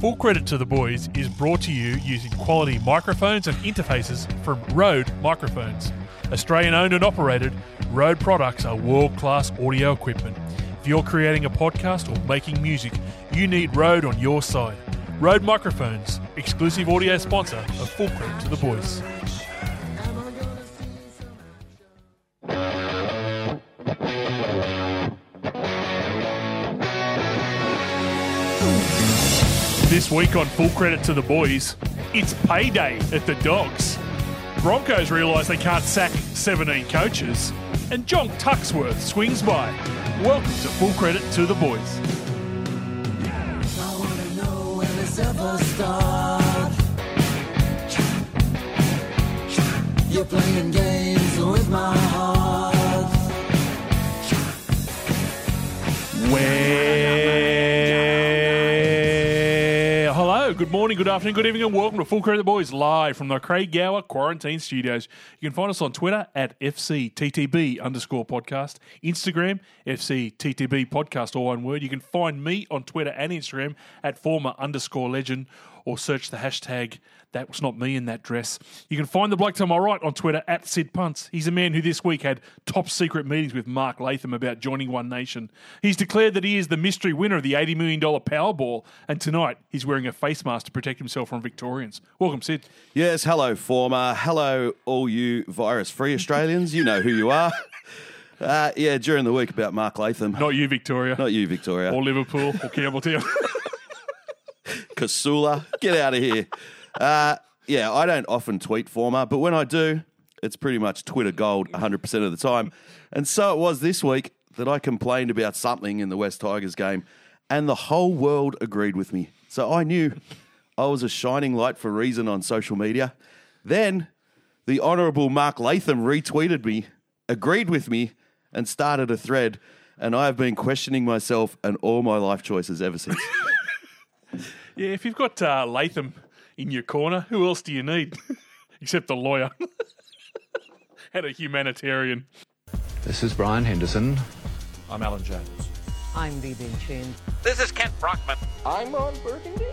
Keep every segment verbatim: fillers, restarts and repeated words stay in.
Full Credit to the Boys is brought to you using quality microphones and interfaces from Rode Microphones. Australian-owned and operated, Rode products are world-class audio equipment. If you're creating a podcast or making music, you need Rode on your side. Rode Microphones, exclusive audio sponsor of Full Credit to the Boys. This week on Full Credit to the Boys, it's payday at the Dogs. Broncos realise they can't sack seventeen coaches, and John Tuxworth swings by. Welcome to Full Credit to the Boys. I want to know where this ever starts. You're playing games with my heart. Where... Good morning, good afternoon, good evening, and welcome to Full Credit to the Boys live from the Craig Gower Quarantine Studios. You can find us on Twitter at F C T T B underscore podcast, Instagram, F C T T B podcast, all one word. You can find me on Twitter and Instagram at former underscore legend, or search the hashtag that was not me in that dress. You can find the bloke to my right on Twitter at Sid Punts. He's a man who this week had top secret meetings with Mark Latham about joining One Nation. He's declared that he is the mystery winner of the eighty million dollars Powerball, and tonight he's wearing a face mask to protect himself from Victorians. Welcome, Sid. Yes, hello, former. Hello, all you virus-free Australians. You know who you are. Uh, yeah, during the week about Mark Latham. Not you, Victoria. Not you, Victoria. Or Liverpool, or Campbelltown. Casula, get out of here. Uh, yeah, I don't often tweet former, but when I do, it's pretty much Twitter gold one hundred percent of the time. And so it was this week that I complained about something in the West Tigers game, and the whole world agreed with me. So I knew I was a shining light for reason on social media. Then the Honourable Mark Latham retweeted me, agreed with me, and started a thread. And I have been questioning myself and all my life choices ever since. Yeah, if you've got uh, Latham in your corner, who else do you need? Except a lawyer and a humanitarian. This is Brian Henderson. I'm Alan Jones. I'm B B Chin. This is Kent Brockman. I'm on Burgundy.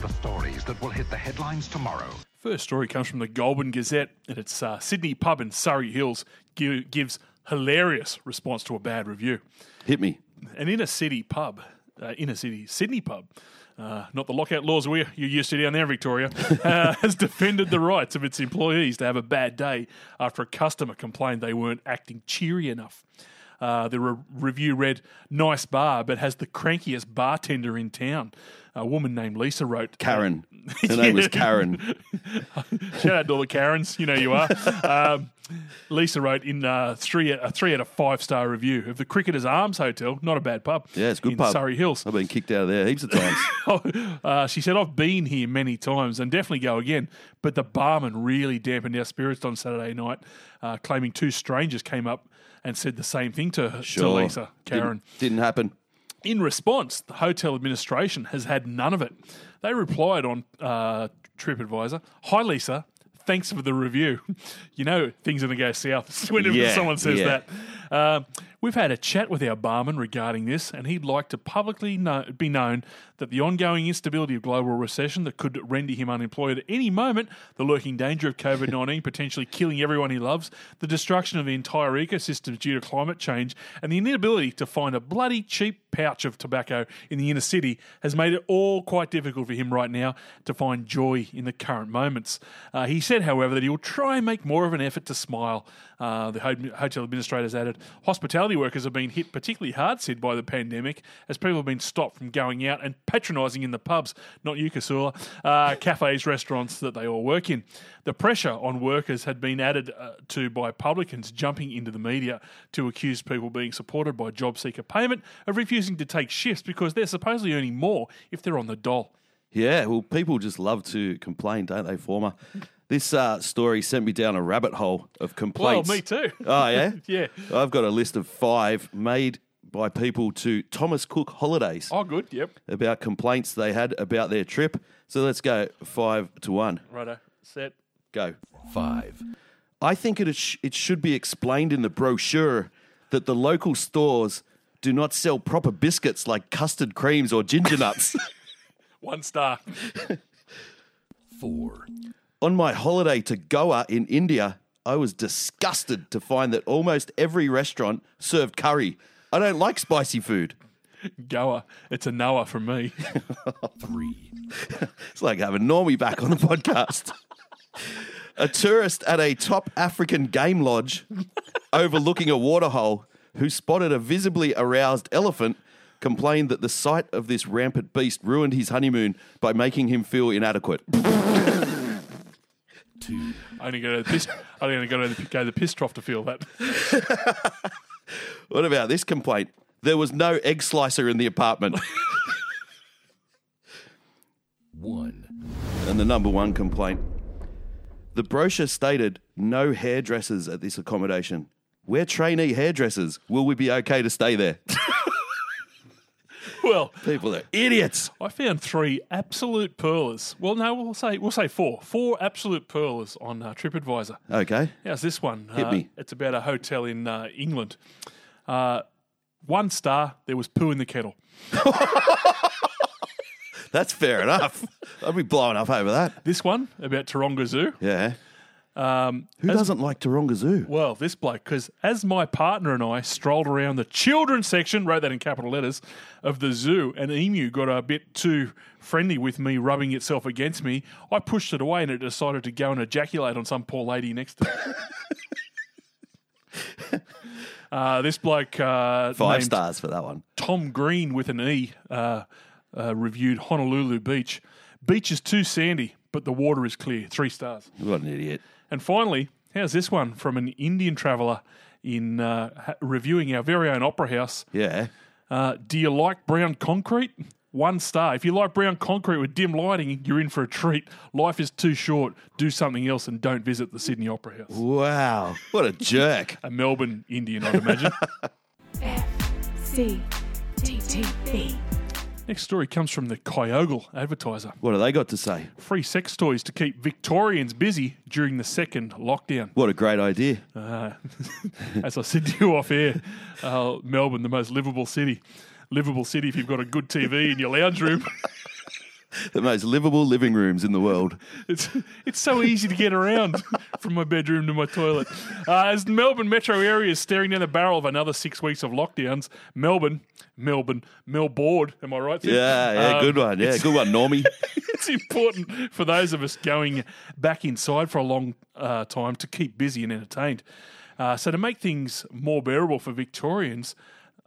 The stories that will hit the headlines tomorrow. First story comes from the Goulburn Gazette, and it's uh, Sydney pub in Surrey Hills give, gives hilarious response to a bad review. Hit me. An inner city pub, uh, inner city Sydney pub, uh, not the lockout laws we're you're used to down there, Victoria, uh, has defended the rights of its employees to have a bad day after a customer complained they weren't acting cheery enough. Uh, the re- review read, "Nice bar, but has the crankiest bartender in town." A woman named Lisa wrote... Karen. Um, Her yeah. name was Karen. Shout out to all the Karens. You know you are. um, Lisa wrote in uh, three, a three out of five-star review of the Cricketers Arms Hotel. Not a bad pub. Yeah, it's a good in pub. In Surrey Hills. I've been kicked out of there heaps of times. uh, she said, "I've been here many times and definitely go again, but the barman really dampened our spirits on Saturday night," uh, claiming two strangers came up and said the same thing to her, sure. to Lisa, Karen. Didn't, didn't happen. In response, the hotel administration has had none of it. They replied on uh, TripAdvisor, "Hi, Lisa. Thanks for the review." You know things are going to go south whenever yeah, someone says yeah. that. Uh, "we've had a chat with our barman regarding this, and he'd like to publicly know, be known that the ongoing instability of global recession that could render him unemployed at any moment, the lurking danger of COVID nineteen potentially killing everyone he loves, the destruction of the entire ecosystem due to climate change, and the inability to find a bloody cheap pouch of tobacco in the inner city has made it all quite difficult for him right now to find joy in the current moments. Uh, he said, however, that he will try and make more of an effort to smile." Uh, the hotel administrators added, "Hospitality workers have been hit particularly hard, Sid, by the pandemic, as people have been stopped from going out and patronising in the pubs," not you, Casula, uh, "cafes, restaurants that they all work in. The pressure on workers had been added uh, to by publicans jumping into the media to accuse people being supported by job seeker payment of refusing to take shifts because they're supposedly earning more if they're on the dole." Yeah, well, people just love to complain, don't they, former? This uh, story sent me down a rabbit hole of complaints. Well, me too. Oh, yeah? Yeah. I've got a list of five made by people to Thomas Cook Holidays. Oh, good, yep. About complaints they had about their trip. So let's go five to one. Righto, set. Go. Five. "I think it sh- it should be explained in the brochure that the local stores do not sell proper biscuits like custard creams or ginger nuts." One star. Four. On my holiday to Goa in India, I was disgusted to find that almost every restaurant served curry. I don't like spicy food. Goa. It's a Noah from me. Three. It's like having Normie back on the podcast. A tourist at a top African game lodge overlooking a waterhole who spotted a visibly aroused elephant complained that the sight of this rampant beast ruined his honeymoon by making him feel inadequate. Two. I'm going to go to the, the piss trough to feel that. What about this complaint? There was no egg slicer in the apartment. One. And the number one complaint. The brochure stated no hairdressers at this accommodation. We're trainee hairdressers. Will we be okay to stay there? Well, people are idiots. I found three absolute pearlers. Well, no, we'll say we'll say four. Four absolute pearlers on uh, TripAdvisor. Okay. How's this one? Hit uh, me. It's about a hotel in uh, England. Uh, one star. There was poo in the kettle. That's fair enough. I'd be blowing up over that. This one about Taronga Zoo. Yeah. Um, Who as, doesn't like Taronga Zoo? Well, this bloke, because as my partner and I strolled around the children's section, wrote that in capital letters, of the zoo, an emu got a bit too friendly with me, rubbing itself against me. I pushed it away and it decided to go and ejaculate on some poor lady next to me. uh, this bloke... Uh, Five stars for that one. Tom Green with an E uh, uh, reviewed Honolulu Beach. Beach is too sandy, but the water is clear. Three stars. What an idiot. And finally, how's this one from an Indian traveller in uh, ha- reviewing our very own Opera House? Yeah. Uh, do you like brown concrete? One star. If you like brown concrete with dim lighting, you're in for a treat. Life is too short. Do something else and don't visit the Sydney Opera House. Wow. What a jerk. A Melbourne Indian, I'd imagine. F C T T B. Next story comes from the Kyogle Advertiser. What have they got to say? Free sex toys to keep Victorians busy during the second lockdown. What a great idea. Uh, as I said to you off air, uh, Melbourne, the most livable city. Livable city if you've got a good T V in your lounge room. The most livable living rooms in the world. It's it's so easy to get around from my bedroom to my toilet. Uh, as the Melbourne metro area is staring down the barrel of another six weeks of lockdowns, Melbourne, Melbourne, Melbourne, am I right? Tim? Yeah, yeah, um, good one. Yeah, good one, Normie. It's important for those of us going back inside for a long uh, time to keep busy and entertained. Uh, so to make things more bearable for Victorians,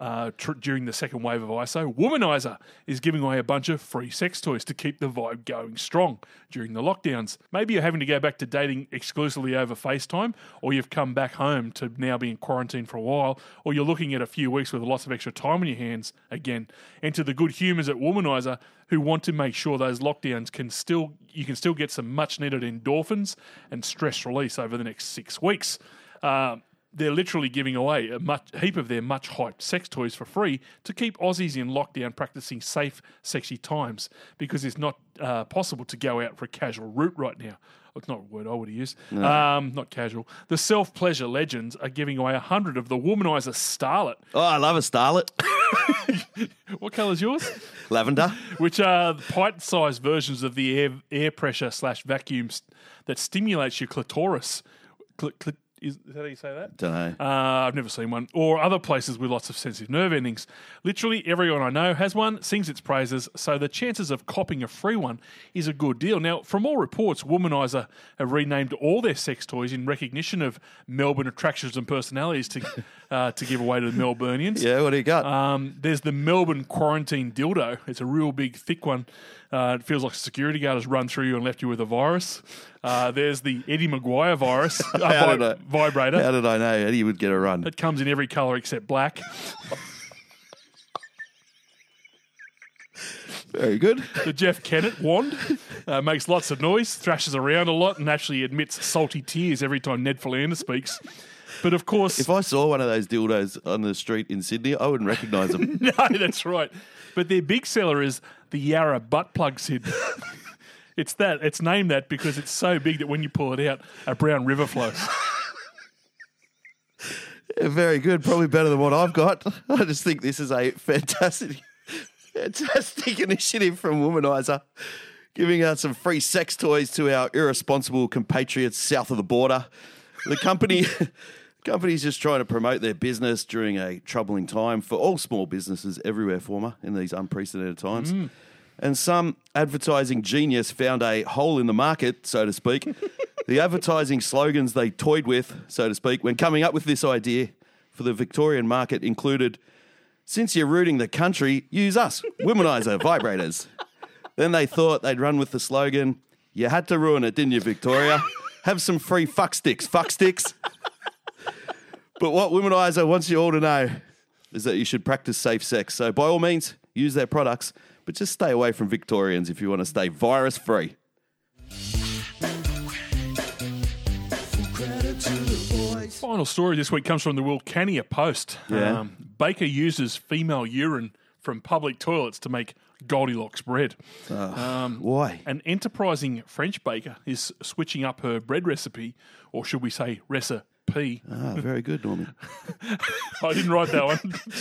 Uh, tr- during the second wave of I S O, Womanizer is giving away a bunch of free sex toys to keep the vibe going strong during the lockdowns. Maybe you're having to go back to dating exclusively over FaceTime, or you've come back home to now be in quarantine for a while, or you're looking at a few weeks with lots of extra time on your hands again. Enter the good humours at Womanizer, who want to make sure those lockdowns can still you can still get some much-needed endorphins and stress release over the next six weeks. Uh, They're literally giving away a much, heap of their much-hyped sex toys for free to keep Aussies in lockdown practicing safe, sexy times, because it's not uh, possible to go out for a casual route right now. It's not a word I would use. No. Um, not casual. The self-pleasure legends are giving away one hundred of the Womanizer Starlet. Oh, I love a Starlet. What colour's yours? Lavender. Which are pint-sized versions of the air, air pressure slash vacuums that stimulates your clitoris. Cl- cl- Is that how you say that? Don't know. Uh, I've never seen one. Or other places with lots of sensitive nerve endings. Literally everyone I know has one, sings its praises, so the chances of copping a free one is a good deal. Now, from all reports, Womanizer have renamed all their sex toys in recognition of Melbourne attractions and personalities to uh, to give away to the Melburnians. Yeah, what do you got? Um, there's the Melbourne Quarantine Dildo. It's a real big, thick one. Uh, it feels like a security guard has run through you and left you with a virus. Uh, there's the Eddie Maguire virus uh, how vi- did I, vibrator. How did I know Eddie would get a run? It comes in every colour except black. Very good. The Jeff Kennett wand uh, makes lots of noise, thrashes around a lot, and actually admits salty tears every time Ned Philander speaks. But of course, if I saw one of those dildos on the street in Sydney, I wouldn't recognise them. No, that's right. But their big seller is the Yarra butt plug, Sid. It's that. It's named that because it's so big that when you pull it out, a brown river flows. Yeah, very good. Probably better than what I've got. I just think this is a fantastic Fantastic initiative from Womanizer, giving out some free sex toys to our irresponsible compatriots south of the border. The company company's just trying to promote their business during a troubling time for all small businesses everywhere, former, in these unprecedented times. Mm. And some advertising genius found a hole in the market, so to speak. The advertising slogans they toyed with, so to speak, when coming up with this idea for the Victorian market included, since you're rooting the country, use us, Womanizer vibrators. Then they thought they'd run with the slogan, you had to ruin it, didn't you, Victoria? Have some free fuck sticks, fuck sticks. But what Womanizer wants you all to know is that you should practice safe sex. So by all means, use their products, but just stay away from Victorians if you want to stay virus-free. Final story this week comes from the Wilcannia Post. Yeah. Um, baker uses female urine from public toilets to make Goldilocks bread. Oh, um, why? An enterprising French baker is switching up her bread recipe, or should we say recipe? Ah, very good, Norman. I didn't write that one.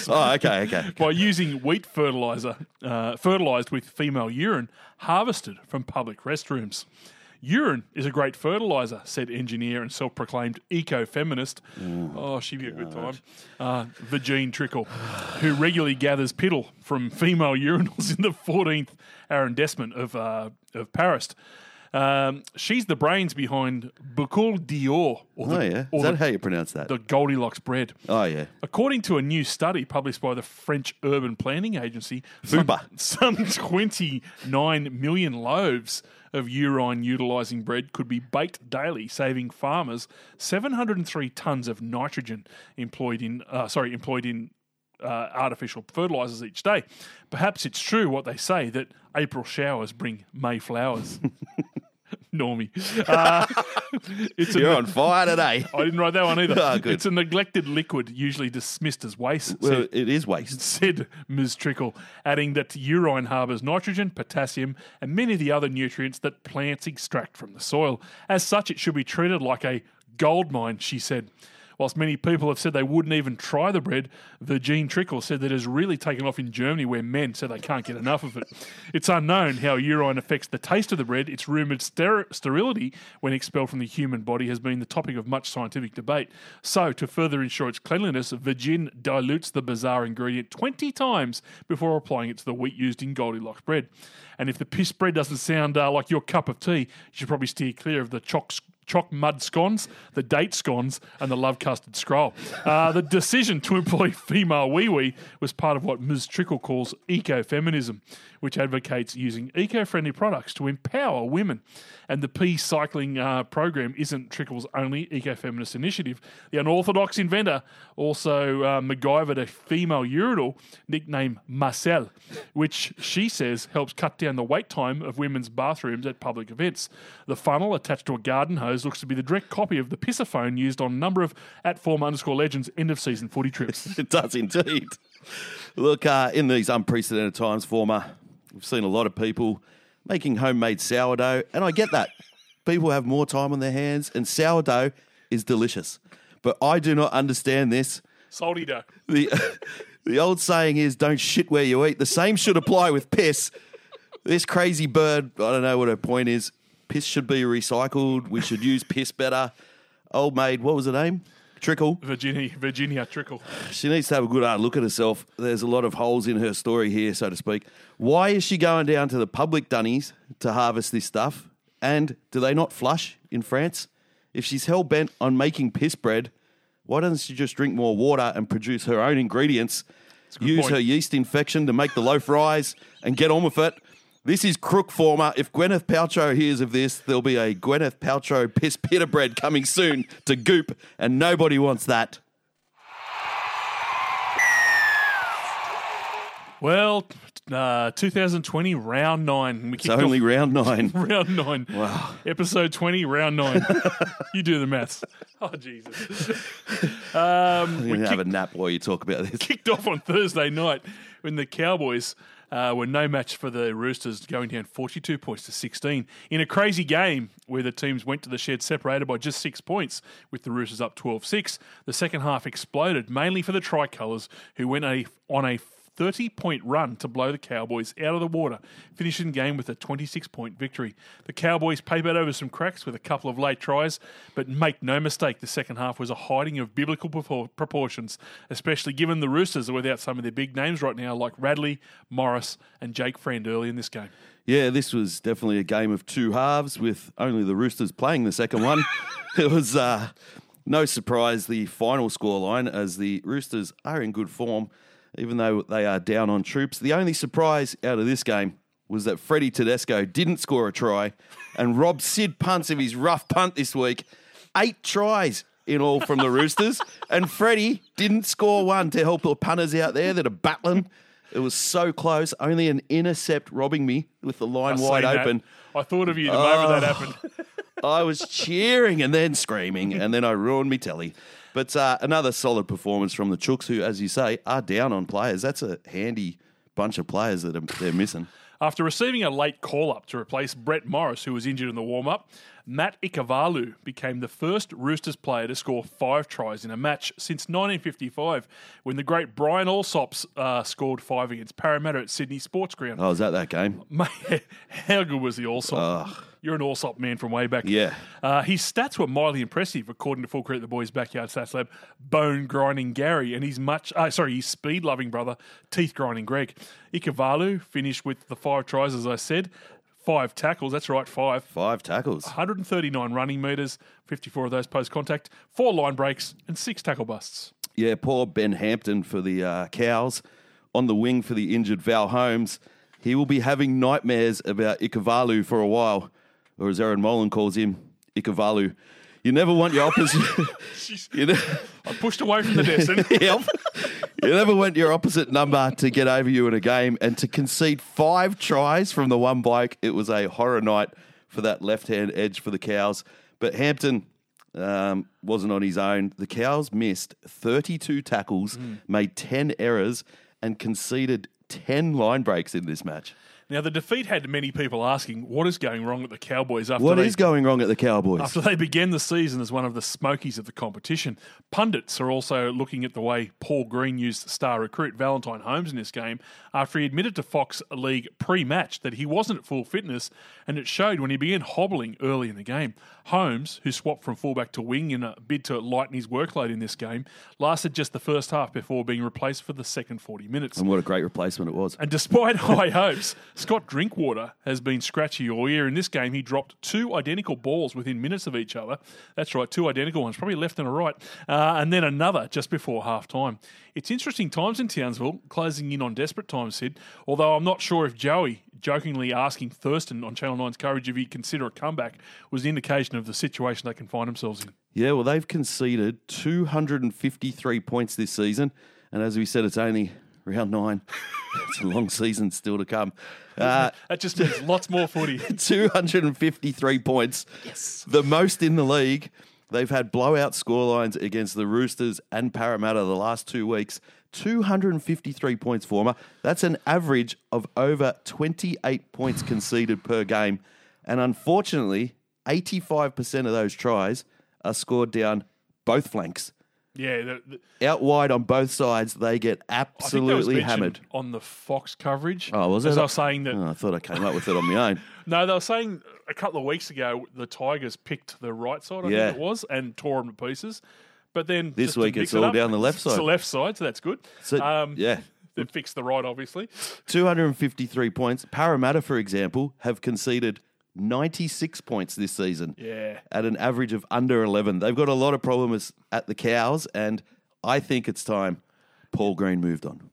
Oh, okay, okay, okay. By using wheat fertilizer, uh, fertilized with female urine, harvested from public restrooms. Urine is a great fertilizer, said engineer and self-proclaimed eco-feminist. Mm. Oh, she'd be a good time. Uh, Virginie Trickle, who regularly gathers piddle from female urinals in the fourteenth arrondissement of uh, of Paris. Um, she's the brains behind Boucle d'Or. Or the, oh, yeah. Or is that the, how you pronounce that? The Goldilocks bread. Oh, yeah. According to a new study published by the French Urban Planning Agency, Fuba. some, some twenty-nine million loaves of urine-utilising bread could be baked daily, saving farmers seven hundred three tonnes of nitrogen employed in uh, sorry employed in uh, artificial fertilisers each day. Perhaps it's true what they say, that April showers bring May flowers. Normie. Uh, it's You're a, on fire today. I didn't write that one either. Oh, it's a neglected liquid usually dismissed as waste. Well, said, it is waste, said Miz Trickle, adding that urine harbours nitrogen, potassium, and many of the other nutrients that plants extract from the soil. As such, it should be treated like a gold mine, she said. Whilst many people have said they wouldn't even try the bread, Virginie Trickle said that it has really taken off in Germany, where men say they can't get enough of it. It's unknown how urine affects the taste of the bread. It's rumoured ster- sterility when expelled from the human body has been the topic of much scientific debate. So, to further ensure its cleanliness, Virgin dilutes the bizarre ingredient twenty times before applying it to the wheat used in Goldilocks bread. And if the piss bread doesn't sound uh, like your cup of tea, you should probably steer clear of the chock choc mud scones, the date scones, and the love custard scroll. Uh, the decision to employ female wee-wee was part of what Miz Trickle calls eco-feminism, which advocates using eco-friendly products to empower women. And the pea cycling uh, program isn't Trickle's only eco-feminist initiative. The unorthodox inventor also uh, MacGyvered a female urinal nicknamed Marcel, which she says helps cut down the wait time of women's bathrooms at public events. The funnel attached to a garden hose looks to be the direct copy of the pissophone used on a number of at form underscore legends end of season footy trips. It does indeed. Look, uh, in these unprecedented times, former, we've seen a lot of people making homemade sourdough, and I get that. People have more time on their hands, and sourdough is delicious. But I do not understand this. Salty dough. The, the old saying is, don't shit where you eat. The same should apply with piss. This crazy bird, I don't know what her point is. Piss should be recycled. We should use piss better. Old maid, what was her name? Trickle. Virginie, Virginia Trickle. She needs to have a good hard look at herself. There's a lot of holes in her story here, so to speak. Why is she going down to the public dunnies to harvest this stuff? And do they not flush in France? If she's hell-bent on making piss bread, why doesn't she just drink more water and produce her own ingredients, use point. her yeast infection to make the loaf rise and get on with it? This is crook, former. If Gwyneth Paltrow hears of this, there'll be a Gwyneth Paltrow piss pitta bread coming soon to Goop, and nobody wants that. Well, uh, twenty twenty, round nine. We it's only off- round nine. Round nine. Wow. Episode twenty, round nine. You do the maths. Oh, Jesus. Um, I'm going to have a nap while you talk about this. Kicked off on Thursday night when the Cowboys... Uh, were no match for the Roosters, going down forty-two points to sixteen in a crazy game where the teams went to the shed separated by just six points with the Roosters up twelve six. The second half exploded, mainly for the tricolours, who went a, on a thirty-point run to blow the Cowboys out of the water, finishing the game with a twenty-six point victory. The Cowboys papered over some cracks with a couple of late tries, but make no mistake, the second half was a hiding of biblical proportions, especially given the Roosters are without some of their big names right now, like Radley, Morris and Jake Friend early in this game. Yeah, this was definitely a game of two halves with only the Roosters playing the second one. It was uh, no surprise the final scoreline, as the Roosters are in good form, even though they are down on troops. The only surprise out of this game was that Freddy Tedesco didn't score a try and robbed Sid Punts of his rough punt this week. Eight tries in all from the Roosters, and Freddy didn't score one to help the punters out there that are battling. It was so close. Only an intercept robbing me with the line I wide open. I thought of you the oh, moment that happened. I was cheering and then screaming, and then I ruined me telly. But uh, another solid performance from the Chooks, who, as you say, are down on players. That's a handy bunch of players that are, they're missing. After receiving a late call-up to replace Brett Morris, who was injured in the warm-up, Matt Ikavalu became the first Roosters player to score five tries in a match since nineteen fifty-five, when the great Brian Allsops uh, scored five against Parramatta at Sydney Sports Ground. Oh, was that that game? How good was the Allsop? Oh. You're an Allsop man from way back. Yeah. Uh, his stats were mildly impressive, according to Full Credit the Boys' Backyard Stats Lab, bone-grinding Gary and his much, uh, sorry, his speed-loving brother, teeth-grinding Greg. Ikavalu finished with the five tries, as I said, five tackles. That's right, five. Five tackles. one hundred thirty-nine running metres, fifty-four of those post-contact, four line breaks and six tackle busts. Yeah, poor Ben Hampton for the uh, Cows. On the wing for the injured Val Holmes. He will be having nightmares about Ikavalu for a while. Or as Aaron Molan calls him, Ikavalu. You never want your opposite... you ne- I pushed away from the desk. Yep. You never want your opposite number to get over you in a game, and to concede five tries from the one bloke, it was a horror night for that left-hand edge for the Cows. But Hampton um, wasn't on his own. The Cows missed thirty-two tackles, mm. made ten errors, and conceded ten line breaks in this match. Now, the defeat had many people asking, what is going wrong at the Cowboys? After what they, is going wrong at the Cowboys? After they began the season as one of the smokies of the competition. Pundits are also looking at the way Paul Green used star recruit Valentine Holmes in this game after he admitted to Fox League pre-match that he wasn't at full fitness, and it showed when he began hobbling early in the game. Holmes, who swapped from fullback to wing in a bid to lighten his workload in this game, lasted just the first half before being replaced for the second forty minutes. And what a great replacement it was. And despite high hopes... Scott Drinkwater has been scratchy all year. In this game, he dropped two identical balls within minutes of each other. That's right, two identical ones, probably left and a right. Uh, and then another just before halftime. It's interesting times in Townsville, closing in on desperate times, Sid, although I'm not sure if Joey jokingly asking Thurston on Channel nine's Courage if he'd consider a comeback was an indication of the situation they can find themselves in. Yeah, well, they've conceded two hundred fifty-three points this season, and as we said, it's only... round nine. It's a long season still to come. Uh, that just means lots more footy. two hundred fifty-three points. Yes. The most in the league. They've had blowout scorelines against the Roosters and Parramatta the last two weeks. two hundred fifty-three points, former. That's an average of over twenty-eight points conceded per game. And unfortunately, eighty-five percent of those tries are scored down both flanks. Yeah, the, the, out wide on both sides, they get absolutely hammered. On the Fox coverage, oh, was it? As I was saying that, oh, I thought I came up with it on my own. No, they were saying a couple of weeks ago the Tigers picked the right side, I yeah. think it was, and tore them to pieces. But then this week it's all it up, down the left side. It's the left side, so that's good. So, um, yeah, they fixed the right, obviously. Two hundred and fifty-three points. Parramatta, for example, have conceded ninety-six points this season, yeah, at an average of under eleven. They've got a lot of problems at the Cows, and I think it's time Paul Green moved on.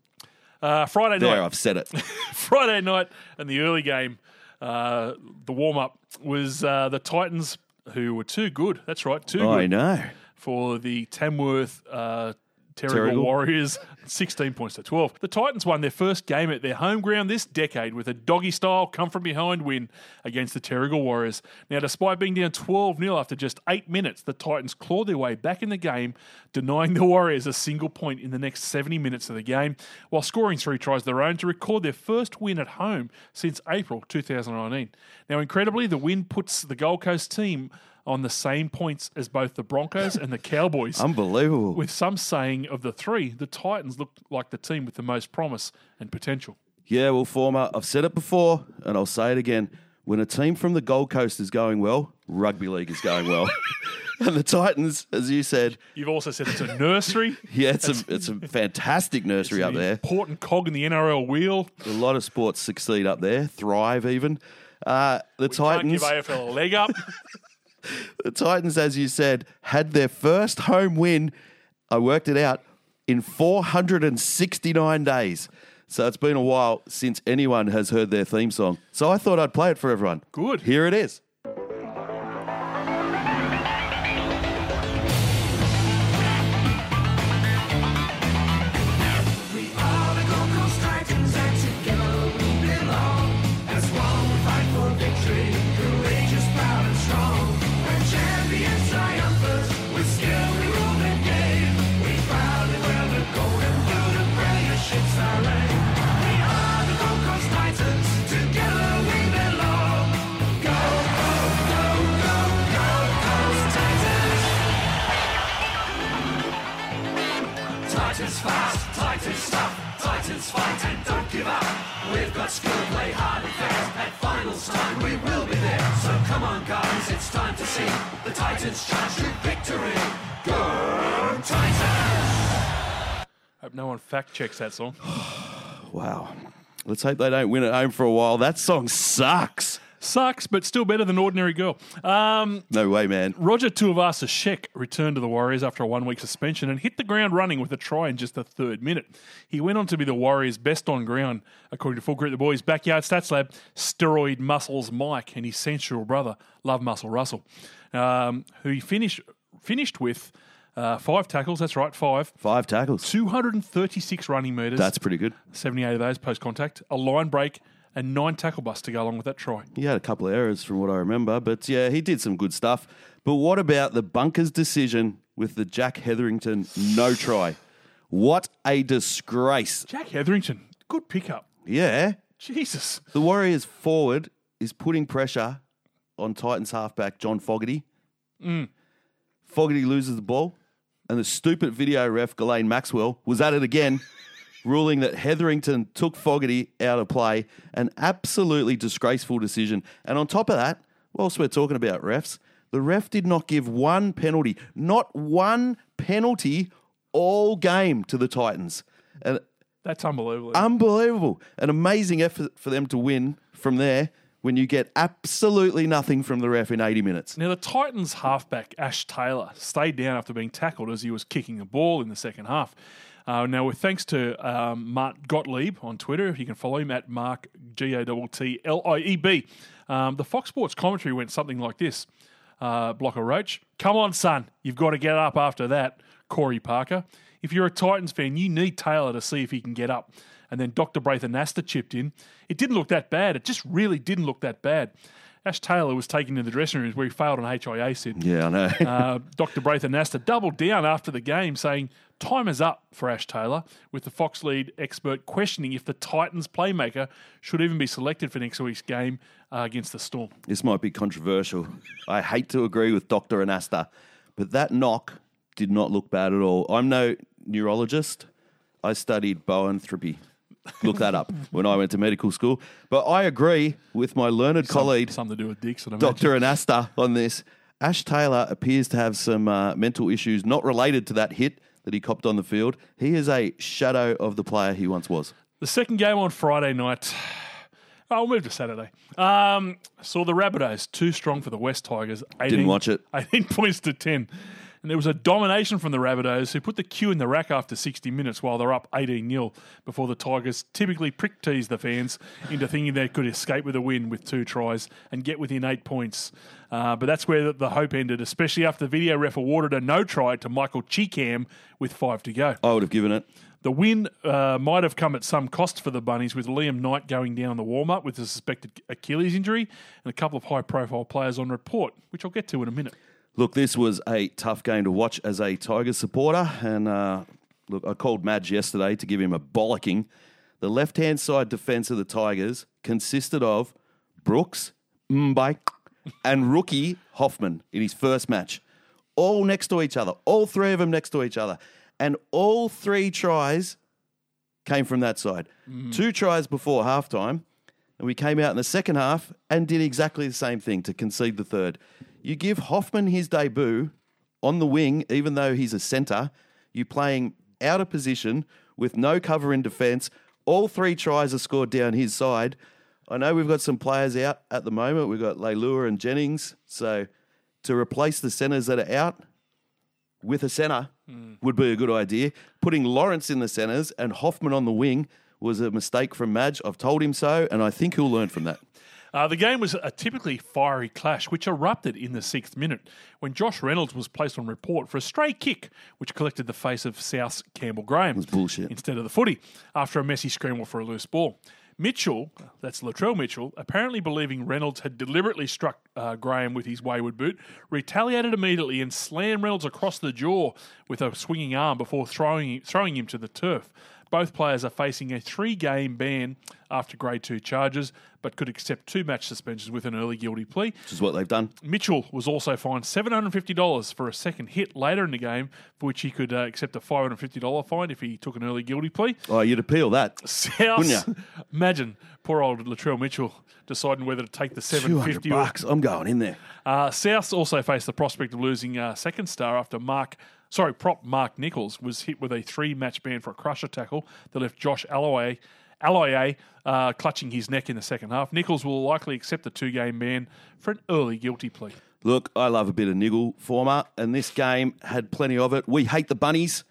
Uh, Friday there, night. There, I've said it. Friday night and the early game, uh, the warm-up, was uh, the Titans, who were too good. That's right, too good. I know. For the Tamworth uh Terrigal Warriors, sixteen points to twelve. The Titans won their first game at their home ground this decade with a doggy-style come-from-behind win against the Terrigal Warriors. Now, despite being down twelve nil after just eight minutes, the Titans clawed their way back in the game, denying the Warriors a single point in the next seventy minutes of the game, while scoring three tries of their own to record their first win at home since April two thousand nineteen. Now, incredibly, the win puts the Gold Coast team on the same points as both the Broncos and the Cowboys. Unbelievable. With some saying of the three, the Titans look like the team with the most promise and potential. Yeah, well, former, I've said it before and I'll say it again. When a team from the Gold Coast is going well, rugby league is going well. And the Titans, as you said... You've also said it's a nursery. Yeah, it's, a, it's a fantastic nursery up there. It's an important cog in the N R L wheel. A lot of sports succeed up there, thrive even. Uh, the we Titans can't give A F L a leg up. The Titans, as you said, had their first home win, I worked it out, in four hundred sixty-nine days. So it's been a while since anyone has heard their theme song. So I thought I'd play it for everyone. Good. Here it is. Titans fight and don't give up. We've got skill, play hard and fast. At finals time we will be there. So come on guys, it's time to see the Titans charge to victory. Go Titans! Hope no one fact checks that song. Wow. Let's hope they don't win at home for a while. That song sucks. Sucks, but still better than Ordinary Girl. Um, no way, man. Roger Tuivasa-Sheck returned to the Warriors after a one-week suspension and hit the ground running with a try in just the third minute. He went on to be the Warriors' best on ground, according to Full Grip the Boys' Backyard Stats Lab, Steroid Muscles Mike and his sensual brother, Love Muscle Russell, um, who he finished finished with uh, five tackles. That's right, five. Five tackles. two hundred thirty-six running metres. That's pretty good. seventy-eight of those post-contact. A line break. And nine tackle busts to go along with that try. He had a couple of errors from what I remember, but yeah, he did some good stuff. But what about the bunker's decision with the Jack Hetherington no try? What a disgrace. Jack Hetherington, good pickup. Yeah. Jesus. The Warriors forward is putting pressure on Titans halfback John Fogarty. Mm. Fogarty loses the ball, and the stupid video ref, Ghislaine Maxwell, was at it again. Ruling that Hetherington took Fogarty out of play, an absolutely disgraceful decision. And on top of that, whilst we're talking about refs, the ref did not give one penalty, not one penalty all game to the Titans. And that's unbelievable. Unbelievable. An amazing effort for them to win from there when you get absolutely nothing from the ref in eighty minutes. Now, the Titans halfback, Ash Taylor, stayed down after being tackled as he was kicking the ball in the second half. Uh, now, with thanks to um, Mark Gottlieb on Twitter, you can follow him at Mark G O T T L I E B. Um, the Fox Sports commentary went something like this. Uh, Blocker Roach, come on, son. You've got to get up after that. Corey Parker, if you're a Titans fan, you need Taylor to see if he can get up. And then Doctor Braithen-Asta chipped in. It didn't look that bad. It just really didn't look that bad. Ash Taylor was taken to the dressing rooms where he failed on H I A, Sid. Yeah, I know. uh, Doctor Braithen-Asta doubled down after the game saying, time is up for Ash Taylor, with the Fox lead expert questioning if the Titans playmaker should even be selected for next week's game uh, against the Storm. This might be controversial. I hate to agree with Doctor Anasta, but that knock did not look bad at all. I'm no neurologist. I studied boanthropy. Look that up when I went to medical school. But I agree with my learned Some, colleague, something to do with dicks, Doctor Anasta, on this. Ash Taylor appears to have some uh, mental issues not related to that hit that he copped on the field. He is a shadow of the player he once was. The second game on Friday night. Oh, we'll move to Saturday. Um, saw the Rabbitohs, too strong for the West Tigers. eighteen, Didn't watch it. eighteen points to ten. And there was a domination from the Rabbitohs, who put the queue in the rack after sixty minutes while they're up eighteen nil before the Tigers typically prick tease the fans into thinking they could escape with a win with two tries and get within eight points. Uh, but that's where the hope ended, especially after the video ref awarded a no try to Michael Cheekham with five to go. I would have given it. The win uh, might have come at some cost for the Bunnies, with Liam Knight going down in the warm-up with a suspected Achilles injury and a couple of high-profile players on report, which I'll get to in a minute. Look, this was a tough game to watch as a Tigers supporter. And uh, look, I called Madge yesterday to give him a bollocking. The left-hand side defence of the Tigers consisted of Brooks, Mbai, and rookie Hoffman in his first match. All next to each other. All three of them next to each other. And all three tries came from that side. Mm. Two tries before halftime. And we came out in the second half and did exactly the same thing to concede the third. You give Hoffman his debut on the wing, even though he's a centre. You're playing out of position with no cover in defence. All three tries are scored down his side. I know we've got some players out at the moment. We've got Leilua and Jennings. So to replace the centres that are out with a centre mm. would be a good idea. Putting Lawrence in the centres and Hoffman on the wing was a mistake from Madge. I've told him so, and I think he'll learn from that. Uh, the game was a typically fiery clash, which erupted in the sixth minute when Josh Reynolds was placed on report for a stray kick, which collected the face of South's Campbell Graham. It was bullshit. Instead of the footy, after a messy scramble for a loose ball. Mitchell, that's Latrell Mitchell, apparently believing Reynolds had deliberately struck uh, Graham with his wayward boot, retaliated immediately and slammed Reynolds across the jaw with a swinging arm before throwing throwing him to the turf. Both players are facing a three-game ban after grade two charges, but could accept two match suspensions with an early guilty plea. Which is what they've done. Mitchell was also fined seven hundred fifty dollars for a second hit later in the game, for which he could uh, accept a five hundred fifty dollars fine if he took an early guilty plea. Oh, you'd appeal that, South, wouldn't you? Imagine poor old Latrell Mitchell deciding whether to take the seven hundred fifty dollars. two hundred bucks. I'm going in there. Uh, South also faced the prospect of losing a second star after Mark... Sorry, prop Mark Nichols was hit with a three-match ban for a crusher tackle that left Josh Alloye, Alloye uh, clutching his neck in the second half. Nichols will likely accept the two-game ban for an early guilty plea. Look, I love a bit of niggle former, and this game had plenty of it. We hate the Bunnies,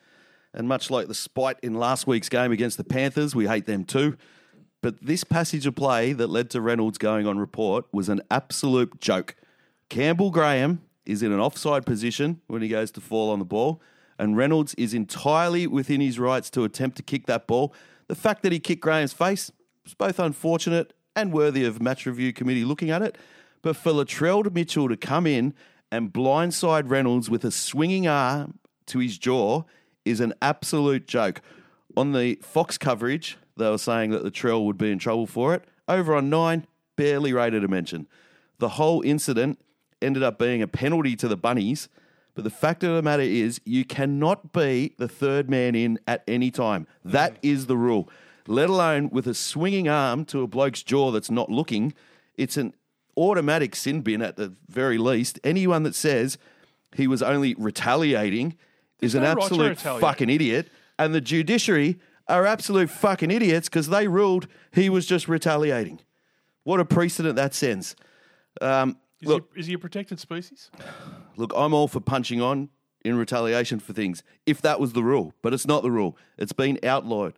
and much like the spite in last week's game against the Panthers, we hate them too. But this passage of play that led to Reynolds going on report was an absolute joke. Campbell Graham is in an offside position when he goes to fall on the ball, and Reynolds is entirely within his rights to attempt to kick that ball. The fact that he kicked Graham's face was both unfortunate and worthy of match review committee looking at it, but for Latrell Mitchell to come in and blindside Reynolds with a swinging arm to his jaw is an absolute joke. On the Fox coverage, they were saying that Latrell would be in trouble for it. Over on Nine, barely rated a mention. The whole incident ended up being a penalty to the Bunnies. But the fact of the matter is you cannot be the third man in at any time. That is the rule, let alone with a swinging arm to a bloke's jaw that's not looking. It's an automatic sin bin at the very least. Anyone that says he was only retaliating There's is an no absolute right fucking idiot. And the judiciary are absolute fucking idiots because they ruled he was just retaliating. What a precedent that sends. Um, Is, look, he, is he a protected species? Look, I'm all for punching on in retaliation for things, if that was the rule. But it's not the rule. It's been outlawed,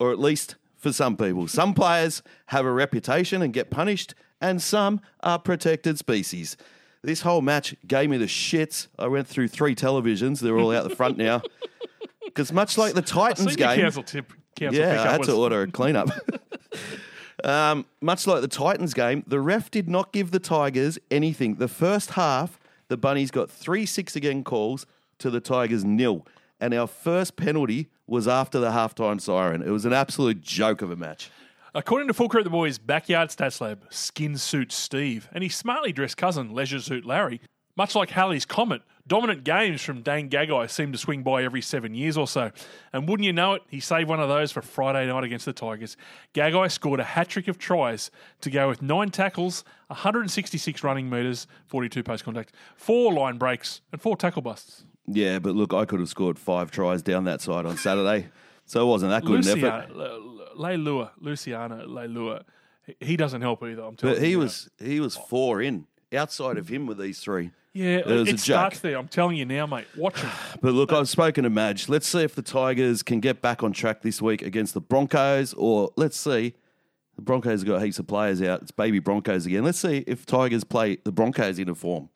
or at least for some people. Some players have a reputation and get punished, and some are protected species. This whole match gave me the shits. I went through three televisions. They're all out the front now. Because much like the Titans game... Council tip, council yeah, I had was... to order a clean-up. Um, much like the Titans game, the ref did not give the Tigers anything. The first half, the Bunnies got three six-again calls to the Tigers nil. And our first penalty was after the halftime siren. It was an absolute joke of a match. According to Full Crew the Boys' Backyard Stats Lab, Skin Suit Steve and his smartly dressed cousin, Leisure Suit Larry, much like Halley's Comet, dominant games from Dane Gagai seem to swing by every seven years or so. And wouldn't you know it, he saved one of those for Friday night against the Tigers. Gagai scored a hat-trick of tries to go with nine tackles, one hundred sixty-six running metres, forty-two post contact, four line breaks and four tackle busts. Yeah, but look, I could have scored five tries down that side on Saturday, so it wasn't that good an effort. Leilua, Luciano Leilua, he doesn't help either, I'm telling you. But he was, he was four in. Outside of him were these three. Yeah, it, it starts there. I'm telling you now, mate. Watch it. But look, I've spoken to Madge. Let's see if the Tigers can get back on track this week against the Broncos, or let's see. The Broncos have got heaps of players out. It's baby Broncos again. Let's see if Tigers play the Broncos into form.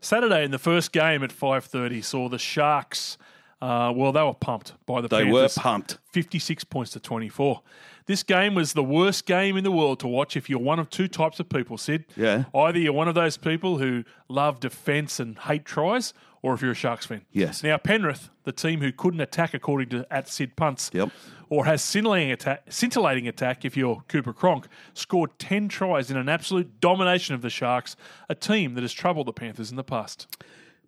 Saturday in the first game at five thirty saw the Sharks. Uh, well, they were pumped by the Panthers. They were pumped. fifty-six points to twenty-four. This game was the worst game in the world to watch if you're one of two types of people, Sid. Yeah. Either you're one of those people who love defence and hate tries, or if you're a Sharks fan. Yes. Now, Penrith, the team who couldn't attack according to at Sid Punts, yep. or has scintillating attack, scintillating attack if you're Cooper Cronk, scored ten tries in an absolute domination of the Sharks, a team that has troubled the Panthers in the past.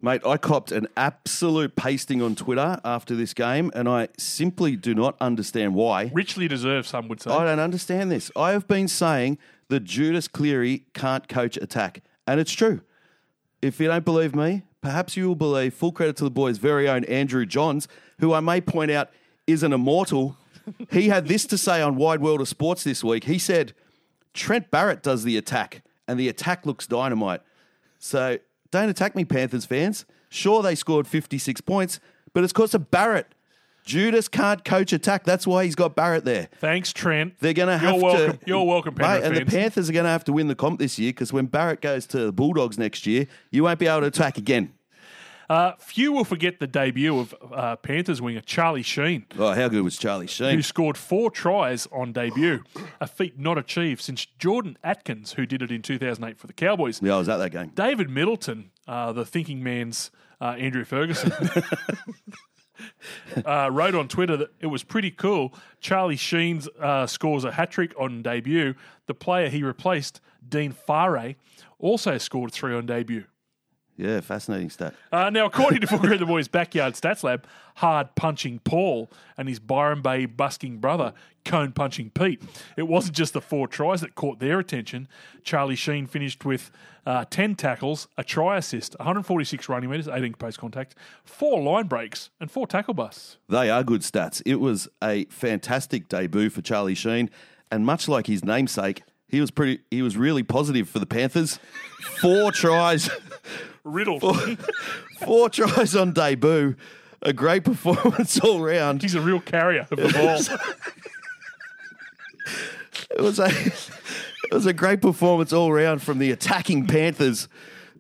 Mate, I copped an absolute pasting on Twitter after this game, and I simply do not understand why. Richly deserved, some would say. I don't understand this. I have been saying that Judas Cleary can't coach attack, and it's true. If you don't believe me, perhaps you will believe, full credit to the boys' very own Andrew Johns, who I may point out is an immortal. He had this to say on Wide World of Sports this week. He said, Trent Barrett does the attack, and the attack looks dynamite. So... don't attack me, Panthers fans. Sure, they scored fifty-six points, but it's because of Barrett. Judas can't coach attack. That's why he's got Barrett there. Thanks, Trent. They're going to have welcome. to... You're welcome, Panthers mate, and fans. The Panthers are going to have to win the comp this year because when Barrett goes to the Bulldogs next year, you won't be able to attack again. Uh, few will forget the debut of uh, Panthers winger Charlie Sheen. Oh, how good was Charlie Sheen? Who scored four tries on debut, a feat not achieved since Jordan Atkins, who did it in two thousand eight for the Cowboys. Yeah, I was at that game. David Middleton, uh, the thinking man's uh, Andrew Ferguson, uh, wrote on Twitter that it was pretty cool. Charlie Sheen uh, scores a hat-trick on debut. The player he replaced, Dean Farre, also scored three on debut. Yeah, fascinating stat. Uh, now, according to Full the Boys' Backyard Stats Lab, hard-punching Paul and his Byron Bay busking brother, cone-punching Pete, it wasn't just the four tries that caught their attention. Charlie Sheen finished with uh, ten tackles, a try assist, one hundred forty-six running metres, eighteen pace contact, four line breaks and four tackle busts. They are good stats. It was a fantastic debut for Charlie Sheen, and much like his namesake, he was pretty. He was really positive for the Panthers. Four tries... Riddled. Four, four tries on debut. A great performance all round. He's a real carrier of the ball. It was a it was a great performance all round from the attacking Panthers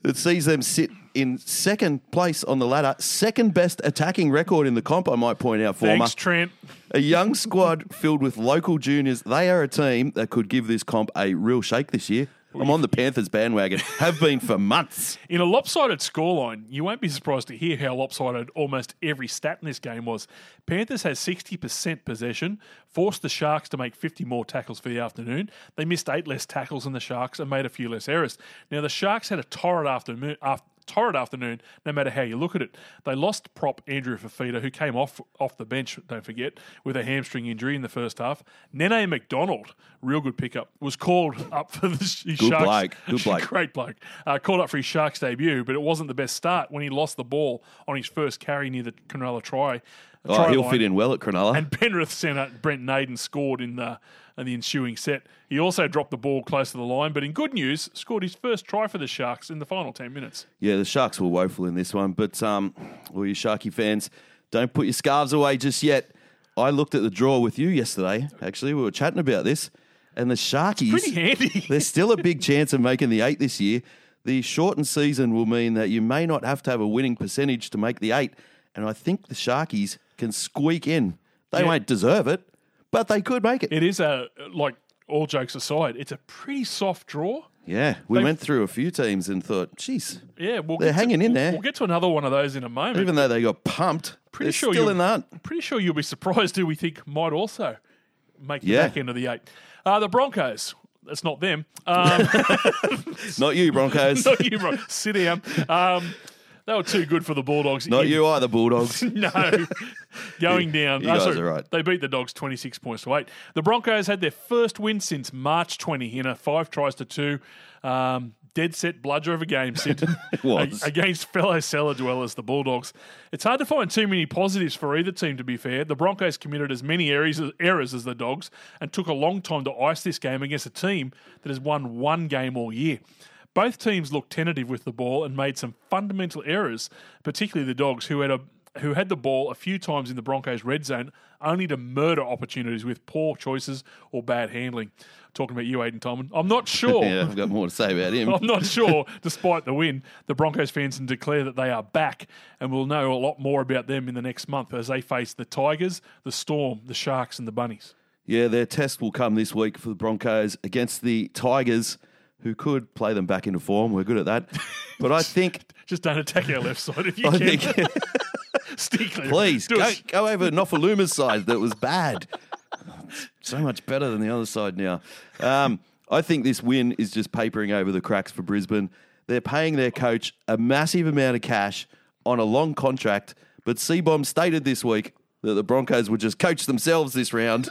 that sees them sit in second place on the ladder. Second best attacking record in the comp, I might point out, former. Thanks, Trent. A young squad filled with local juniors. They are a team that could give this comp a real shake this year. I'm on the Panthers bandwagon. Have been for months. In a lopsided scoreline, you won't be surprised to hear how lopsided almost every stat in this game was. Panthers had sixty percent possession, forced the Sharks to make fifty more tackles for the afternoon. They missed eight less tackles than the Sharks and made a few less errors. Now, the Sharks had a torrid afternoon, after, torrid afternoon no matter how you look at it. They lost prop Andrew Fafita, who came off off the bench, don't forget, with a hamstring injury in the first half. Nene McDonald, real good pickup, was called up for the his good Sharks. Bloke. Good bloke. Great bloke. Uh, called up for his Sharks debut, but it wasn't the best start when he lost the ball on his first carry near the Cronulla try. Oh, try he'll line. fit in well at Cronulla. And Penrith centre Brent Naden scored in the, in the ensuing set. He also dropped the ball close to the line, but in good news, scored his first try for the Sharks in the final ten minutes. Yeah, the Sharks were woeful in this one, but um, all you Sharky fans, don't put your scarves away just yet. I looked at the draw with you yesterday, actually. We were chatting about this, and the Sharkies, pretty handy. There's still a big chance of making the eight this year. The shortened season will mean that you may not have to have a winning percentage to make the eight, and I think the Sharkies can squeak in. They yeah. won't deserve it, but they could make it. It is a, like, all jokes aside, it's a pretty soft draw. Yeah, we they, went through a few teams and thought, geez, yeah, we'll they're hanging to, in we'll, there. We'll get to another one of those in a moment. Even though they got pumped, pretty they're sure still in that. I'm pretty sure you'll be surprised who we think might also make the yeah. back end of the eight. Uh, the Broncos. It's not them. Um, not you, Broncos. Not you, Broncos. Sit down. Um, They were too good for the Bulldogs. Not in... you either, Bulldogs. No. Going you, down. You guys oh, sorry. are right. They beat the Dogs twenty-six points to eight. The Broncos had their first win since March twentieth in a five tries to two um, dead set bludger of a game, Sid, was. against fellow cellar dwellers, the Bulldogs. It's hard to find too many positives for either team, to be fair. The Broncos committed as many errors, errors as the Dogs and took a long time to ice this game against a team that has won one game all year. Both teams looked tentative with the ball and made some fundamental errors, particularly the Dogs, who had a who had the ball a few times in the Broncos' red zone, only to murder opportunities with poor choices or bad handling. Talking about you, Aidan Tolman. I'm not sure. Yeah, I've got more to say about him. I'm not sure, despite the win, the Broncos fans can declare that they are back, and we'll know a lot more about them in the next month as they face the Tigers, the Storm, the Sharks and the Bunnies. Yeah, their test will come this week for the Broncos against the Tigers, who could play them back into form. We're good at that. But I think... just don't attack our left side if you I can. Think, Stick Please, go, go over Nofaluma's side. That was bad. So much better than the other side now. Um, I think this win is just papering over the cracks for Brisbane. They're paying their coach a massive amount of cash on a long contract, but Seabomb stated this week that the Broncos would just coach themselves this round.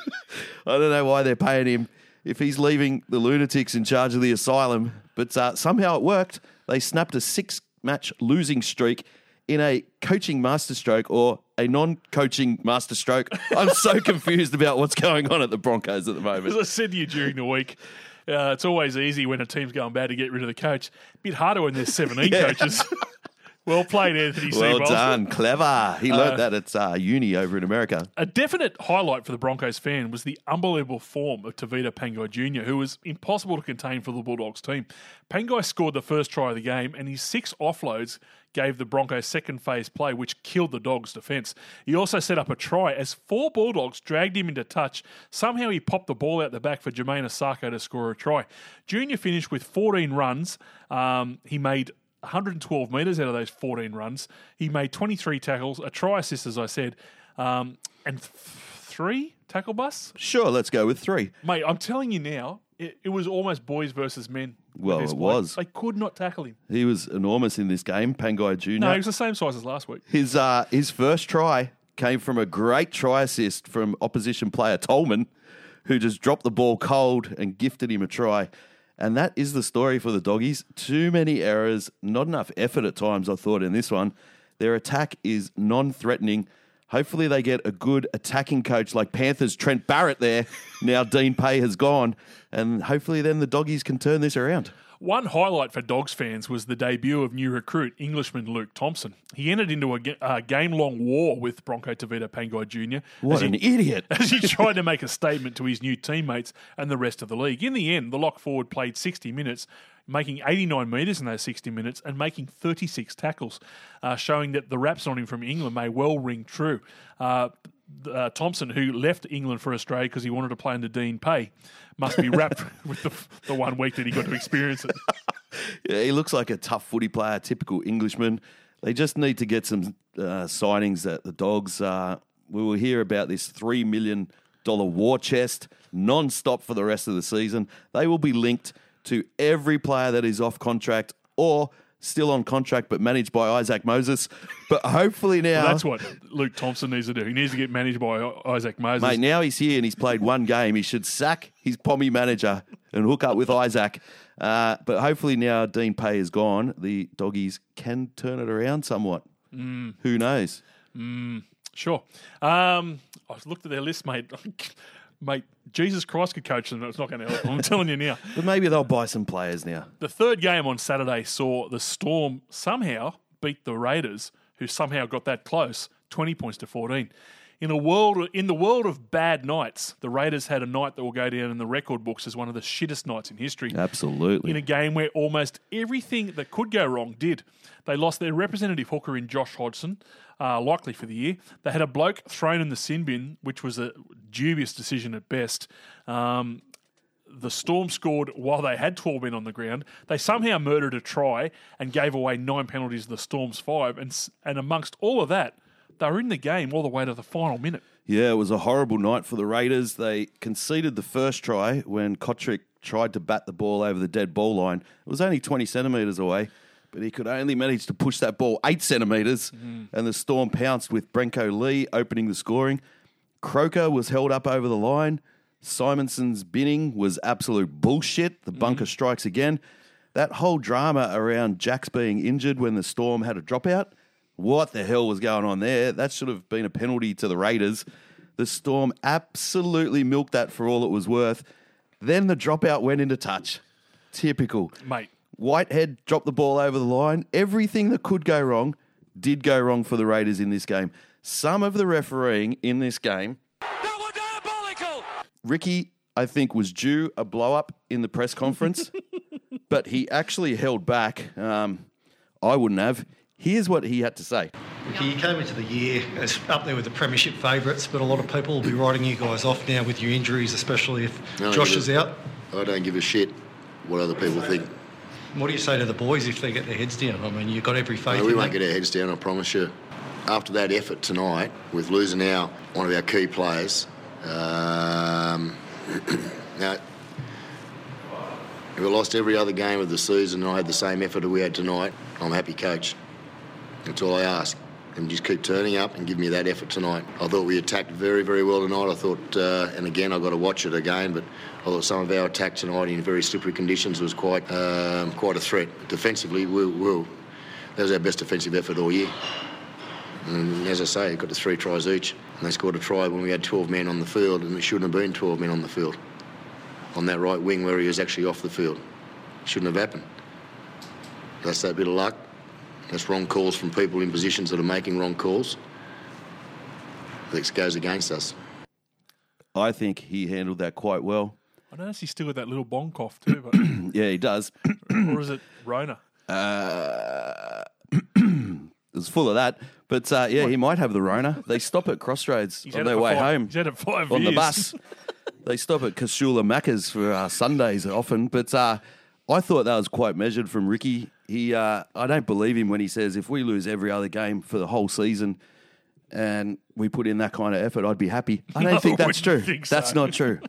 I don't know why they're paying him if he's leaving the lunatics in charge of the asylum, but uh, somehow it worked. They snapped a six-match losing streak in a coaching masterstroke or a non-coaching masterstroke. I'm so confused about what's going on at the Broncos at the moment. As I said to you during the week, uh, it's always easy when a team's going bad to get rid of the coach. A bit harder when there's seventeen yeah. coaches. Well played, Anthony Seabold. Well done. Clever. He learnt uh, that at uh, uni over in America. A definite highlight for the Broncos fan was the unbelievable form of Tevita Pangai Junior, who was impossible to contain for the Bulldogs team. Pangai scored the first try of the game, and his six offloads gave the Broncos second phase play, which killed the Dogs' defence. He also set up a try as four Bulldogs dragged him into touch. Somehow he popped the ball out the back for Jermaine Asako to score a try. Junior finished with fourteen runs. Um, he made one hundred twelve metres out of those fourteen runs. He made twenty-three tackles, a try assist, as I said, um, and th- three tackle busts? Sure, let's go with three. Mate, I'm telling you now, it, it was almost boys versus men. Well, it was. They could not tackle him. He was enormous in this game, Pangai Junior No, he was the same size as last week. His, uh, his first try came from a great try assist from opposition player Tolman, who just dropped the ball cold and gifted him a try. And that is the story for the Doggies. Too many errors, not enough effort at times, I thought, in this one. Their attack is non-threatening. Hopefully they get a good attacking coach like Panthers' Trent Barrett there. Now Dean Pay has gone. And hopefully then the Doggies can turn this around. One highlight for Dogs fans was the debut of new recruit, Englishman Luke Thompson. He entered into a, a game-long war with Bronco Tevita Pangai Junior What an he, idiot. As he tried to make a statement to his new teammates and the rest of the league. In the end, the lock forward played sixty minutes, making eighty-nine metres in those sixty minutes and making thirty-six tackles, uh, showing that the raps on him from England may well ring true. Uh, Uh, Thompson, who left England for Australia because he wanted to play under Dean Pay, must be wrapped with the, the one week that he got to experience it. Yeah, he looks like a tough footy player, typical Englishman. They just need to get some uh, signings at the Dogs. Uh, we will hear about this three million dollars war chest non-stop for the rest of the season. They will be linked to every player that is off contract or still on contract, but managed by Isaac Moses. But hopefully now... Well, that's what Luke Thompson needs to do. He needs to get managed by Isaac Moses. Mate, now he's here and he's played one game. He should sack his pommy manager and hook up with Isaac. Uh, but hopefully now Dean Pay is gone. The Doggies can turn it around somewhat. Mm. Who knows? Mm, sure. Um, I've looked at their list, mate. Mate, Jesus Christ could coach them. It's not going to help. I'm telling you now. But maybe they'll buy some players now. The third game on Saturday saw the Storm somehow beat the Raiders, who somehow got that close, twenty points to fourteen. In a world, in the world of bad nights, the Raiders had a night that will go down in the record books as one of the shittest nights in history. Absolutely. In a game where almost everything that could go wrong did. They lost their representative hooker in Josh Hodgson, uh, likely for the year. They had a bloke thrown in the sin bin, which was a dubious decision at best. Um, the Storm scored while they had twelve men on the ground. They somehow murdered a try and gave away nine penalties to the Storm's five. And, and amongst all of that, they were in the game all the way to the final minute. Yeah, it was a horrible night for the Raiders. They conceded the first try when Kotrick tried to bat the ball over the dead ball line. It was only twenty centimetres away, but he could only manage to push that ball eight centimetres, mm. and the Storm pounced with Brenko Lee opening the scoring. Croker was held up over the line. Simonson's binning was absolute bullshit. The bunker mm. strikes again. That whole drama around Jacks being injured when the Storm had a dropout, what the hell was going on there? That should have been a penalty to the Raiders. The Storm absolutely milked that for all it was worth. Then the dropout went into touch. Typical. Mate. Whitehead dropped the ball over the line. Everything that could go wrong did go wrong for the Raiders in this game. Some of the refereeing in this game... That was diabolical! Ricky, I think, was due a blow-up in the press conference, but he actually held back. Um, I wouldn't have... Here's what he had to say. Ricky, you came into the year as up there with the premiership favourites, but a lot of people will be writing you guys off now with your injuries, especially if Josh is out. I don't give a shit what other people think. What do you say to the boys if they get their heads down? I mean, you've got every faith in them. No, we won't get our heads down, I promise you. After that effort tonight, with losing our one of our key players, um, Now, if I lost every other game of the season and I had the same effort that we had tonight, I'm happy coach. That's all I ask. And just keep turning up and give me that effort tonight. I thought we attacked very, very well tonight. I thought, uh, and again, I've got to watch it again, but I thought some of our attack tonight in very slippery conditions was quite um, quite a threat. Defensively, we will. That was our best defensive effort all year. And as I say, it got to three tries each. And they scored a try when we had twelve men on the field, and it shouldn't have been twelve men on the field. On that right wing where he was actually off the field. Shouldn't have happened. That's that bit of luck. That's wrong calls from people in positions that are making wrong calls. That goes against us. I think he handled that quite well. I notice he's still got that little bong cough too. But yeah, he does. Or is it Rona? Uh, it was full of that. But, uh, yeah, what? He might have the Rona. They stop at Crossroads on their way five, home. He's had it five on years. The bus. They stop at Casula Macca's for uh, Sundays often. But uh, I thought that was quite measured from Ricky. He, uh, I don't believe him when he says if we lose every other game for the whole season and we put in that kind of effort, I'd be happy. I don't no, think that's true. Think so. That's not true.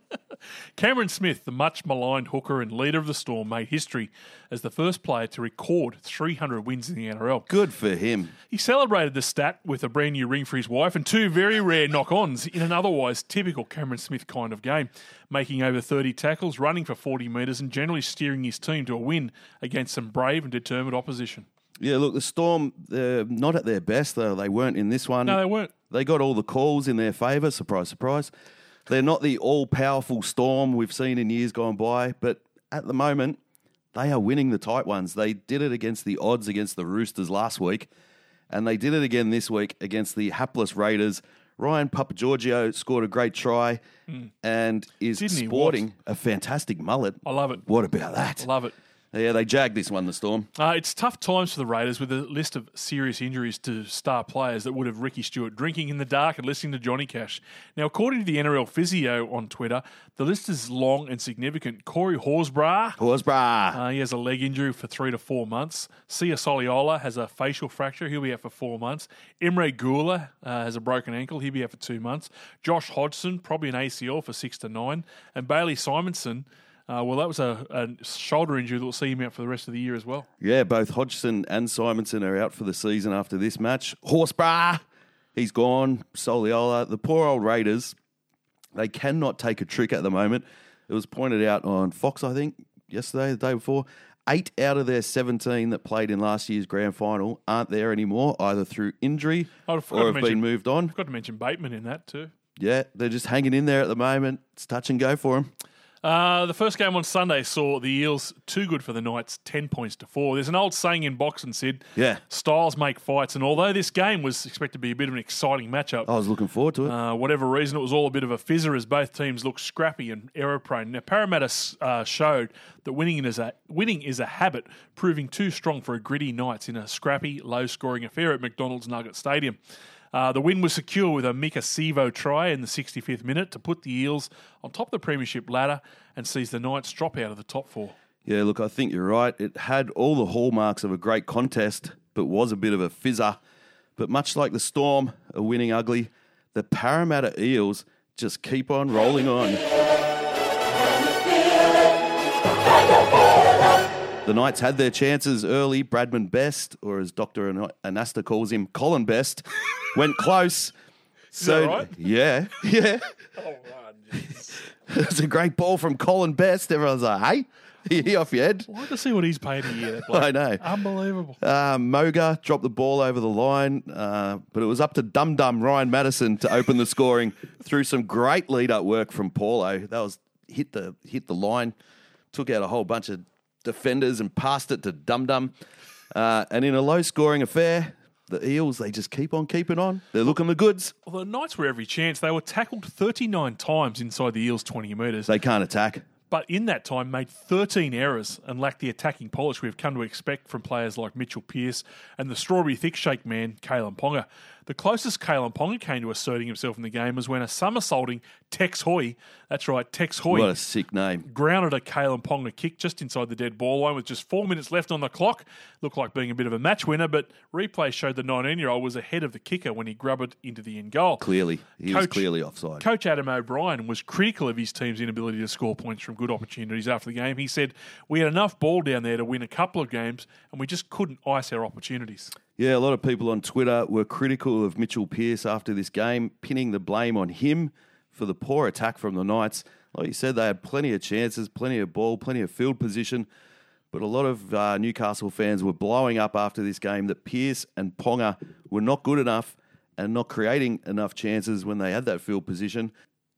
Cameron Smith, the much-maligned hooker and leader of the Storm, made history as the first player to record three hundred wins in the N R L. Good for him. He celebrated the stat with a brand-new ring for his wife and two very rare knock-ons in an otherwise typical Cameron Smith kind of game, making over thirty tackles, running for forty metres and generally steering his team to a win against some brave and determined opposition. Yeah, look, the Storm, they're not at their best, though. They weren't in this one. No, they weren't. They got all the calls in their favour. Surprise, surprise. They're not the all-powerful Storm we've seen in years gone by, but at the moment, they are winning the tight ones. They did it against the odds against the Roosters last week, and they did it again this week against the hapless Raiders. Ryan Papageorgiou scored a great try mm. and is Didn't sporting a fantastic mullet. I love it. What about that? I love it. Yeah, they jagged this one, the Storm. Uh, it's tough times for the Raiders with a list of serious injuries to star players that would have Ricky Stewart drinking in the dark and listening to Johnny Cash. Now, according to the N R L Physio on Twitter, the list is long and significant. Corey Horsbrough. Horsbrough. Uh, he has a leg injury for three to four months. Sia Soliola has a facial fracture. He'll be out for four months. Emre Guler uh, has a broken ankle. He'll be out for two months. Josh Hodgson, probably an A C L for six to nine. And Bailey Simonson. Uh, well, that was a, a shoulder injury that will see him out for the rest of the year as well. Yeah, both Hodgson and Simonson are out for the season after this match. Horsbrough, he's gone. Soliola, the poor old Raiders, they cannot take a trick at the moment. It was pointed out on Fox, I think, yesterday, the day before. Eight out of their seventeen that played in last year's grand final aren't there anymore, either through injury or have mention, been moved on. I forgot to mention Bateman in that too. Yeah, they're just hanging in there at the moment. It's touch and go for them. Uh, the first game on Sunday saw the Eels too good for the Knights, ten points to four. There's an old saying in boxing, Sid. Yeah. Styles make fights, and although this game was expected to be a bit of an exciting matchup, I was looking forward to it. Uh, whatever reason, it was all a bit of a fizzer as both teams looked scrappy and error-prone. Now, Parramatta uh, showed that winning is a winning is a habit, proving too strong for a gritty Knights in a scrappy, low-scoring affair at McDonald's Nugget Stadium. Uh, the win was secure with a Mika Sivo try in the sixty-fifth minute to put the Eels on top of the premiership ladder and sees the Knights drop out of the top four. Yeah, look, I think you're right. It had all the hallmarks of a great contest, but was a bit of a fizzer. But much like the Storm are winning ugly, the Parramatta Eels just keep on rolling on. The Knights had their chances early. Bradman Best, or as Doctor Anasta calls him, Colin Best, went close. So, is that right? Yeah, yeah. Oh, man. It's a great ball from Colin Best. Everyone's like, hey, he off your head. I'd like to see what he's paid a year. I know. Unbelievable. Uh, Moga dropped the ball over the line, uh, but it was up to dum-dum Ryan Madison to open the scoring through some great lead-up work from Paulo. That was hit the hit the line, took out a whole bunch of defenders and passed it to Dum Dum. Uh, and in a low-scoring affair, the Eels, they just keep on keeping on. They're looking the goods. Well, the Knights were every chance. They were tackled thirty-nine times inside the Eels' twenty metres. They can't attack. but in that time made thirteen errors and lacked the attacking polish we have come to expect from players like Mitchell Pearce and the strawberry thick-shake man, Kalen Ponga. The closest Kalen Ponga came to asserting himself in the game was when a somersaulting Tex Hoy, that's right, Tex Hoy. What a sick name. Grounded a Kalen Ponga kick just inside the dead ball line with just four minutes left on the clock. Looked like being a bit of a match winner, but replay showed the nineteen-year-old was ahead of the kicker when he grubbed it into the end goal. Clearly. He Coach, was clearly offside. Coach Adam O'Brien was critical of his team's inability to score points from good opportunities after the game. He said, we had enough ball down there to win a couple of games and we just couldn't ice our opportunities. Yeah, a lot of people on Twitter were critical of Mitchell Pearce after this game, pinning the blame on him for the poor attack from the Knights. Like you said, they had plenty of chances, plenty of ball, plenty of field position, but a lot of uh, Newcastle fans were blowing up after this game that Pearce and Ponga were not good enough and not creating enough chances when they had that field position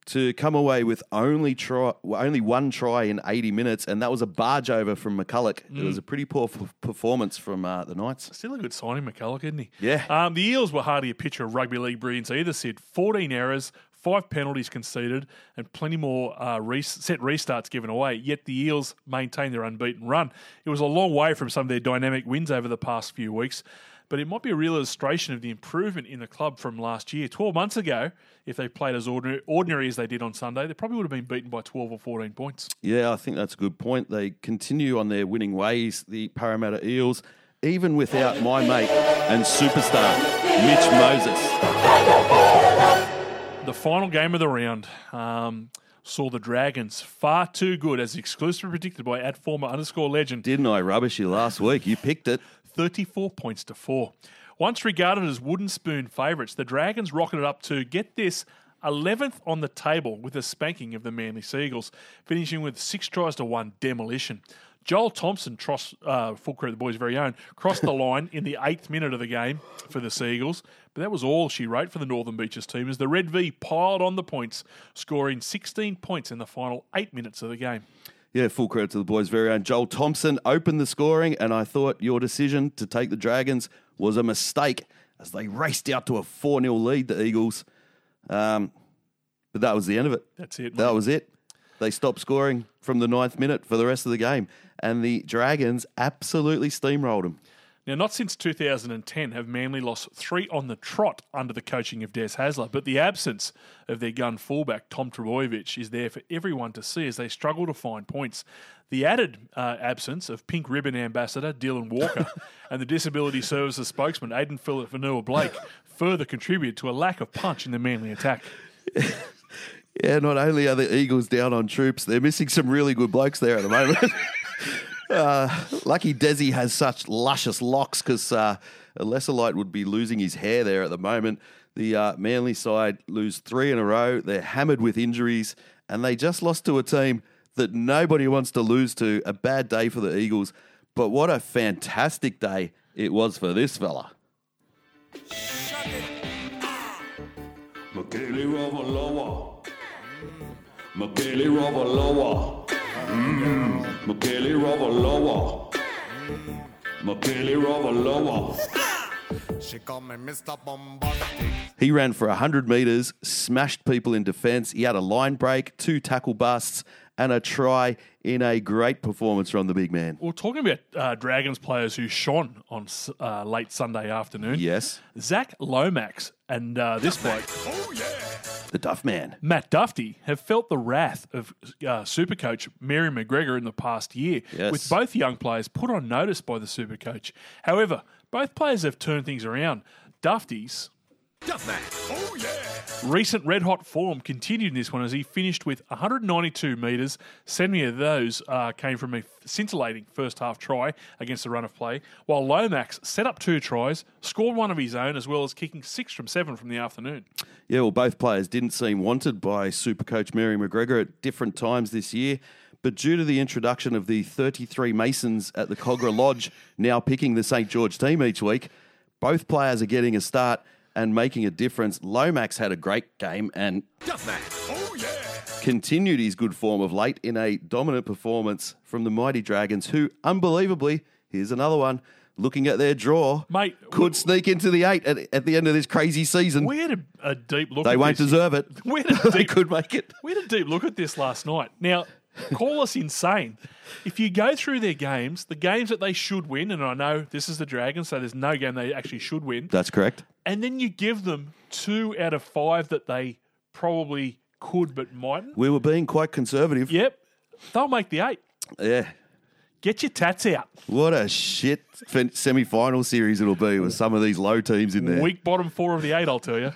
to come away with only try, only one try in eighty minutes, and that was a barge over from McCulloch. Mm. It was a pretty poor f- performance from uh, the Knights. Still a good signing, McCulloch, isn't he? Yeah. Um, the Eels were hardly a picture of rugby league brilliance either, Sid. fourteen errors, five penalties conceded, and plenty more uh, re- set restarts given away, yet the Eels maintained their unbeaten run. It was a long way from some of their dynamic wins over the past few weeks, but it might be a real illustration of the improvement in the club from last year. twelve months ago, if they played as ordinary, ordinary as they did on Sunday, they probably would have been beaten by twelve or fourteen points. Yeah, I think that's a good point. They continue on their winning ways, the Parramatta Eels, even without my mate and superstar, Mitch Moses. The final game of the round um, saw the Dragons far too good, as exclusively predicted by at former underscore legend. Didn't I rubbish you last week? You picked it. thirty-four points to four. Once regarded as wooden spoon favourites, the Dragons rocketed up to, get this, eleventh on the table with a spanking of the Manly Seagulls, finishing with six tries to one demolition. Joel Thompson, tros, uh, full credit, the boy's very own, crossed the line in the eighth minute of the game for the Seagulls, but that was all she wrote for the Northern Beaches team as the Red V piled on the points, scoring sixteen points in the final eight minutes of the game. Yeah, full credit to the boys' very own Joel Thompson opened the scoring, and I thought your decision to take the Dragons was a mistake as they raced out to a four nil lead, the Eagles. Um, but that was the end of it. That's it. Mate. That was it. They stopped scoring from the ninth minute for the rest of the game, and the Dragons absolutely steamrolled them. Now, not since two thousand ten have Manly lost three on the trot under the coaching of Des Hasler, but the absence of their gun fullback, Tom Trbojevic, is there for everyone to see as they struggle to find points. The added uh, absence of Pink Ribbon ambassador Dylan Walker and the Disability Services spokesman, Aidan Philip-Vanua-Blake, further contributed to a lack of punch in the Manly attack. Yeah, not only are the Eagles down on troops, they're missing some really good blokes there at the moment. Uh, lucky Desi has such luscious locks because uh, a Lesserlight would be losing his hair there at the moment. The uh, Manly side lose three in a row. They're hammered with injuries, and they just lost to a team that nobody wants to lose to. A bad day for the Eagles, but what a fantastic day it was for this fella. Shut it. Ah. Makele Rovaloa. Makele Rovaloa. Mm. Makele Rovaloa. Mm. Makele Rovaloa. She called me Mister Bombastic. He ran for one hundred metres, smashed people in defence. He had a line break, two tackle busts, and a try in a great performance from the big man. We're talking about uh, Dragons players who shone on uh, late Sunday afternoon. Yes. Zach Lomax and uh, this bloke. Oh, yeah. The Duff Man. Matt Duffy have felt the wrath of uh, Supercoach Mary McGregor in the past year, yes, with both young players put on notice by the Supercoach. However, both players have turned things around. Duffy's Duff Man. Oh, yeah. Recent red-hot form continued in this one as he finished with one hundred ninety-two metres. seventy of those uh, came from a scintillating first-half try against the run of play, while Lomax set up two tries, scored one of his own, as well as kicking six from seven from the afternoon. Yeah, well, both players didn't seem wanted by Supercoach Mary McGregor at different times this year, but due to the introduction of the thirty-three Masons at the Cogra Lodge now picking the St George team each week, both players are getting a start and making a difference. Lomax had a great game and oh, yeah, continued his good form of late in a dominant performance from the Mighty Dragons, who, unbelievably, here's another one, looking at their draw, mate, could sneak into the eight at, at the end of this crazy season. We had a, a deep look they at this. They won't deserve it. We had a deep, they could make it. We had a deep look at this last night. Now, Call us insane. If you go through their games, the games that they should win, and I know this is the Dragons, so there's no game they actually should win. That's correct. And then you give them two out of five that they probably could but mightn't. We were being quite conservative. Yep. They'll make the eight. Yeah. Get your tats out. What a shit semi-final series it'll be with some of these low teams in there. Weak bottom four of the eight, I'll tell you.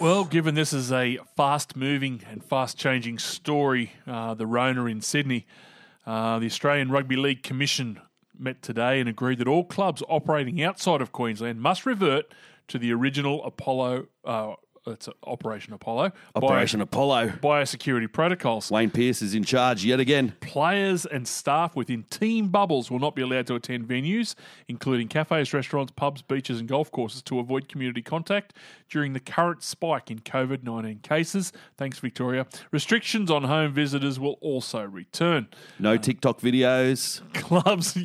Well, given this is a fast-moving and fast-changing story, uh, the Rona in Sydney, uh, the Australian Rugby League Commission met today and agreed that all clubs operating outside of Queensland must revert to the original Apollo, uh, it's Operation Apollo. Operation bio, Apollo. Biosecurity protocols. Wayne Pearce is in charge yet again. Players and staff within team bubbles will not be allowed to attend venues, including cafes, restaurants, pubs, beaches and golf courses, to avoid community contact during the current spike in COVID nineteen cases. Thanks, Victoria. Restrictions on home visitors will also return. No uh, TikTok videos. Clubs.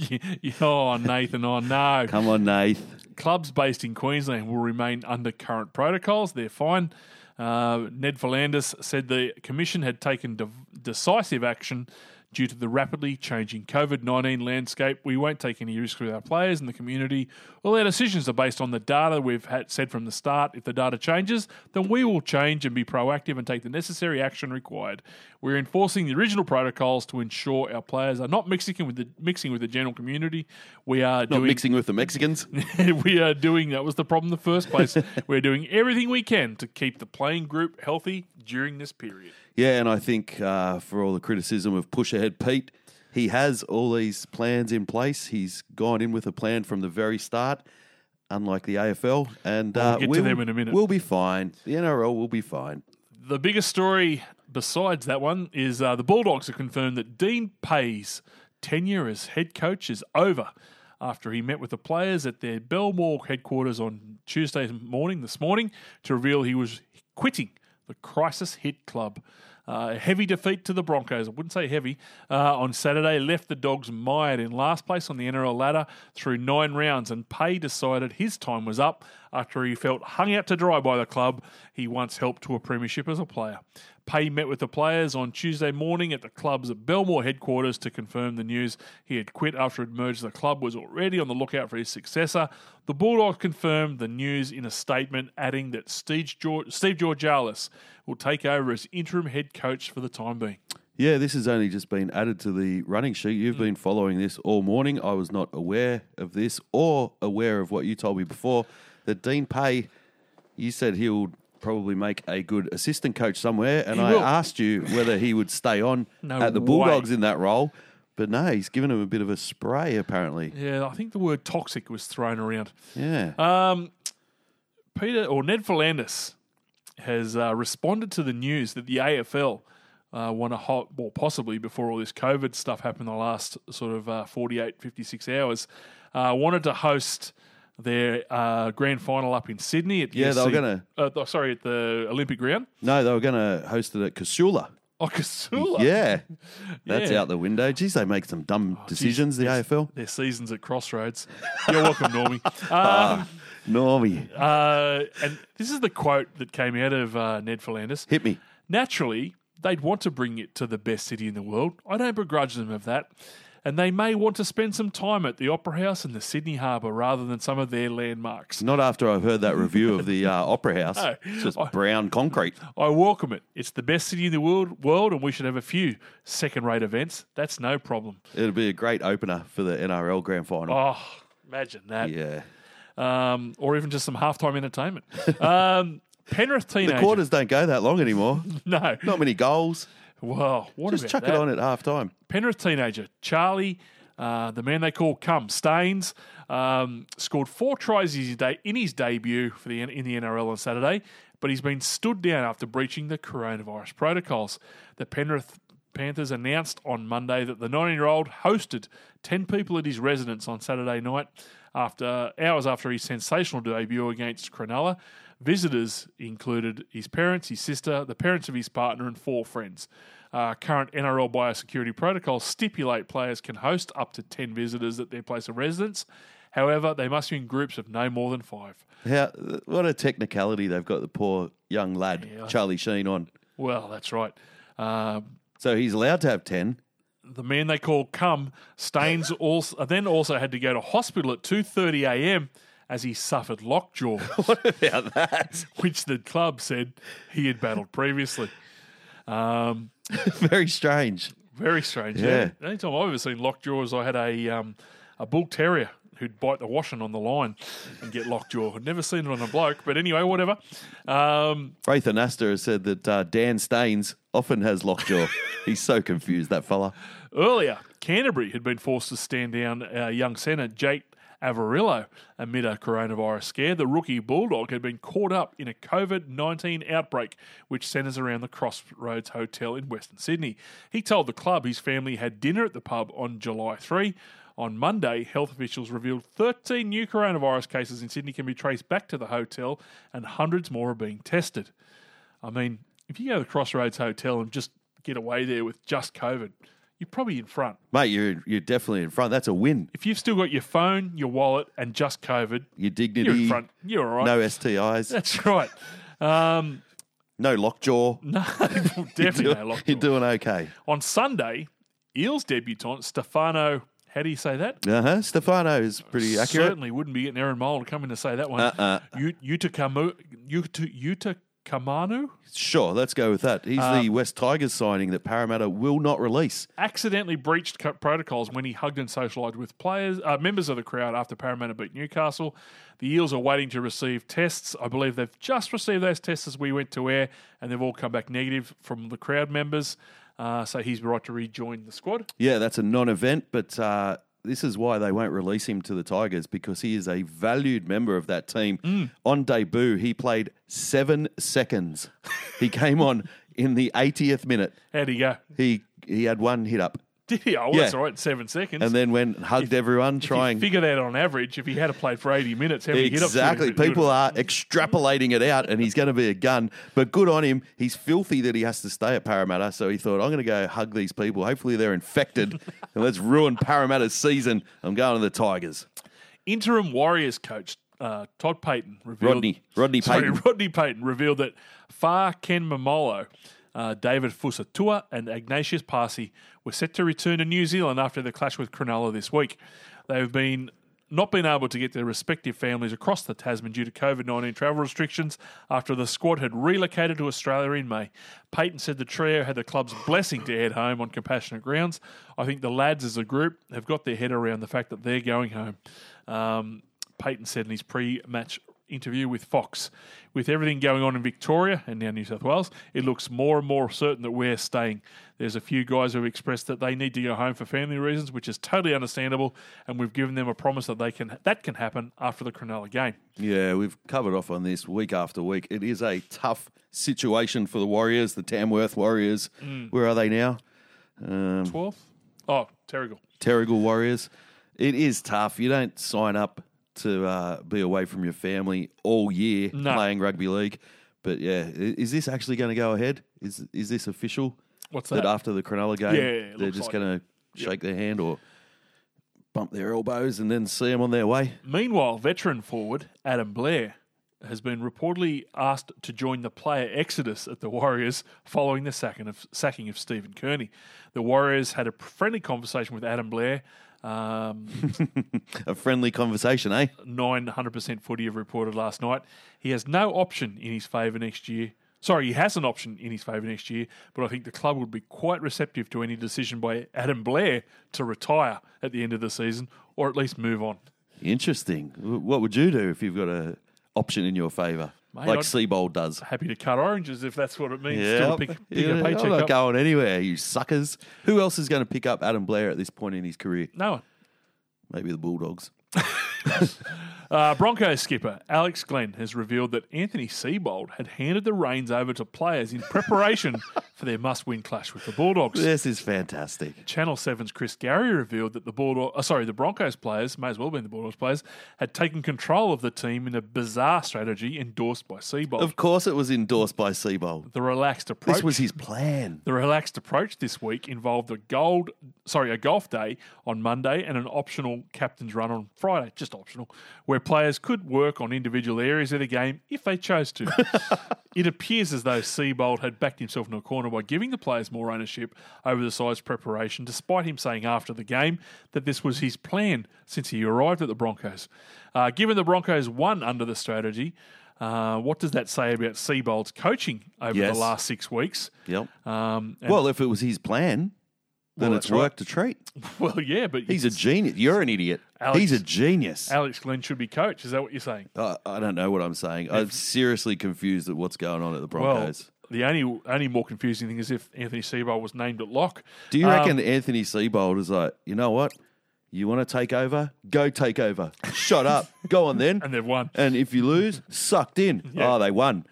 Oh, Nathan, oh no. Come on, Nath. Clubs based in Queensland will remain under current protocols. They're fine. Uh, Ned Philandis said the Commission had taken de- decisive action due to the rapidly changing COVID nineteen landscape. We won't take any risks with our players and the community. All our decisions are based on the data we've had said from the start. If the data changes, then we will change and be proactive and take the necessary action required. We're enforcing the original protocols to ensure our players are not mixing with the mixing with the general community. We are not doing, mixing with the Mexicans. We are doing, that was the problem in the first place. We're doing everything we can to keep the playing group healthy during this period. Yeah, and I think uh, for all the criticism of push ahead Pete, he has all these plans in place. He's gone in with a plan from the very start, unlike the A F L. And uh, we'll get we'll, to them in a minute. We'll be fine. The N R L will be fine. The biggest story besides that one is uh, the Bulldogs have confirmed that Dean Pay's tenure as head coach is over after he met with the players at their Belmore headquarters on Tuesday morning, this morning, to reveal he was quitting the crisis-hit club. Uh, heavy defeat to the Broncos. I wouldn't say heavy. Uh, on Saturday, left the Dogs mired in last place on the N R L ladder through nine rounds, and Pay decided his time was up after he felt hung out to dry by the club he once helped to a premiership as a player. Pay met with the players on Tuesday morning at the club's Belmore headquarters to confirm the news he had quit after it emerged the club was already on the lookout for his successor. The Bulldogs confirmed the news in a statement, adding that Steve Georgalis will take over as interim head coach for the time being. Yeah, this has only just been added to the running sheet. You've mm. been following this all morning. I was not aware of this or aware of what you told me before, that Dean Pay, you said he'll probably make a good assistant coach somewhere, and he I will. asked you whether he would stay on no at the Bulldogs way. in that role, but no, he's given him a bit of a spray apparently. Yeah, I think the word toxic was thrown around. Yeah. Um, Peter or Ned Philandis has uh, responded to the news that the A F L uh, won a hot, or well, possibly before all this COVID stuff happened the last sort of uh, forty-eight, fifty-six hours, uh, wanted to host their uh, grand final up in Sydney. At yeah, they were going to... Uh, sorry, at the Olympic ground? No, they were going to host it at Casula. Oh, Casula. Yeah. That's yeah. out the window. Geez, they make some dumb oh, decisions, geez. the A F L. Their season's at crossroads. You're welcome, Normie. Um, ah, Normie. Uh, and this is the quote that came out of uh, Ned Philandis. Hit me. Naturally, they'd want to bring it to the best city in the world. I don't begrudge them of that. And they may want to spend some time at the Opera House and the Sydney Harbour rather than some of their landmarks. Not after I've heard that review of the uh, Opera House. No, it's just I, brown concrete. I welcome it. It's the best city in the world, world, and we should have a few second-rate events. That's no problem. It'll be a great opener for the N R L Grand Final. Oh, imagine that. Yeah. Um, or even just some halftime entertainment. um, Penrith teenager. The quarters don't go that long anymore. No. Not many goals. Wow, what Just about chuck that? It on at half time. Penrith teenager Charlie, uh, the man they call Cum Staines, um, scored four tries in his debut for the in the N R L on Saturday, but he's been stood down after breaching the coronavirus protocols. The Penrith Panthers announced on Monday that the nineteen-year-old hosted ten people at his residence on Saturday night, after hours after his sensational debut against Cronulla. Visitors included his parents, his sister, the parents of his partner, and four friends. Uh, current N R L biosecurity protocols stipulate players can host up to ten visitors at their place of residence. However, they must be in groups of no more than five. How, what a technicality they've got the poor young lad, yeah. Charlie Sheen, on. Well, that's right. Um, so he's allowed to have ten. The man they call Cum, Staines, also, then also had to go to hospital at two thirty a m as he suffered lockjaw. What about that? Which the club said he had battled previously. Um, very strange. Very strange, yeah. yeah. The only time I've ever seen lockjaw is I had a um, a bull terrier who'd bite the washing on the line and get lockjaw. I'd never seen it on a bloke, but anyway, whatever. Um, Ethan Astor has said that uh, Dan Staines often has lockjaw. He's so confused, that fella. Earlier, Canterbury had been forced to stand down uh, young centre Jake Averillo amid a coronavirus scare. The rookie Bulldog had been caught up in a covid nineteen outbreak, which centres around the Crossroads Hotel in Western Sydney. He told the club his family had dinner at the pub on July third. On Monday, health officials revealed thirteen new coronavirus cases in Sydney can be traced back to the hotel, and hundreds more are being tested. I mean, if you go to the Crossroads Hotel and just get away there with just COVID, you're probably in front. Mate, you're you're definitely in front. That's a win. If you've still got your phone, your wallet, and just COVID, your dignity, you're in front. You're all right. No S T Is. That's right. Um, no lockjaw. No, definitely doing, no lockjaw. You're doing okay. On Sunday, Eels debutant Stefano, how do you say that? Uh-huh. Stefano is pretty accurate. Certainly wouldn't be getting Aaron Mole to come in to say that one. Uh-uh. Utacamanu. Uta, Kamanu? Sure, let's go with that. He's um, the West Tigers signing that Parramatta will not release. Accidentally breached co- protocols when he hugged and socialised with players, uh, members of the crowd after Parramatta beat Newcastle. The Eels are waiting to receive tests. I believe they've just received those tests as we went to air, and they've all come back negative from the crowd members. Uh, so he's right to rejoin the squad. Yeah, that's a non-event, but uh, this is why they won't release him to the Tigers, because he is a valued member of that team. Mm. On debut, he played seven seconds. He came on in the eightieth minute. How'd he go? He he had one hit up. Did he? Oh, well, yeah. That's all right, seven seconds. And then went and hugged if, everyone if trying. If you figure that on average, if he had played for eighty minutes, how many hit ups? Exactly. People are extrapolating it out, and he's going to be a gun. But good on him. He's filthy that he has to stay at Parramatta, so he thought, I'm going to go hug these people. Hopefully they're infected, and let's ruin Parramatta's season. I'm going to the Tigers. Interim Warriors coach uh, Todd Payton revealed... Rodney. Rodney Payton. Sorry, Rodney Payton revealed that Far Ken Mamolo... Uh, David Fusatua and Ignatius Parsi were set to return to New Zealand after the clash with Cronulla this week. They've been not been able to get their respective families across the Tasman due to covid nineteen travel restrictions after the squad had relocated to Australia in May. Payton said the trio had the club's blessing to head home on compassionate grounds. I think the lads as a group have got their head around the fact that they're going home. Um, Payton said in his pre-match interview with Fox, with everything going on in Victoria and now New South Wales, it looks more and more certain that we're staying. There's a few guys who have expressed that they need to go home for family reasons, which is totally understandable, and we've given them a promise that they can that can happen after the Cronulla game. Yeah, we've covered off on this week after week. It is a tough situation for the Warriors, the Tamworth Warriors. Mm. Where are they now? Um, twelfth? Oh, Terrigal. Terrigal Warriors. It is tough. You don't sign up to uh, be away from your family all year no. playing rugby league. But, yeah, is this actually going to go ahead? Is is this official? What's that? That after the Cronulla game, yeah, they're just like going to shake yep. their hand or bump their elbows and then see them on their way? Meanwhile, veteran forward Adam Blair has been reportedly asked to join the player exodus at the Warriors following the sacking of, sacking of Stephen Kearney. The Warriors had a friendly conversation with Adam Blair. Um, a friendly conversation, eh? nine hundred percent footy have reported last night. He has no option in his favour next year. Sorry, he has an option in his favour next year, but I think the club would be quite receptive to any decision by Adam Blair to retire at the end of the season or at least move on. Interesting. What would you do if you've got an option in your favour? Mate, like Seabold does. Happy to cut oranges if that's what it means. Yeah, Still pick, pick yeah, a paycheck I'm not up. Going anywhere, you suckers. Who else is going to pick up Adam Blair at this point in his career? No one. Maybe the Bulldogs. Uh, Broncos skipper Alex Glenn has revealed that Anthony Seibold had handed the reins over to players in preparation for their must-win clash with the Bulldogs. This is fantastic. Channel seven's Chris Gary revealed that the Bulldog, oh, sorry, the Broncos players, may as well have been the Bulldogs players, had taken control of the team in a bizarre strategy endorsed by Seibold. Of course it was endorsed by Seibold. The relaxed approach. This was his plan. The relaxed approach this week involved a gold, sorry, a golf day on Monday and an optional captain's run on Friday, just optional, where players could work on individual areas of the game if they chose to. It appears as though Seibold had backed himself into a corner by giving the players more ownership over the side's preparation, despite him saying after the game that this was his plan since he arrived at the Broncos. Uh, given the Broncos won under the strategy, uh, what does that say about Seibold's coaching over yes. the last six weeks? Yep. Um, well, if it was his plan... Then well, it's worked right. a treat. Well, yeah, but... He's a genius. You're an idiot. Alex, He's a genius. Alex Glenn should be coach. Is that what you're saying? Uh, I don't know what I'm saying. If, I'm seriously confused at what's going on at the Broncos. Well, the only only more confusing thing is if Anthony Seibold was named at lock. Do you um, reckon Anthony Seibold is like, you know what? You want to take over? Go take over. Shut up. Go on then. And they've won. And if you lose, sucked in. Yeah. Oh, they won.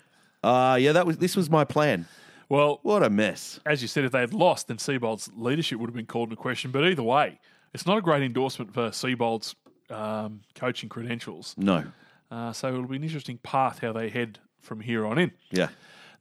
Uh, yeah, that was. This was my plan. Well, what a mess. As you said, if they had lost, then Seibold's leadership would have been called into question. But either way, it's not a great endorsement for Seibold's um, coaching credentials. No. Uh, so it'll be an interesting path how they head from here on in. Yeah.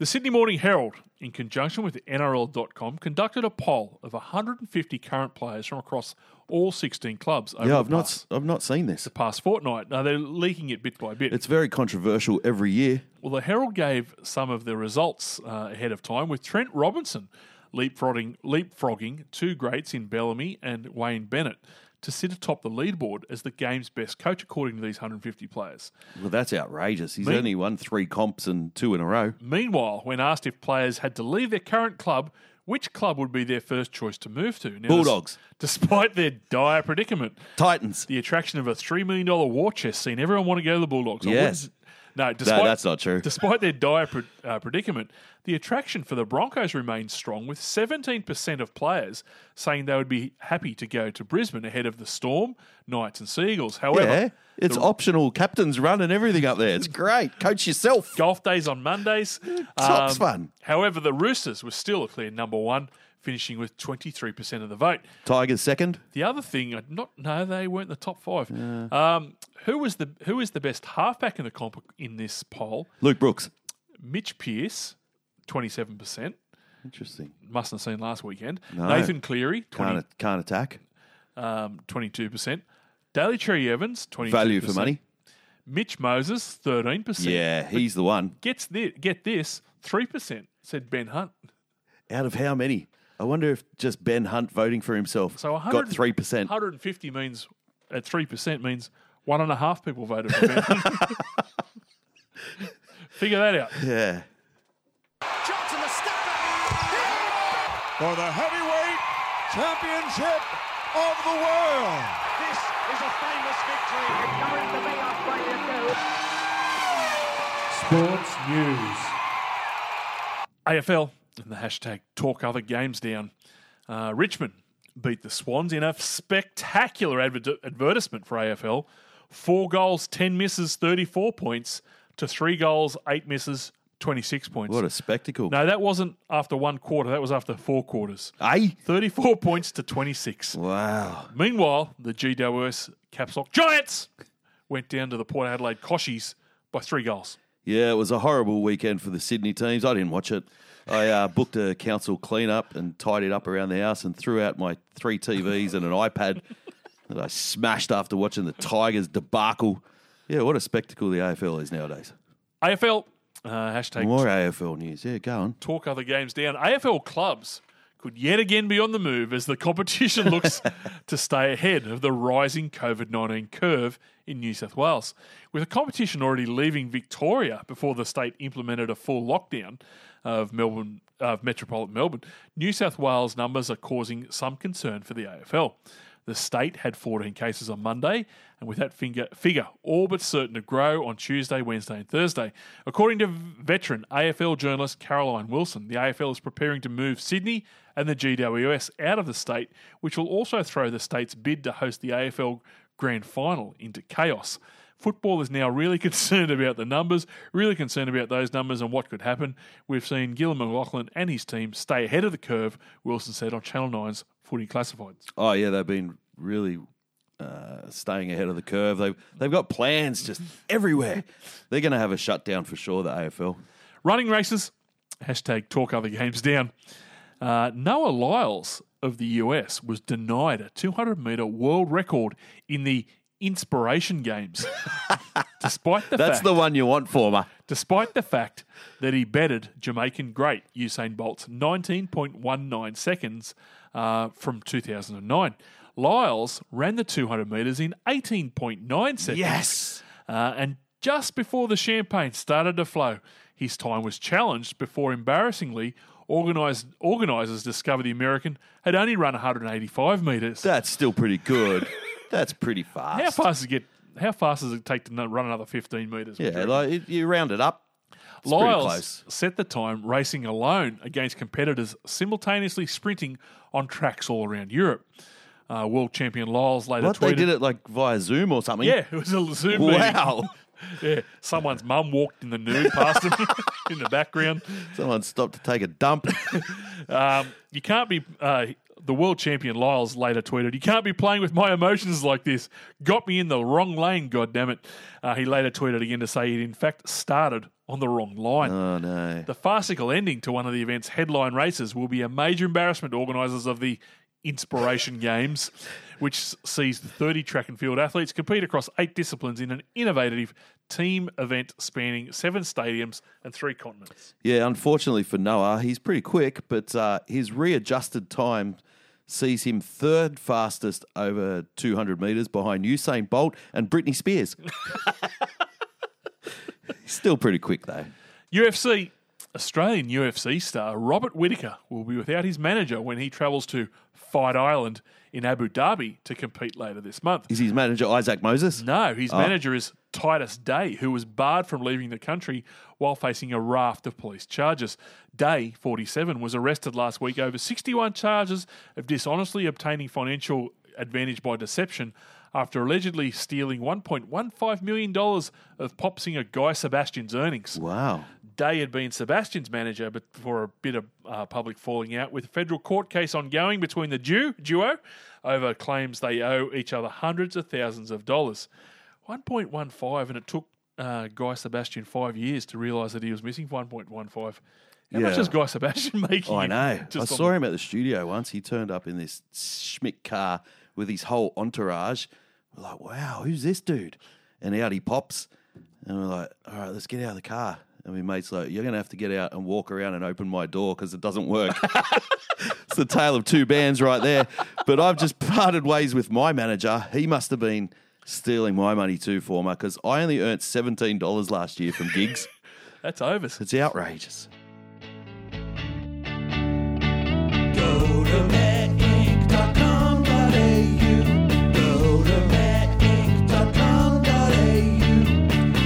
The Sydney Morning Herald, in conjunction with N R L dot com, conducted a poll of one hundred fifty current players from across all sixteen clubs. Over yeah, I've past, not I've not seen this. The past fortnight. Now, they're leaking it bit by bit. It's very controversial every year. Well, the Herald gave some of the results uh, ahead of time, with Trent Robinson leapfrogging, leapfrogging two greats in Bellamy and Wayne Bennett to sit atop the leaderboard as the game's best coach, according to these one hundred fifty players. Well, that's outrageous. He's mean- only won three comps and two in a row. Meanwhile, when asked if players had to leave their current club, which club would be their first choice to move to? Now, Bulldogs. Despite their dire predicament. Titans. The attraction of a three million dollars war chest scene. Everyone want to go to the Bulldogs. Yes. No, despite, no, that's not true. Despite their dire pre- uh, predicament, the attraction for the Broncos remains strong, with seventeen percent of players saying they would be happy to go to Brisbane ahead of the Storm, Knights and Seagulls. However... Yeah, it's the, optional. Captain's run and everything up there. It's great. Coach yourself. Golf days on Mondays. Top's um, fun. However, the Roosters were still a clear number one, finishing with twenty-three percent of the vote. Tigers second. The other thing, not no, they weren't the top five. Yeah. Um, who was the who is the best halfback in the comp in this poll? Luke Brooks, Mitch Pearce, twenty-seven percent. Interesting. Mustn't have seen last weekend. No. Nathan Cleary, twenty, can't, can't attack, um, twenty-two percent. Daly Cherry Evans, twenty-two percent. Value for money. Mitch Moses, thirteen percent. Yeah, he's but the one. Gets this, get this, three percent said Ben Hunt. Out of how many? I wonder if just Ben Hunt voting for himself so got three percent. one hundred fifty means, at three percent means one and a half people voted for Ben Hunt. Figure that out. Yeah. Johnson the step for the heavyweight championship of the world. This is a famous victory. It's going to be our player too. Sports News. A F L. And the hashtag talk other games down. Uh, Richmond beat the Swans in a spectacular adver- advertisement for A F L. Four goals, ten misses, thirty-four points, to three goals, eight misses, twenty-six points. What a spectacle. No, that wasn't after one quarter. That was after four quarters. Aye? thirty-four points to twenty-six. Wow. Meanwhile, the G W S Caps Lock Giants went down to the Port Adelaide Coshies by three goals. Yeah, it was a horrible weekend for the Sydney teams. I didn't watch it. I uh, booked a council clean-up and tidied up around the house and threw out my three T Vs and an iPad that I smashed after watching the Tigers debacle. Yeah, what a spectacle the A F L is nowadays. A F L, uh, hashtag... More A F L news. Yeah, go on. Talk other games down. A F L clubs could yet again be on the move as the competition looks to stay ahead of the rising COVID nineteen curve in New South Wales. With the competition already leaving Victoria before the state implemented a full lockdown of Melbourne, of metropolitan Melbourne, New South Wales numbers are causing some concern for the A F L. The state had fourteen cases on Monday, and with that finger, figure all but certain to grow on Tuesday, Wednesday and Thursday. According to veteran A F L journalist Caroline Wilson, the A F L is preparing to move Sydney and the G W S out of the state, which will also throw the state's bid to host the A F L Grand Final into chaos. Football is now really concerned about the numbers, really concerned about those numbers and what could happen. We've seen Gillon McLachlan and his team stay ahead of the curve, Wilson said on Channel nine's Footy Classifieds. Oh, yeah, they've been really uh, staying ahead of the curve. They've, they've got plans just everywhere. They're going to have a shutdown for sure, the A F L. Running races, hashtag talk other games down. Uh, Noah Lyles of the U S was denied a two hundred metre world record in the Inspiration Games. Despite the That's fact, the one you want, former. Despite the fact that he betted Jamaican great Usain Bolt's nineteen point one nine seconds uh, from two thousand nine. Lyles ran the two hundred metres in eighteen point nine seconds. Yes! Uh, and just before the champagne started to flow, his time was challenged before, embarrassingly, Organised, organisers discovered the American had only run one hundred eighty-five metres. That's still pretty good. That's pretty fast. How fast does it get? How fast does it take to run another fifteen metres? Yeah, like you round it up. It's Lyles close. Set the time racing alone against competitors simultaneously sprinting on tracks all around Europe. Uh, world champion Lyles later what, tweeted, "They did it like via Zoom or something." Yeah, it was a Zoom. Wow. Meeting. Yeah, someone's mum walked in the nude past him in the background. Someone stopped to take a dump. um, you can't be, uh, the world champion Lyles later tweeted, "You can't be playing with my emotions like this. Got me in the wrong lane, goddammit." Uh, he later tweeted again to say he'd in fact started on the wrong line. Oh, no. The farcical ending to one of the event's headline races will be a major embarrassment to organisers of the Inspiration Games, which sees the thirty track and field athletes compete across eight disciplines in an innovative team event spanning seven stadiums and three continents. Yeah, unfortunately for Noah, he's pretty quick, but uh, his readjusted time sees him third fastest over two hundred metres behind Usain Bolt and Britney Spears. He's still pretty quick, though. U F C. Australian U F C star Robert Whittaker will be without his manager when he travels to Fight Island in Abu Dhabi to compete later this month. Is his manager Isaac Moses? No, his oh. manager is Titus Day, who was barred from leaving the country while facing a raft of police charges. Day, forty-seven, was arrested last week over sixty-one charges of dishonestly obtaining financial advantage by deception after allegedly stealing one point one five million dollars of pop singer Guy Sebastian's earnings. Wow. Day had been Sebastian's manager but for a bit of uh, public falling out, with a federal court case ongoing between the du- duo over claims they owe each other hundreds of thousands of dollars. one point one five, and it took uh, Guy Sebastian five years to realise that he was missing one point one five. How yeah. much is Guy Sebastian making? I know. I saw the- him at the studio once. He turned up in this schmick car with his whole entourage. We're like, wow, who's this dude? And out he pops. And we're like, all right, let's get out of the car. And my mate's like, you're going to have to get out and walk around and open my door because it doesn't work. It's the tale of two bands right there. But I've just parted ways with my manager. He must have been stealing my money too, former, because I only earned seventeen dollars last year from gigs. That's over. It's outrageous. Go to bed.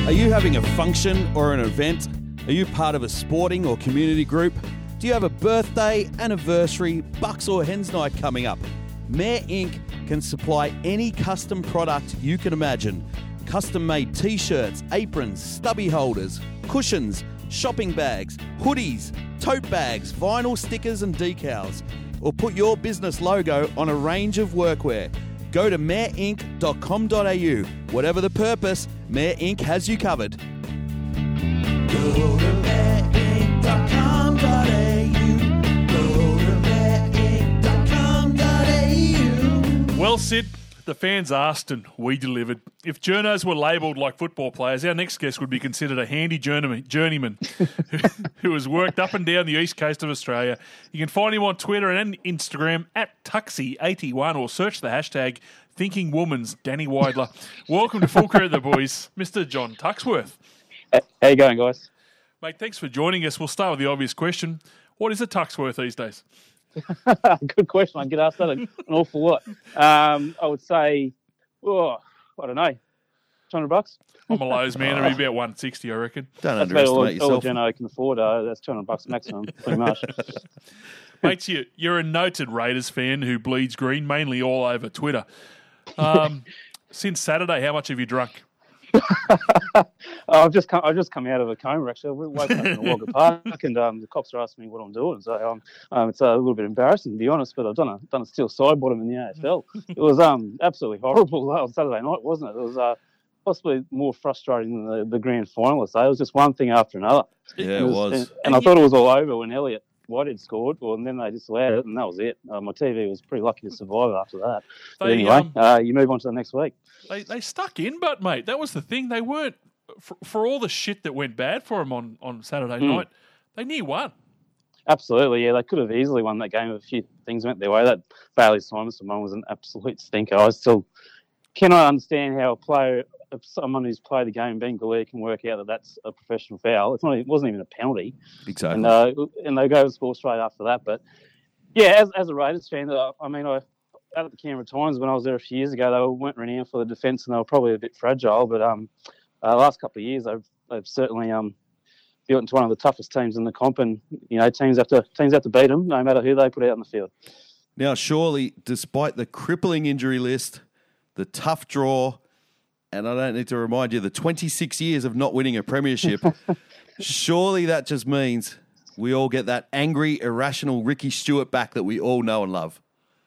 Are you having a function or an event? Are you part of a sporting or community group? Do you have a birthday, anniversary, bucks or hens night coming up? Mare Incorporated can supply any custom product you can imagine. Custom-made t-shirts, aprons, stubby holders, cushions, shopping bags, hoodies, tote bags, vinyl stickers and decals. Or put your business logo on a range of workwear. Go to mare inc dot com dot a u. Whatever the purpose, Mare Incorporated has you covered. Go to mare inc dot com dot a u. Go to mare inc dot com dot a u. Well, Sid, the fans asked and we delivered. If journos were labelled like football players, our next guest would be considered a handy journeyman, journeyman who has worked up and down the east coast of Australia. You can find him on Twitter and Instagram at Tuxie eighty-one or search the hashtag Thinking Woman's Danny Widler. Welcome to Full Credit the Boys, Mister John Tuxworth. How you going, guys? Mate, thanks for joining us. We'll start with the obvious question. What is a Tuxworth these days? Good question. I get asked that an awful lot. Um, I would say, oh, I don't know, two hundred bucks. I'm a Lowe's man. It'd be about one sixty, I reckon. Don't that's underestimate all, yourself. All Geno can afford. Uh, that's two hundred bucks maximum, pretty much. Mate, you, you're a noted Raiders fan who bleeds green, mainly all over Twitter. Um, since Saturday, how much have you drunk? I've just come, I've just come out of a coma. Actually, I woke up in Wagga Park, and um, the cops are asking me what I'm doing. So um, um, it's a little bit embarrassing to be honest, but I've done a done a steel side bottom in the A F L. It was um absolutely horrible on Saturday night, wasn't it? It was uh, possibly more frustrating than the, the grand finalists. Eh? It was just one thing after another. Yeah, it was. It was. And, and I thought it was all over when Elliot Whitehead scored, well, and then they disallowed it, and that was it. Uh, my T V was pretty lucky to survive after that. They, but anyway, um, uh, you move on to the next week. They they stuck in, but, mate, that was the thing. They weren't, for, for all the shit that went bad for them on, on Saturday mm. night, they near won. Absolutely, yeah. They could have easily won that game if a few things went their way. That Bailey Simonson one was an absolute stinker. I still cannot understand how a player, someone who's played the game in Bengalee can work out that that's a professional foul. It's not, it wasn't even a penalty. Exactly. And, uh, and they go to score straight after that. But, yeah, as as a Raiders fan, uh, I mean, I out at the Canberra Times when I was there a few years ago, they weren't renowned for the defence and they were probably a bit fragile. But um, uh, last couple of years, they've, they've certainly um, built into one of the toughest teams in the comp. And, you know, teams have to, teams have to beat them no matter who they put out on the field. Now, surely, despite the crippling injury list, the tough draw, and I don't need to remind you, the twenty-six years of not winning a premiership, surely that just means we all get that angry, irrational Ricky Stewart back that we all know and love.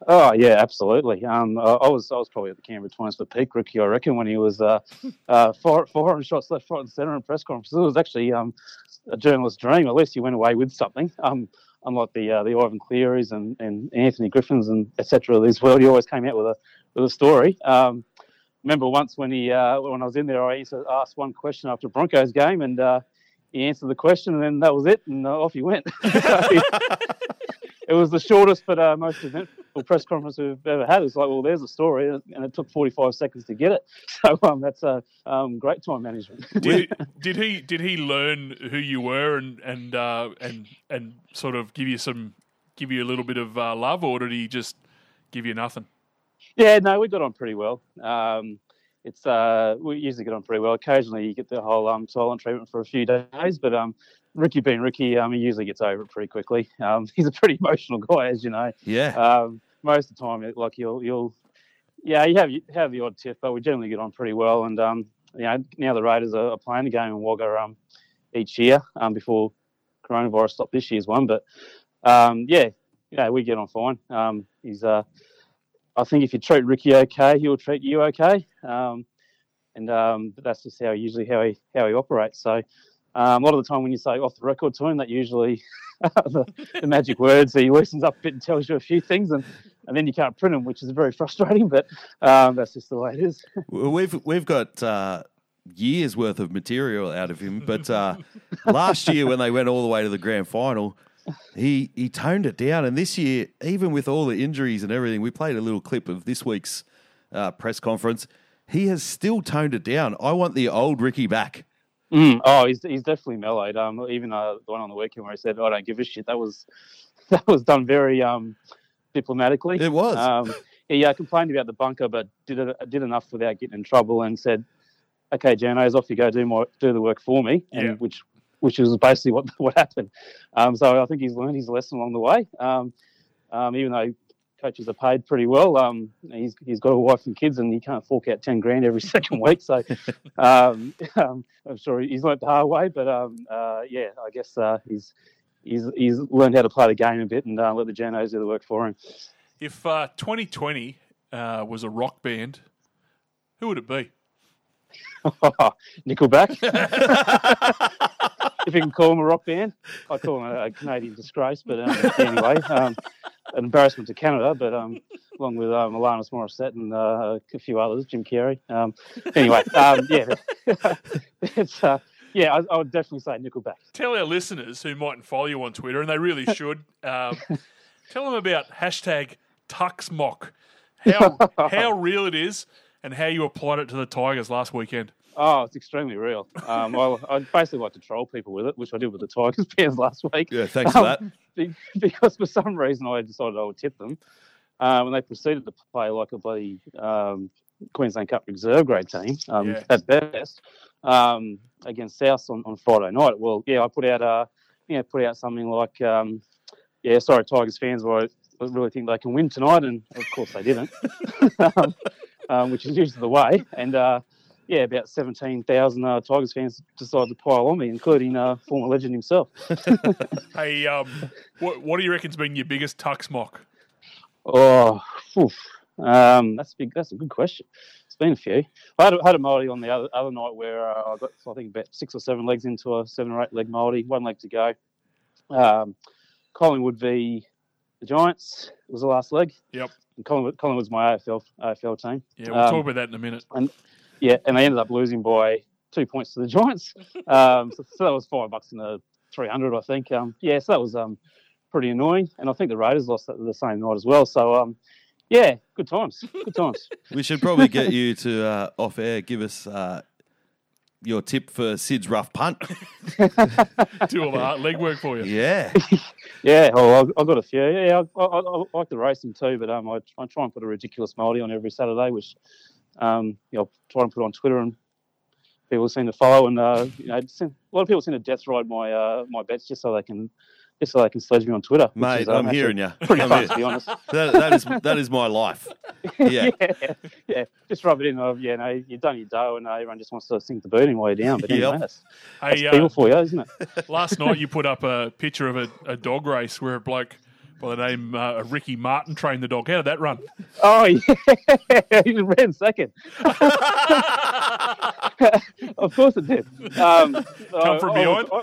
Oh, yeah, absolutely. Um, I, I was I was probably at the Canberra Times for peak Ricky, I reckon, when he was uh, uh, four, four shots left, front and centre in press conferences. It was actually um, a journalist's dream. At least he went away with something. Um, unlike the uh, the Ivan Clearys and, and Anthony Griffins and et cetera of this world, he always came out with a, with a story. Um Remember once when he uh, when I was in there, I used to ask one question after a Broncos game, and uh, he answered the question, and then that was it, and uh, off he went. It was the shortest but uh, most eventful press conference we've ever had. It's like, well, there's a story, and it took forty-five seconds to get it. So um, that's a uh, um, great time management. did, did he did he learn who you were and and uh, and and sort of give you some give you a little bit of uh, love, or did he just give you nothing? Yeah, no, we got on pretty well. Um, it's uh, we usually get on pretty well. Occasionally, you get the whole um, silent treatment for a few days, but um, Ricky being Ricky, um, he usually gets over it pretty quickly. Um, he's a pretty emotional guy, as you know. Yeah. Um, most of the time, like you'll, you'll, yeah, you have you have the odd tiff, but we generally get on pretty well. And um, you know, now the Raiders are playing the game in Wagga um each year um before coronavirus stopped this year's one. But um, yeah, yeah, we get on fine. Um, he's uh. I think if you treat Ricky okay, he'll treat you okay, um, and um, that's just how usually how he how he operates. So um, a lot of the time when you say off the record to him, that usually the, the magic words. He loosens up a bit and tells you a few things, and, and then you can't print them, which is very frustrating. But um, that's just the way it is. We've we've got uh, years worth of material out of him, but uh, last year when they went all the way to the grand final, He he toned it down, and this year, even with all the injuries and everything, we played a little clip of this week's uh, press conference. He has still toned it down. I want the old Ricky back. Mm. Oh, he's he's definitely mellowed. Um, even uh, the one on the weekend where he said, "I don't give a shit," that was that was done very um, diplomatically. It was. Um, he uh, complained about the bunker, but did it, did enough without getting in trouble, and said, "Okay, Janos, off you go. Do more, do the work for me," and yeah. which. which was basically what what happened. Um, so I think he's learned his lesson along the way. Um, um, even though coaches are paid pretty well, um, he's he's got a wife and kids, and he can't fork out ten grand every second week. So um, um, I'm sure he's learned the hard way. But um, uh, yeah, I guess uh, he's he's he's learned how to play the game a bit and uh, let the Janos do the work for him. If uh, twenty twenty uh, was a rock band, who would it be? Nickelback. If you can call him a rock band. I call him a, a Canadian disgrace, but um, anyway, um, an embarrassment to Canada, but um, along with um, Alanis Morissette and uh, a few others, Jim Carrey. Um, anyway, um, yeah. it's, uh, yeah, I, I would definitely say Nickelback. Tell our listeners who mightn't follow you on Twitter, and they really should, um, tell them about hashtag Tuxmock, how, how real it is and how you applied it to the Tigers last weekend. Oh, it's extremely real. Um, I, I basically like to troll people with it, which I did with the Tigers fans last week. Yeah, thanks um, for that. Because for some reason I decided I would tip them uh, when they proceeded to play like a bloody um, Queensland Cup reserve grade team um, yeah. at best um, against South on, on Friday night. Well, yeah, I put out uh, you know, put out something like, um, yeah, sorry, Tigers fans, but I really think they can win tonight, and of course they didn't, um, um, which is usually the way. And uh, yeah, about seventeen thousand uh, Tigers fans decided to pile on me, including uh, former legend himself. Hey, um, what, what do you reckon's been your biggest tuck mock? Oh, oof. Um, that's a big. That's a good question. It's been a few. I had a, had a multi on the other, other night where uh, I got, I think, about six or seven legs into a seven or eight leg multi, one leg to go. Um, Collingwood v the Giants was the last leg. Yep. And Collingwood, Collingwood's my A F L A F L team. Yeah, we'll um, talk about that in a minute. And yeah, and they ended up losing by two points to the Giants. Um, so, so that was five bucks in the three hundred, I think. Um, yeah, so that was um pretty annoying. And I think the Raiders lost that the same night as well. So um. Yeah, good times. Good times. We should probably get you to, uh, off air, give us uh, your tip for Sid's rough punt. Do all the hard leg work for you. Yeah. Yeah, oh, I've, I've got a few. Yeah, I, I, I like to race them too, but um, I, I try and put a ridiculous multi on every Saturday, which um, you know, try and put on Twitter, and people seem to follow. And uh, you know, a lot of people seem to death ride my uh, my bets just so they can. Just so they can sledge me on Twitter. Mate, is, um, I'm hearing you. Pretty I'm fun, here. To be honest. That, that, is, that is my life. Yeah. yeah. Yeah. Just rub it in. Of, yeah, no, you've done your dough and uh, everyone just wants to sink the boot in while you're down. But anyway, yep. that's, that's hey, people uh, for you, isn't it? Last night you put up a picture of a, a dog race where a bloke by the name uh, of Ricky Martin trained the dog. How did that run? Oh, yeah. He ran second. Of course it did. Um, Come from I, behind? I, I,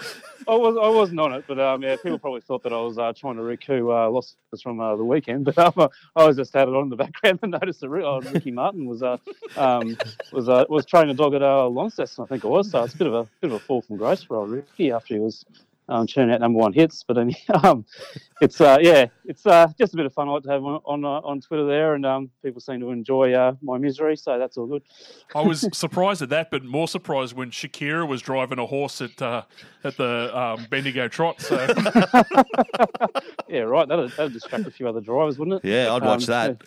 I was I wasn't on it, but um, yeah, people probably thought that I was uh, trying to recoup uh, losses from uh, the weekend. But um, I was just had it on in the background and noticed that uh, Ricky Martin was uh, um, was uh, was training a dog at uh, Launceston, I think it was. So it's a bit of a bit of a fall from grace for old Ricky after he was um, churning out number one hits. But um, it's uh, yeah, it's uh, just a bit of fun I like to have on on, uh, on Twitter there, and um, people seem to enjoy uh, my misery, so that's all good. I was surprised at that, but more surprised when Shakira was driving a horse at uh, at the um, Bendigo Trot. So yeah, right, that'd, that'd distract a few other drivers, wouldn't it? Yeah, I'd um, watch that,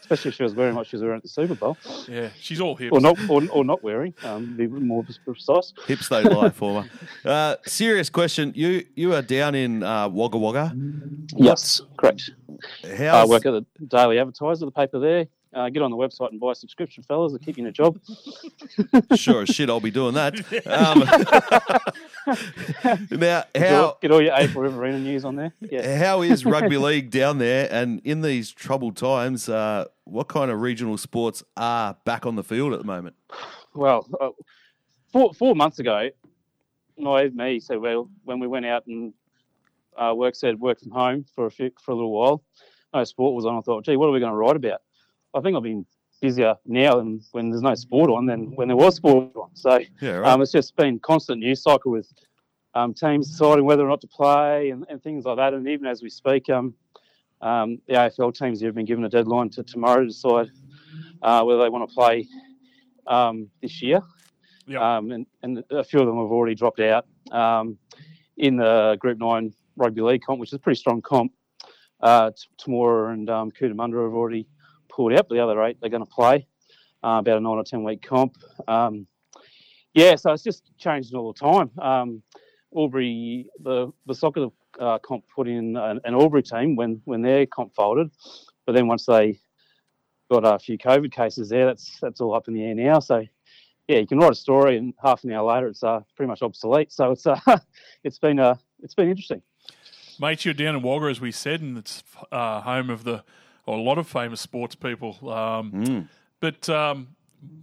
especially if she was wearing what she was wearing at the Super Bowl. Yeah, she's all hips, or not, or, or not wearing. Um, be more precise. Hips don't lie, former. Uh, serious question. You you are down in uh, Wagga Wagga. Yes, correct. I uh, work at the Daily Advertiser, the paper there. Uh, get on the website and buy a subscription, fellas. They'll keep you in a job. Sure as shit, I'll be doing that. Um, now, how get all your April Riverina news on there. Yeah. How is rugby league down there? And in these troubled times, uh, what kind of regional sports are back on the field at the moment? Well, uh, four four months ago, no, me. So well, when we went out and. Uh, work said work from home for a few, for a little while. No sport was on. I thought, gee, what are we going to write about? I think I've been busier now than when there's no sport on than when there was sport on. So yeah, right. um, it's just been constant news cycle with um, teams deciding whether or not to play and, and things like that. And even as we speak, um, um, the A F L teams have been given a deadline to tomorrow to decide uh, whether they want to play um, this year. Yep. Um, and, and a few of them have already dropped out um, in the Group Nine. Rugby league comp, which is a pretty strong comp. Uh, Tamora and um, Cootamundra have already pulled out, but the other eight they're going to play uh, about a nine or ten week comp. Um, yeah, so it's just changing all the time. Um, Albury, the the soccer uh, comp put in an, an Albury team when when their comp folded, but then once they got a few COVID cases there, that's that's all up in the air now. So. Yeah, you can write a story, and half an hour later, it's uh, pretty much obsolete. So it's uh, it's been uh, it's been interesting. Mate, you're down in Wagga, as we said, and it's uh, home of the or a lot of famous sports people. Um, mm. But um,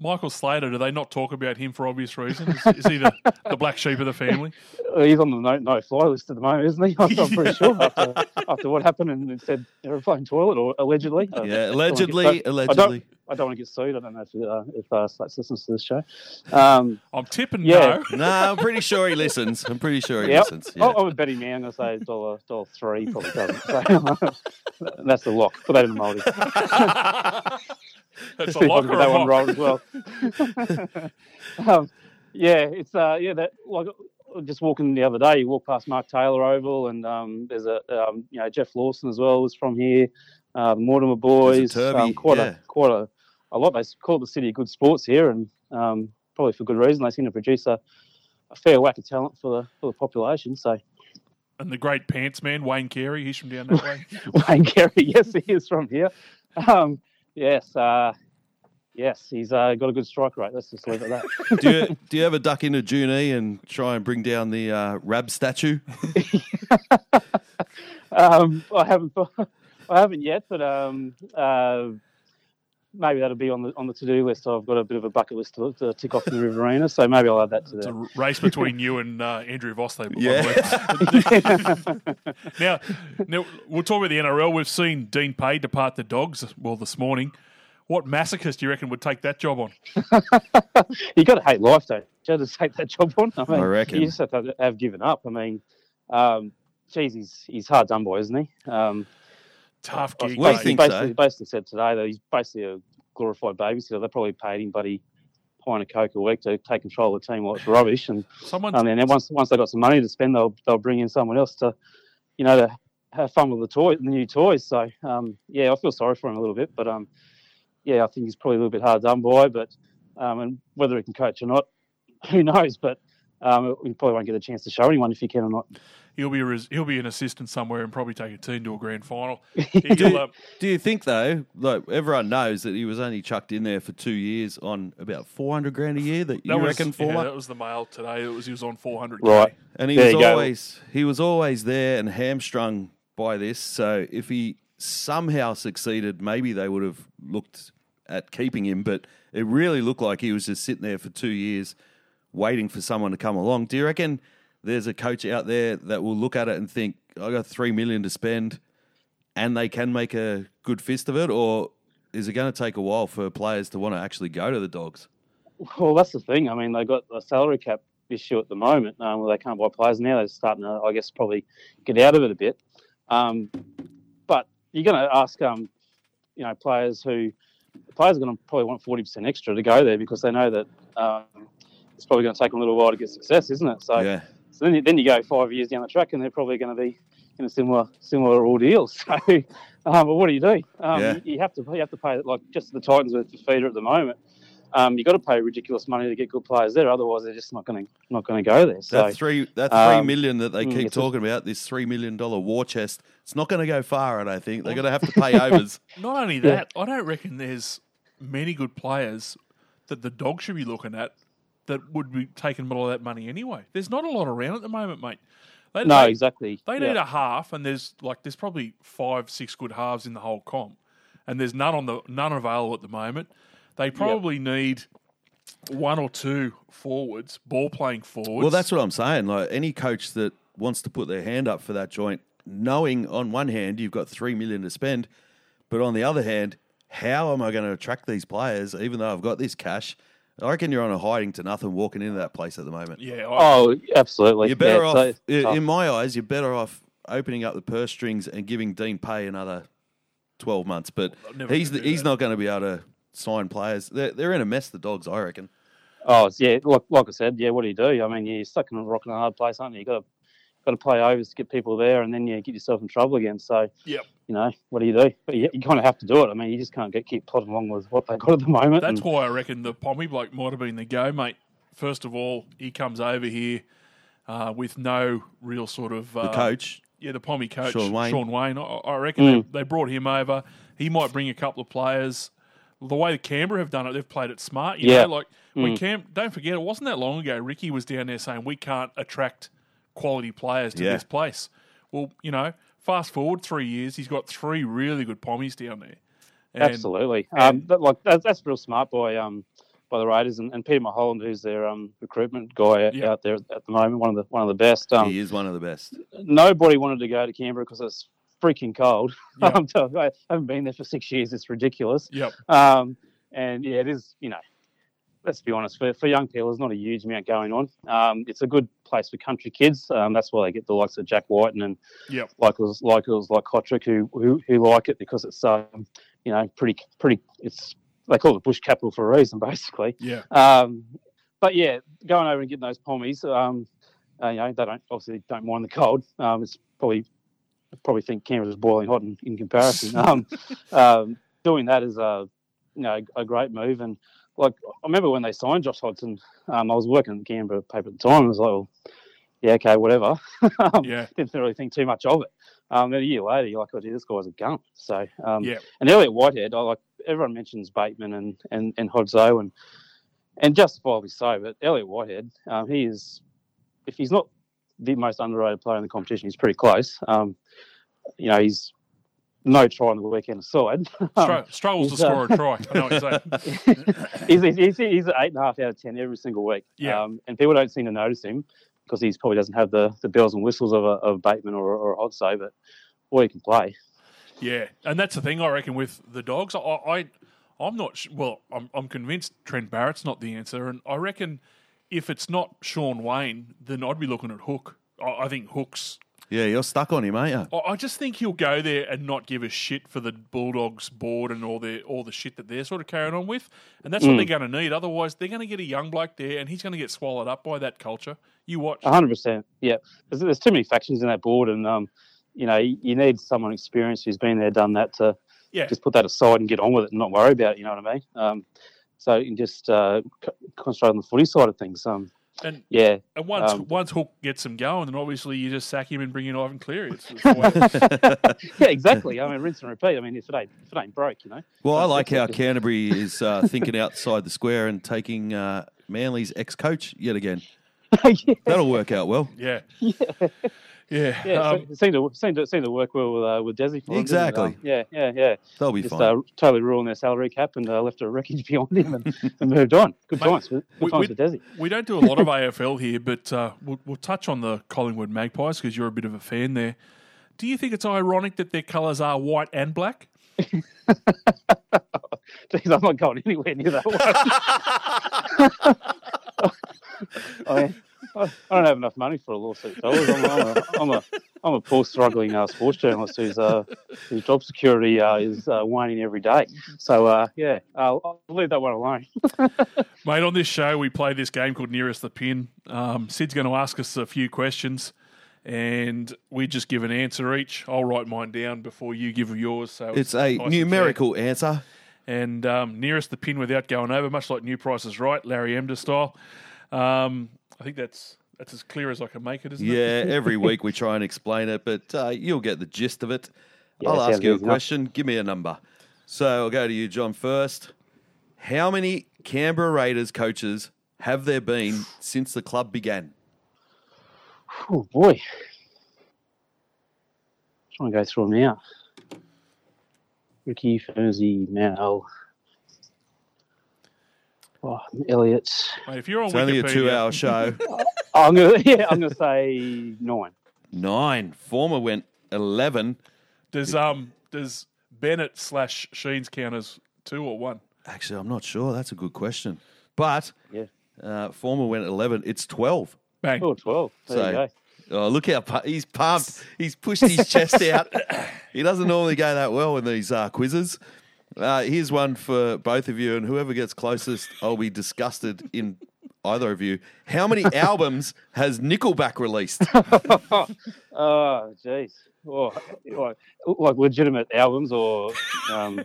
Michael Slater, do they not talk about him for obvious reasons? Is, is he the, the black sheep of the family? He's on the no, no fly list at the moment, isn't he? I'm, I'm pretty sure after, after what happened and it said airplane toilet, or allegedly. Yeah, uh, allegedly, allegedly. I don't want to get sued. I don't know if uh, if uh, Slats listens to this show. Um, I'm tipping yeah. no. No, I'm pretty sure he listens. I'm pretty sure he yep. listens. Yeah. I would bet him now. I'm going to say dollar, dollar three probably doesn't. So, that's the lock. Put that in the multi. That's a lock or that a one rolled as well. um, yeah, it's uh, yeah. That like just walking the other day, you walk past Mark Taylor Oval, and um, there's a um, you know Jeff Lawson as well was from here. Uh, Mortimer boys, um, quite yeah. a quite a, a lot. They call it the city of good sports here, and um, probably for good reason. They seem to produce a, a fair whack of talent for the for the population. So, and the great pants man Wayne Carey, he's from down that way. Wayne Carey, yes, he is from here. Um, yes, uh, Yes, he's uh, got a good strike rate. Let's just leave it at that. do, you, do you ever duck into Junie and try and bring down the uh, Rab statue? um, I haven't, I haven't yet, but um, uh, maybe that'll be on the on the to do list. I've got a bit of a bucket list to, to tick off in the Riverina, so maybe I'll add that to that. It's there. A race between you and uh, Andrew Voss, though. Yeah. now, now we'll talk about the N R L. We've seen Dean Pay depart the Dogs. Well, this morning. What masochist do you reckon would take that job on? You've got to hate life, don't you, to take that job on? I, mean, I reckon. You just have to have given up. I mean, um, geez, he's, he's hard done by, isn't he? Um, Tough gig. Well, he basically, so. basically said today that he's basically a glorified babysitter. They probably paid him, buddy, a pint of Coke a week to take control of the team while it's rubbish. And, and then once once they got some money to spend, they'll they'll bring in someone else to, you know, to have fun with the toy, the new toys. So, um, yeah, I feel sorry for him a little bit, but... um. Yeah, I think he's probably a little bit hard done by, but um, and whether he can coach or not, who knows? But um, we probably won't get a chance to show anyone if he can or not. He'll be a res- he'll be an assistant somewhere and probably take a team to a grand final. do, um... do you think though? Like everyone knows that he was only chucked in there for two years on about four hundred grand a year. That, that you was, reckon for? Yeah, that was the mail today. It was he was on four hundred. Right, and he there was always he was always there and hamstrung by this. So if he somehow succeeded, maybe they would have looked at keeping him, but it really looked like he was just sitting there for two years waiting for someone to come along. Do you reckon there's a coach out there that will look at it and think, I got three million to spend and they can make a good fist of it? Or is it going to take a while for players to want to actually go to the Dogs? Well, that's the thing. I mean, they got a salary cap issue at the moment. Um, well, they can't buy players now. They're starting to, I guess, probably get out of it a bit. Um, but you're going to ask, um, you know, players who players are going to probably want forty percent extra to go there because they know that um, it's probably going to take them a little while to get success, isn't it? So, yeah. so then, you, then you go five years down the track and they're probably going to be in a similar similar ordeal. So, um, but what do you do? Um, yeah. you, you have to you have to pay like just the Titans with the feeder at the moment. Um, you got to pay ridiculous money to get good players there, otherwise they're just not going to not going to go there. So that three that three um, million that they keep talking about, this three million dollar war chest, it's not going to go far. I don't think they're going to have to pay overs. Not only that, yeah. I don't reckon there's many good players that the Dogs should be looking at that would be taking all of that money anyway. There's not a lot around at the moment, mate. They, no, they, exactly. They yeah. need a half, and there's like there's probably five, six good halves in the whole comp, and there's none on the none available at the moment. They probably yep. need one or two forwards, ball-playing forwards. Well, that's what I'm saying. Like any coach that wants to put their hand up for that joint, knowing on one hand you've got three million to spend, but on the other hand, how am I going to attract these players even though I've got this cash? I reckon you're on a hiding to nothing walking into that place at the moment. Yeah. I, oh, absolutely. You're better yeah, off, so in my eyes, you're better off opening up the purse strings and giving Dean Pay another twelve months. But he's the, he's not going to be able to sign players. They're, they're in a mess, the Dogs, I reckon. Oh, yeah, like, like I said, yeah, what do you do? I mean, you're stuck in a rock and a hard place, aren't you? You've got to, got to play overs to get people there and then you get yourself in trouble again. So, yep. you know, what do you do? But you, you kind of have to do it. I mean, you just can't get keep plodding along with what they've got at the moment. That's and, why I reckon the Pommy bloke might have been the go, mate. First of all, he comes over here uh, with no real sort of... Uh, the coach. Yeah, the Pommy coach, Sean Wayne. Sean Wayne. I, I reckon mm. they, they brought him over. He might bring a couple of players... The way Canberra have done it, they've played it smart. You yeah. know, like mm. when Cam, don't forget, it wasn't that long ago Ricky was down there saying we can't attract quality players to yeah. this place. Well, you know, fast forward three years, he's got three really good Pommies down there. And, Absolutely, and, um, that, like that's, that's real smart by um by the Raiders and, and Peter Mulholland, who's their um recruitment guy yeah. out there at the moment. One of the one of the best. Um, he is one of the best. Nobody wanted to go to Canberra because it's freaking cold. Yep. I'm telling you, I haven't been there for six years. It's ridiculous. Yep. Um, and yeah, it is, you know, let's be honest, for, for young people, there's not a huge amount going on. Um, it's a good place for country kids. Um, that's why they get the likes of Jack Whiten and yep. locals, locals like Kotrick who, who, who like it because it's, um, you know, pretty, pretty, it's, they call it bush capital for a reason, basically. Yeah. Um, but yeah, going over and getting those Pommies, um, uh, you know, they don't, obviously don't mind the cold. Um, it's probably, I probably think Canberra's boiling hot in, in comparison. Um, um, doing that is a you know a great move. And like I remember when they signed Josh Hodson, um, I was working at the Canberra paper at the time. I was like, well, yeah, okay, whatever. um, yeah. Didn't really think too much of it. Um, and a year later, you're like, oh, gee, this guy's a gun. So, um, yeah. And earlier Whitehead, I like everyone mentions Bateman and and and Hodzo and and justifiably so. But Elliot Whitehead, um, he is, if he's not the most underrated player in the competition, he's pretty close. Um, you know, he's no try on the weekend aside. Um, Struggles to score uh, a try. I know what you're saying. he's, he's, he's an eight and a half out of ten every single week. Yeah. Um, and people don't seem to notice him because he probably doesn't have the, the bells and whistles of a of Bateman or, or a Hodzo, but boy, he can play. Yeah, and that's the thing I reckon with the Dogs. I... I I'm not sh- well. I'm I'm convinced Trent Barrett's not the answer, and I reckon if it's not Sean Wayne, then I'd be looking at Hook. I, I think Hook's. Yeah, you're stuck on him, aren't you? I, I just think he'll go there and not give a shit for the Bulldogs board and all the all the shit that they're sort of carrying on with, and that's mm. what they're going to need. Otherwise, they're going to get a young bloke there, and he's going to get swallowed up by that culture. You watch. one hundred percent. Yeah, there's, there's too many factions in that board, and um, you know, you, you need someone experienced who's been there, done that to. Yeah. Just put that aside and get on with it and not worry about it, you know what I mean? Um, so you can just uh, c- concentrate on the footy side of things. Um, and yeah, and once um, once Hook gets him going, then obviously you just sack him and bring in Ivan Cleary. It's, it's yeah, exactly. I mean, rinse and repeat. I mean, if it ain't, if it ain't broke, you know. Well, I like how Canterbury is uh, thinking outside the square and taking uh, Manly's ex-coach yet again. yeah. That'll work out well. Yeah. Yeah. Yeah, yeah, um, it seemed to seemed to seem to work well with uh, with Desi. For exactly. Him, um, yeah, yeah, yeah. They'll be just, fine. Uh, totally ruling their salary cap and uh, left a wreckage beyond him and, and moved on. Good times. Good we, times with Desi. We don't do a lot of A F L here, but uh, we'll, we'll touch on the Collingwood Magpies because you're a bit of a fan there. Do you think it's ironic that their colours are white and black? Jeez, I'm not going anywhere near that one. I mean, I don't have enough money for a lawsuit, fellas. I'm, I'm, a, I'm, a, I'm a poor, struggling uh, sports journalist whose uh, whose job security uh, is uh, waning every day. So, uh, yeah, I'll, I'll leave that one alone. Mate, on this show, we play this game called Nearest the Pin. Um, Sid's going to ask us a few questions, and we just give an answer each. I'll write mine down before you give yours. So It's, it's a nice numerical and answer. And um, Nearest the Pin without going over, much like New Price is Right, Larry Emder style. Um, I think that's that's as clear as I can make it, isn't yeah, it? Yeah, every week we try and explain it, but uh, you'll get the gist of it. Yeah, I'll ask you a question. Enough. Give me a number. So I'll go to you, John, first. How many Canberra Raiders coaches have there been since the club began? Oh, boy. I'm trying to go through them now. Ricky, Furzy, Mal. Oh, Elliot. Mate, if you're on it's Wikipedia, only a two-hour show. I'm gonna, yeah, I'm gonna say nine. Nine. Former went eleven. Does um does Bennett slash Sheens count as two or one? Actually, I'm not sure. That's a good question. But yeah, uh, former went eleven. It's twelve. Bang. Oh, twelve. There so, you go. Oh, look how pu- he's pumped. He's pushed his chest out. He doesn't normally go that well in these uh, quizzes. Uh, here's one for both of you, and whoever gets closest, I'll be disgusted in either of you. How many albums has Nickelback released? Oh, jeez. Oh, like, like legitimate albums or um,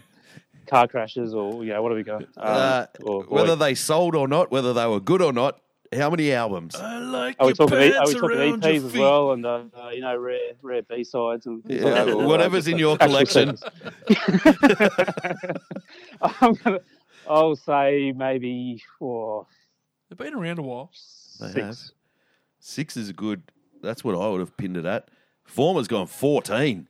car crashes or, you know, what have we got? Um, uh, or, whether or, they sold or not, whether they were good or not, how many albums? I like are, we talking, are we talking E Ps as well and, uh, uh, you know, rare rare B-sides? And yeah, like that, whatever's in your collection. I'm gonna, I'll say maybe four. They've been around a while. They Six. Have. Six is a good, that's what I would have pinned it at. Former's gone fourteen.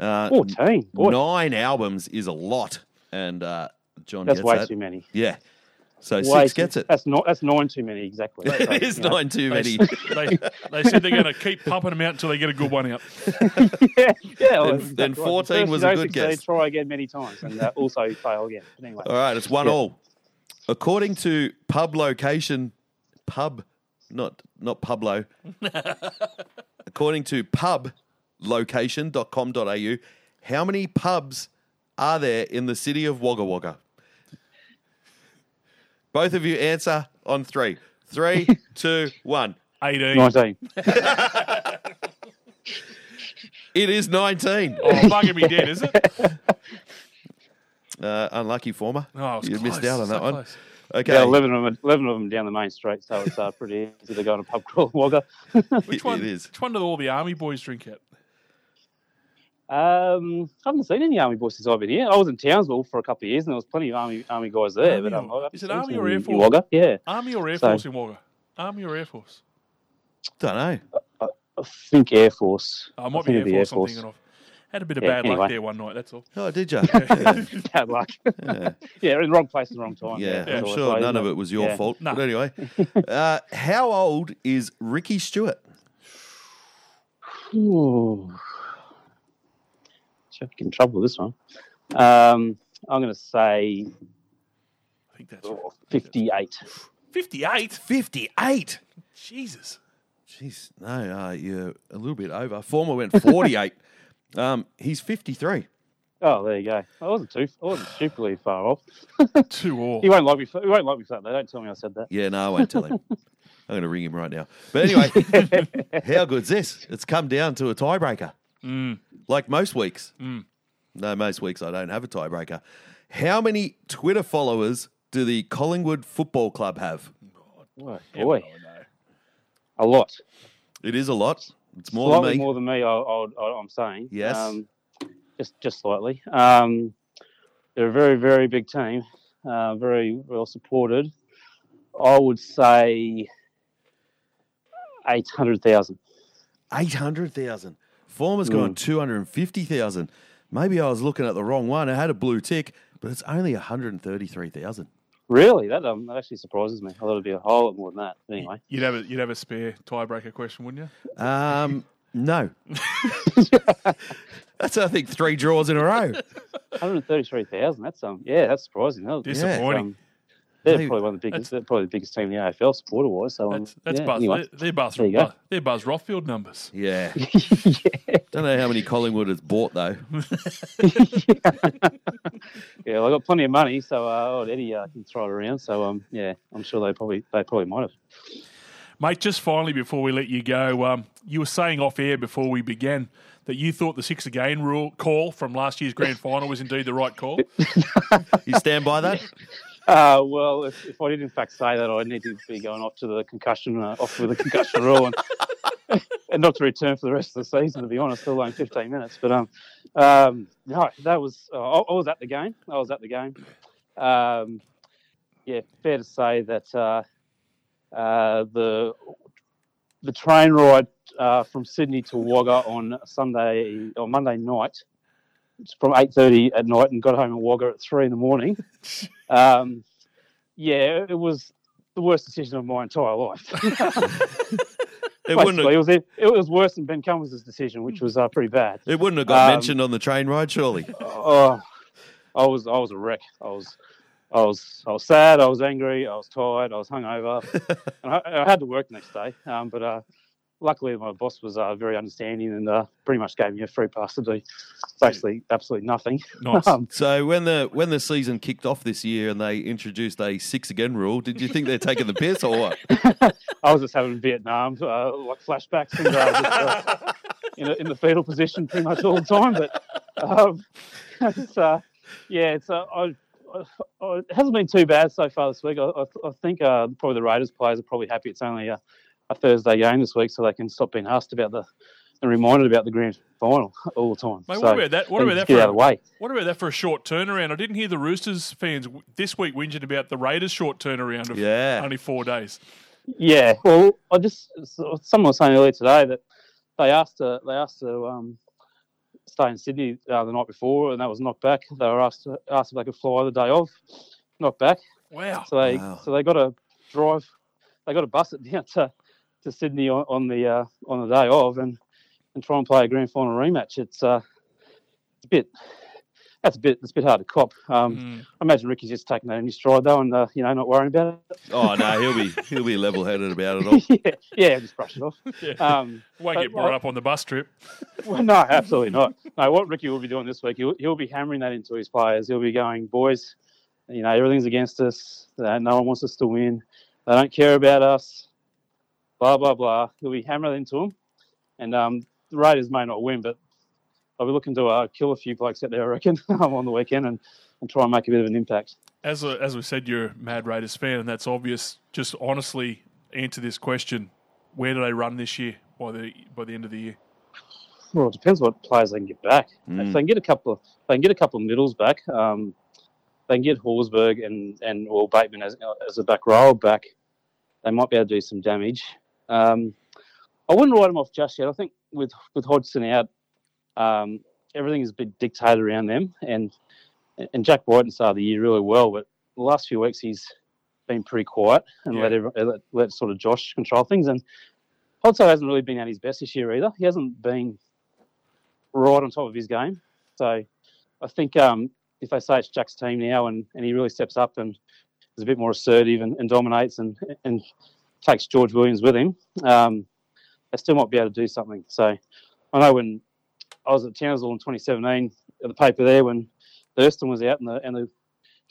Uh, fourteen? Boy. Nine albums is a lot. And uh, John that's gets that. That's way too many. Yeah. So Way six too, gets it. That's not. That's nine too many, exactly. That's it is nine know. Too many. They, they, they said they're going to keep pumping them out until they get a good one out. yeah, yeah. Well, then, exactly then fourteen right. was a good guess. They try again many times and uh, also fail again. But anyway. All right, it's one yeah. all. According to pub location, pub, not not Pablo. according to pub location dot com dot a u, how many pubs are there in the city of Wagga Wagga? Both of you answer on three. Three, two, one. eighteen. nineteen. It is nineteen. Oh, bugging me dead, is it? Uh, unlucky former. Oh, you close. Missed out on that so one. Close. Okay. Yeah, eleven of them, eleven of them down the main street, so it's uh, pretty easy to go on a pub crawl, Wagga. Which one? It is. Which one do all the army boys drink at? Um, I haven't seen any Army boys since I've been here. I was in Townsville for a couple of years, and there was plenty of Army Army guys there. Army but um, Is it Army or Air Force? In Wagga? Yeah. Army or Air so, Force in Wagga? Army or Air Force? Don't know. I, I think Air Force. Oh, I might I be Air Force, Air Force I'm thinking of. Had a bit of yeah, bad anyway. luck there one night, that's all. Oh, did you? Yeah. Bad luck. Yeah. yeah, in the wrong place at the wrong time. Yeah, yeah. I'm sure none of it was your yeah. fault. No. But anyway, uh, how old is Ricky Stewart? Ooh. Should get in trouble with this one. Um, I'm going to say I think that's oh, fifty-eight. fifty-eight? fifty-eight? Jesus. Jeez, no, uh, you're a little bit over. Former went forty-eight. Um, he's fifty-three. Oh, there you go. I wasn't too, I wasn't stupidly far off. Too off. He won't like me. He won't like me for that. They don't tell me I said that. Yeah, no, I won't tell him. I'm going to ring him right now. But anyway, how good's this? It's come down to a tiebreaker, mm. like most weeks. Mm. No, most weeks I don't have a tiebreaker. How many Twitter followers do the Collingwood Football Club have? Oh, boy, a lot. It is a lot. It's more slightly than me. more than me, I'll, I'll, I'm saying. Yes. Um, just just slightly. Um, they're a very, very big team, uh, very well supported. I would say eight hundred thousand. eight hundred thousand. Former's mm. gone two hundred fifty thousand. Maybe I was looking at the wrong one. I had a blue tick, but it's only one hundred thirty-three thousand. Really? That um, that actually surprises me. I thought it'd be a whole lot more than that. But anyway, you'd have a you'd have a spare tiebreaker question, wouldn't you? Um, no. That's I think three draws in a row. One hundred thirty-three thousand. That's um, yeah, that's surprising. That was, disappointing. That's, um, they're Maybe, probably one of the biggest. They're probably the biggest team in the A F L supporter-wise. So um, that's, that's yeah, Buzz. Anyway. They're, they're Buzz. Buzz they're Buzz Rothfield numbers. Yeah. yeah. Don't know how many Collingwood has bought though. yeah. yeah, well, I got plenty of money, so uh, old Eddie uh, can throw it around. So um, yeah, I'm sure they probably they probably might have. Mate, just finally before we let you go, um, you were saying off air before we began that you thought the six again rule call from last year's grand final was indeed the right call. You stand by that? Uh, well, if, if I did in fact say that, I need to be going off to the concussion, uh, off with the concussion rule, and, and not to return for the rest of the season. To be honest, alone fifteen minutes. But um, um, no, that was uh, I, I was at the game. I was at the game. Um, yeah, fair to say that uh, uh, the the train ride uh, from Sydney to Wagga on Sunday or Monday night. From eight thirty at night and got home in Wagga at three in the morning. Um, yeah, it was the worst decision of my entire life. it, wouldn't have, it, was, it, it was worse than Ben Cummins' decision, which was uh, pretty bad. It wouldn't have got um, mentioned on the train ride, surely. Oh, I was I was a wreck. I was I was I was sad. I was angry. I was tired. I was hungover, and I, I had to work the next day. Um, but uh, luckily, my boss was uh, very understanding and uh, pretty much gave me a free pass to do basically absolutely nothing. Nice. um, so when the when the season kicked off this year and they introduced a six again rule, did you think they're taking the piss or what? I was just having Vietnam uh, like flashbacks and, uh, just, uh, in, a, in the fetal position pretty much all the time. But um, it's, uh, yeah, it's uh, I, I, I, it hasn't been too bad so far this week. I, I, I think uh, probably the Raiders players are probably happy it's only a. a Thursday game this week so they can stop being asked about the and reminded about the grand final all the time. Mate, so, what about that? What about that, for a, what about that for a short turnaround? I didn't hear the Roosters fans this week whinging about the Raiders' short turnaround of yeah. only four days. Yeah, well, I just someone was saying earlier today that they asked to they asked to um, stay in Sydney uh, the night before and that was knocked back. They were asked to, asked if they could fly the day of, knocked back. Wow. So they wow. so they got to drive. They got to bus it down to. to Sydney on, on the uh, on the day of and, and try and play a grand final rematch. It's uh, it's a bit that's a bit it's a bit hard to cop. Um, mm. I imagine Ricky's just taking that in his stride though, and uh, you know not worrying about it. Oh no, he'll be he'll be level headed about it all. yeah, yeah, just brush it off. Yeah. Um, Won't get brought up on the bus trip. Well, no, absolutely not. No, what Ricky will be doing this week, he'll he'll be hammering that into his players. He'll be going, boys, you know everything's against us. No one wants us to win. They don't care about us. Blah, blah, blah. He'll be hammering into them. And um, the Raiders may not win, but I'll be looking to uh, kill a few blokes out there, I reckon, on the weekend and, and try and make a bit of an impact. As a, as we said, you're a mad Raiders fan, and that's obvious. Just honestly answer this question. Where do they run this year by the by the end of the year? Well, it depends what players they can get back. Mm. If they can get a couple of, they can get a couple of middles back. Um, they can get Horsburgh and and or Bateman as as a back row back. They might be able to do some damage. Um, I wouldn't write them off just yet. I think with with Hodgson out, um, everything is a bit dictated around them. And and Jack Whiten started the year really well, but the last few weeks he's been pretty quiet and yeah. let, every, let let sort of Josh control things. And Hodgson hasn't really been at his best this year either. He hasn't been right on top of his game. So I think um, if they say it's Jack's team now and, and he really steps up and is a bit more assertive and, and dominates and, and takes George Williams with him, um, they still might be able to do something. So I know when I was at Townsville in twenty seventeen, at the paper there when Thurston was out and the, and the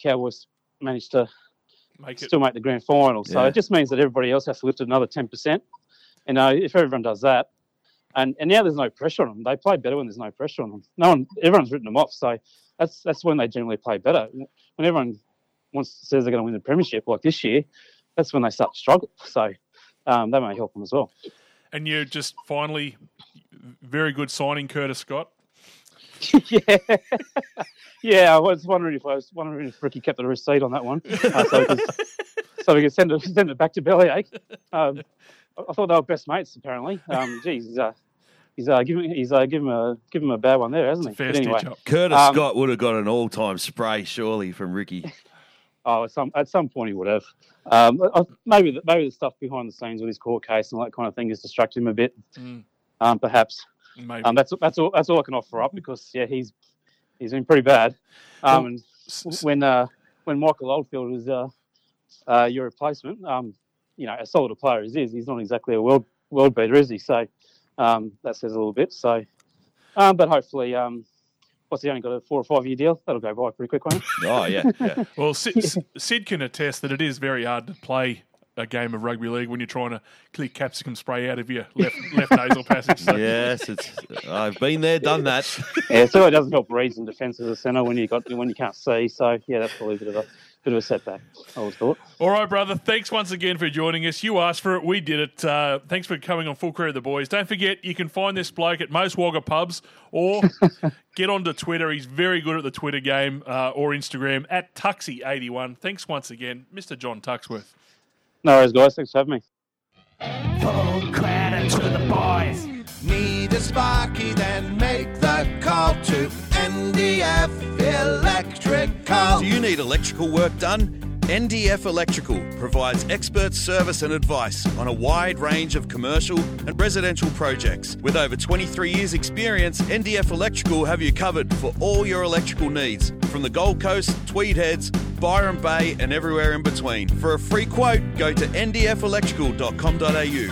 Cowboys managed to make still it. make the grand final. Yeah. So it just means that everybody else has to lift another ten percent. And uh, if everyone does that, And and now there's no pressure on them. They play better when there's no pressure on them. No one, everyone's written them off. So that's that's when they generally play better. When everyone wants says they're going to win the premiership, like this year, that's when they start to struggle. So um, that may help them as well. And you just finally, very good signing, Curtis Scott. yeah, yeah. I was wondering if I was wondering if Ricky kept the receipt on that one, uh, so we could, so we could send it send it back to Bellyache. Um, I thought they were best mates. Apparently, um, geez. Uh, He's uh, give him, he's uh, give him a give him a bad one there, hasn't he? But anyway, Curtis um, Scott would have got an all-time spray, surely, from Ricky. oh, at some at some point he would have. Um, I, maybe the, maybe the stuff behind the scenes with his court case and all that kind of thing has distracted him a bit. Mm. Um, perhaps. Maybe. Um, that's that's all that's all I can offer up because yeah, he's he's been pretty bad. Um, well, and s- when uh, when Michael Oldfield was uh, uh, your replacement, um, you know, as solid a player as he is, he's not exactly a world world beater, is he? So. Um, that says a little bit. So, um, but hopefully, um, what's he only got a four or five year deal? That'll go by pretty quick, won't it? oh yeah, yeah. Well, Sid, yeah. Sid can attest that it is very hard to play a game of rugby league when you're trying to clear capsicum spray out of your left left nasal passage. So. Yes, it's, I've been there, done that. yeah, so it doesn't help Reeds in defence as a centre when you got when you can't see. So yeah, that's probably a bit of a. Bit of a setback, I always thought. All right, brother. Thanks once again for joining us. You asked for it. We did it. Uh, thanks for coming on Full Career of the Boys. Don't forget, you can find this bloke at most Wagga pubs or get onto Twitter. He's very good at the Twitter game uh, or Instagram, at Tuxie eighty-one. Thanks once again, Mister John Tuxworth. No worries, guys. Thanks for having me. Full credit to the boys. Need a sparky, then make the call to N D F Electrical. Do you need electrical work done? N D F Electrical provides expert service and advice on a wide range of commercial and residential projects. With over twenty-three years experience, N D F Electrical have you covered for all your electrical needs, from the Gold Coast, Tweed Heads, Byron Bay and everywhere in between. For a free quote, go to N D F electrical dot com dot A U.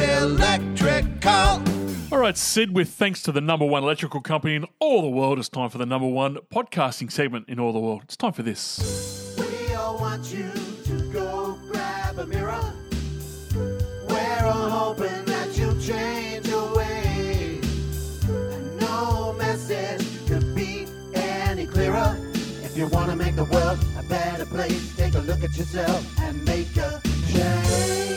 Electrical. All right, Sid, with thanks to the number one electrical company in all the world, it's time for the number one podcasting segment in all the world. It's time for this. We all want you to go grab a mirror. We're all hoping that you'll change your way. And no message could be any clearer. If you want to make the world a better place, take a look at yourself and make a change.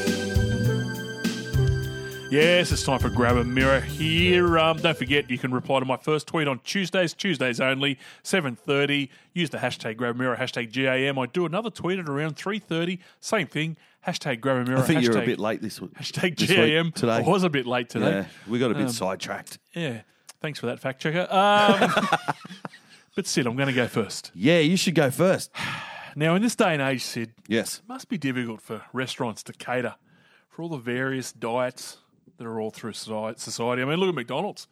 Yes, it's time for Grab a Mirror here. Um, don't forget, you can reply to my first tweet on Tuesdays, Tuesdays only, seven thirty. Use the hashtag Grab a Mirror, hashtag G A M. I do another tweet at around three thirty. Same thing, hashtag Grab a Mirror. I think you're a bit late this week. Hashtag this G A M week today. I was a bit late today. Yeah, we got a bit um, sidetracked. Yeah, thanks for that, fact checker. Um, but Sid, I'm going to go first. Yeah, you should go first. Now, in this day and age, Sid, yes, it must be difficult for restaurants to cater for all the various diets that are all through society. I mean, look at McDonald's.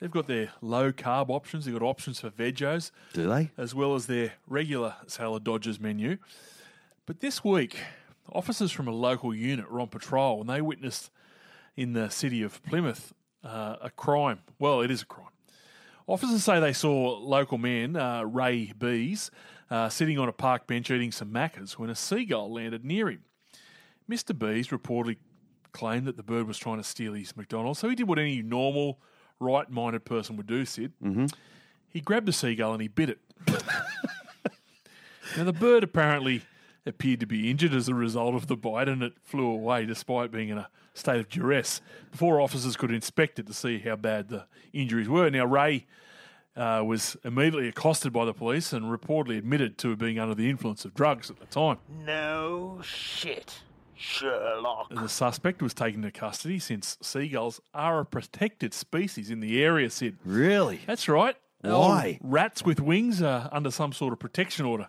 They've got their low-carb options. They've got options for veggios. Do they? As well as their regular salad dodgers menu. But this week, officers from a local unit were on patrol, and they witnessed in the city of Plymouth uh, a crime. Well, it is a crime. Officers say they saw local man, uh, Ray Bees, uh, sitting on a park bench eating some Maccas when a seagull landed near him. Mister Bees reportedly claimed that the bird was trying to steal his McDonald's. So he did what any normal, right-minded person would do, Sid. Mm-hmm. He grabbed the seagull and he bit it. Now, the bird apparently appeared to be injured as a result of the bite, and it flew away despite being in a state of duress before officers could inspect it to see how bad the injuries were. Now, Ray uh, was immediately accosted by the police and reportedly admitted to being under the influence of drugs at the time. No shit, Sherlock. The suspect was taken into custody since seagulls are a protected species in the area, Sid. Really? That's right. Why? Old rats with wings are under some sort of protection order.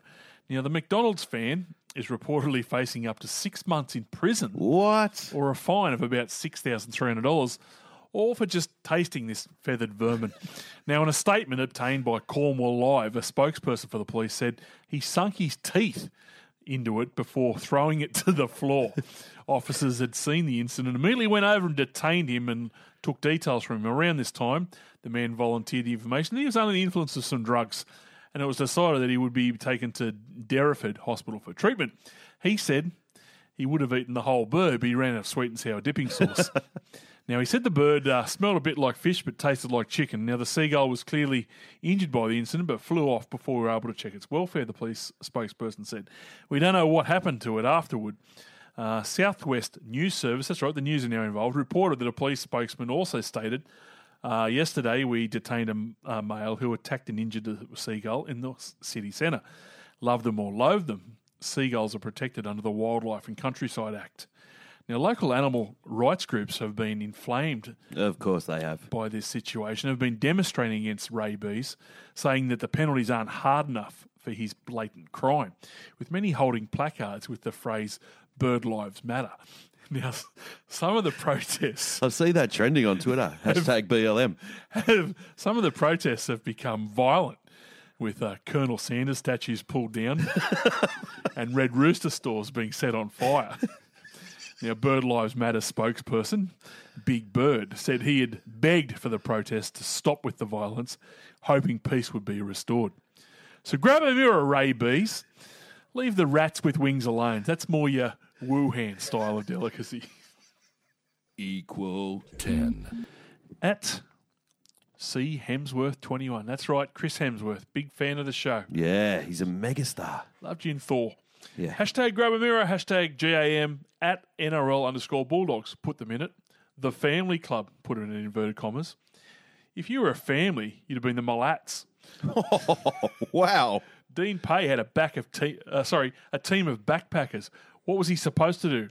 Now, the McDonald's fan is reportedly facing up to six months in prison. What? Or a fine of about six thousand three hundred dollars, all for just tasting this feathered vermin. Now, in a statement obtained by Cornwall Live, a spokesperson for the police said he sunk his teeth into it before throwing it to the floor. Officers had seen the incident, immediately went over and detained him and took details from him. Around this time, the man volunteered the information that he was under the influence of some drugs, and it was decided that he would be taken to Derriford Hospital for treatment. He said he would have eaten the whole bird, but he ran out of sweet and sour dipping sauce. Now, he said the bird uh, smelled a bit like fish but tasted like chicken. Now, the seagull was clearly injured by the incident but flew off before we were able to check its welfare, the police spokesperson said. We don't know what happened to it afterward. Uh, Southwest News Service, that's right, the news are now involved, reported that a police spokesman also stated, Uh, yesterday, we detained a, a male who attacked and injured a seagull in the city centre. Love them or loathe them, seagulls are protected under the Wildlife and Countryside Act. Now, local animal rights groups have been inflamed. Of course they have. By this situation, have been demonstrating against Ray Bees, saying that the penalties aren't hard enough for his blatant crime, with many holding placards with the phrase, "Bird Lives Matter." Now, some of the protests... I see that trending on Twitter, hashtag B L M. Have, some of the protests have become violent, with uh, Colonel Sanders statues pulled down and Red Rooster stores being set on fire. Now, Bird Lives Matter spokesperson, Big Bird, said he had begged for the protests to stop with the violence, hoping peace would be restored. So grab a mirror, Ray Bees. Leave the rats with wings alone. That's more your Wuhan style of delicacy. Equal ten. At C. Hemsworth twenty-one. That's right, Chris Hemsworth. Big fan of the show. Yeah, he's a megastar. Loved you in Thor. Yeah. Hashtag grab a mirror, hashtag G A M, at N R L underscore Bulldogs. Put them in it. The Family Club. Put it in inverted commas. If you were a family, you'd have been the Malats. Oh, wow. Dean Pay had a back of te- uh, sorry, a team of backpackers. What was he supposed to do?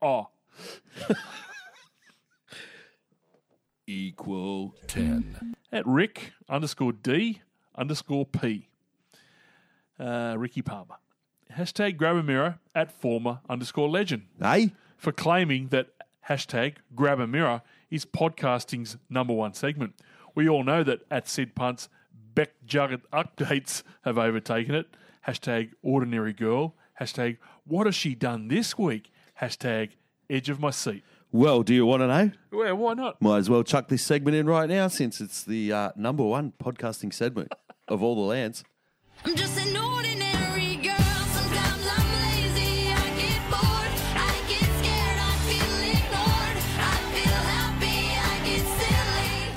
Oh. Equal ten. At Rick underscore D underscore P. Uh, Ricky Palmer. Hashtag grab a mirror at former underscore legend. Eh? For claiming that hashtag grab a mirror is podcasting's number one segment. We all know that at Sid Punt's Beck Jugget updates have overtaken it. Hashtag ordinary girl. Hashtag, what has she done this week? Hashtag, edge of my seat. Well, do you want to know? Yeah, why not? Might as well chuck this segment in right now since it's the uh, number one podcasting segment of all the lands. I'm just an ordinary girl. Sometimes I'm lazy. I get bored. I get scared. I feel ignored. I feel happy. I get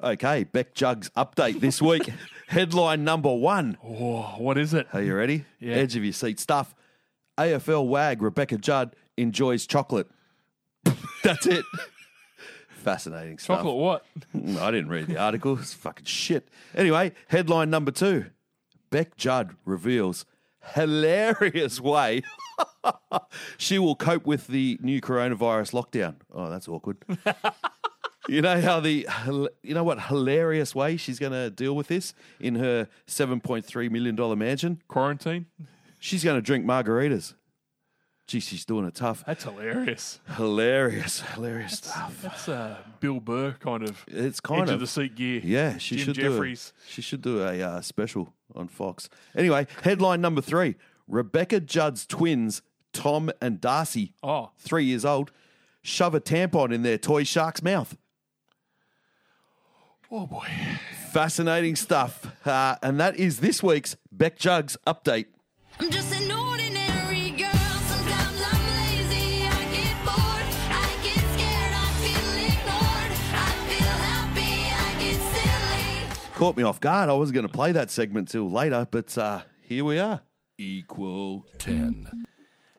silly. Okay, Beck Jugs update this week. Headline number one. Oh, what is it? Are you ready? Yeah. Edge of your seat stuff. A F L wag Rebecca Judd enjoys chocolate. That's it. Fascinating stuff. Chocolate what? I didn't read the article. It's fucking shit. Anyway, headline number two. Beck Judd reveals hilarious way she will cope with the new coronavirus lockdown. Oh, that's awkward. You know how the, you know what hilarious way she's going to deal with this in her seven point three million dollars mansion? Quarantine? She's going to drink margaritas. Gee, she's doing it tough. That's hilarious. Hilarious, hilarious that's, stuff. That's uh, Bill Burr kind of it's kind edge of, of the seat gear. Yeah, she Jim should Jeffries. do. A, she should do a uh, special on Fox. Anyway, headline number three: Rebecca Judd's twins, Tom and Darcy, oh. three years old, shove a tampon in their toy shark's mouth. Oh, boy. Fascinating stuff. Uh, and that is this week's Beck Jugs update. I'm just an ordinary girl. Sometimes I'm lazy. I get bored. I get scared. I feel ignored. I feel happy. I get silly. Caught me off guard. I wasn't going to play that segment till later, but uh, here we are. equal ten.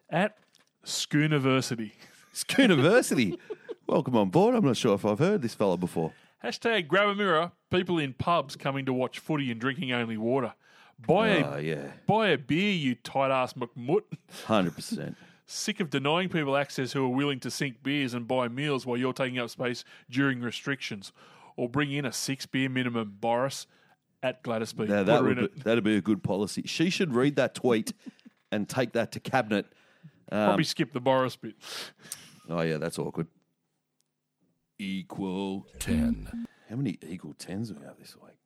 At Schooniversity. Schooniversity. Welcome on board. I'm not sure if I've heard this fella before. Hashtag grab a mirror. People in pubs coming to watch footy and drinking only water. Buy oh, a yeah. buy a beer, you tight ass McMutt. one hundred percent. Sick of denying people access who are willing to sink beers and buy meals while you're taking up space during restrictions. Or bring in a six beer minimum, Boris, at Gladys Beach. Now, that would be, that'd be a good policy. She should read that tweet and take that to cabinet. Um, Probably skip the Boris bit. Oh, yeah, that's awkward. Equal ten. How many equal tens do we have this week?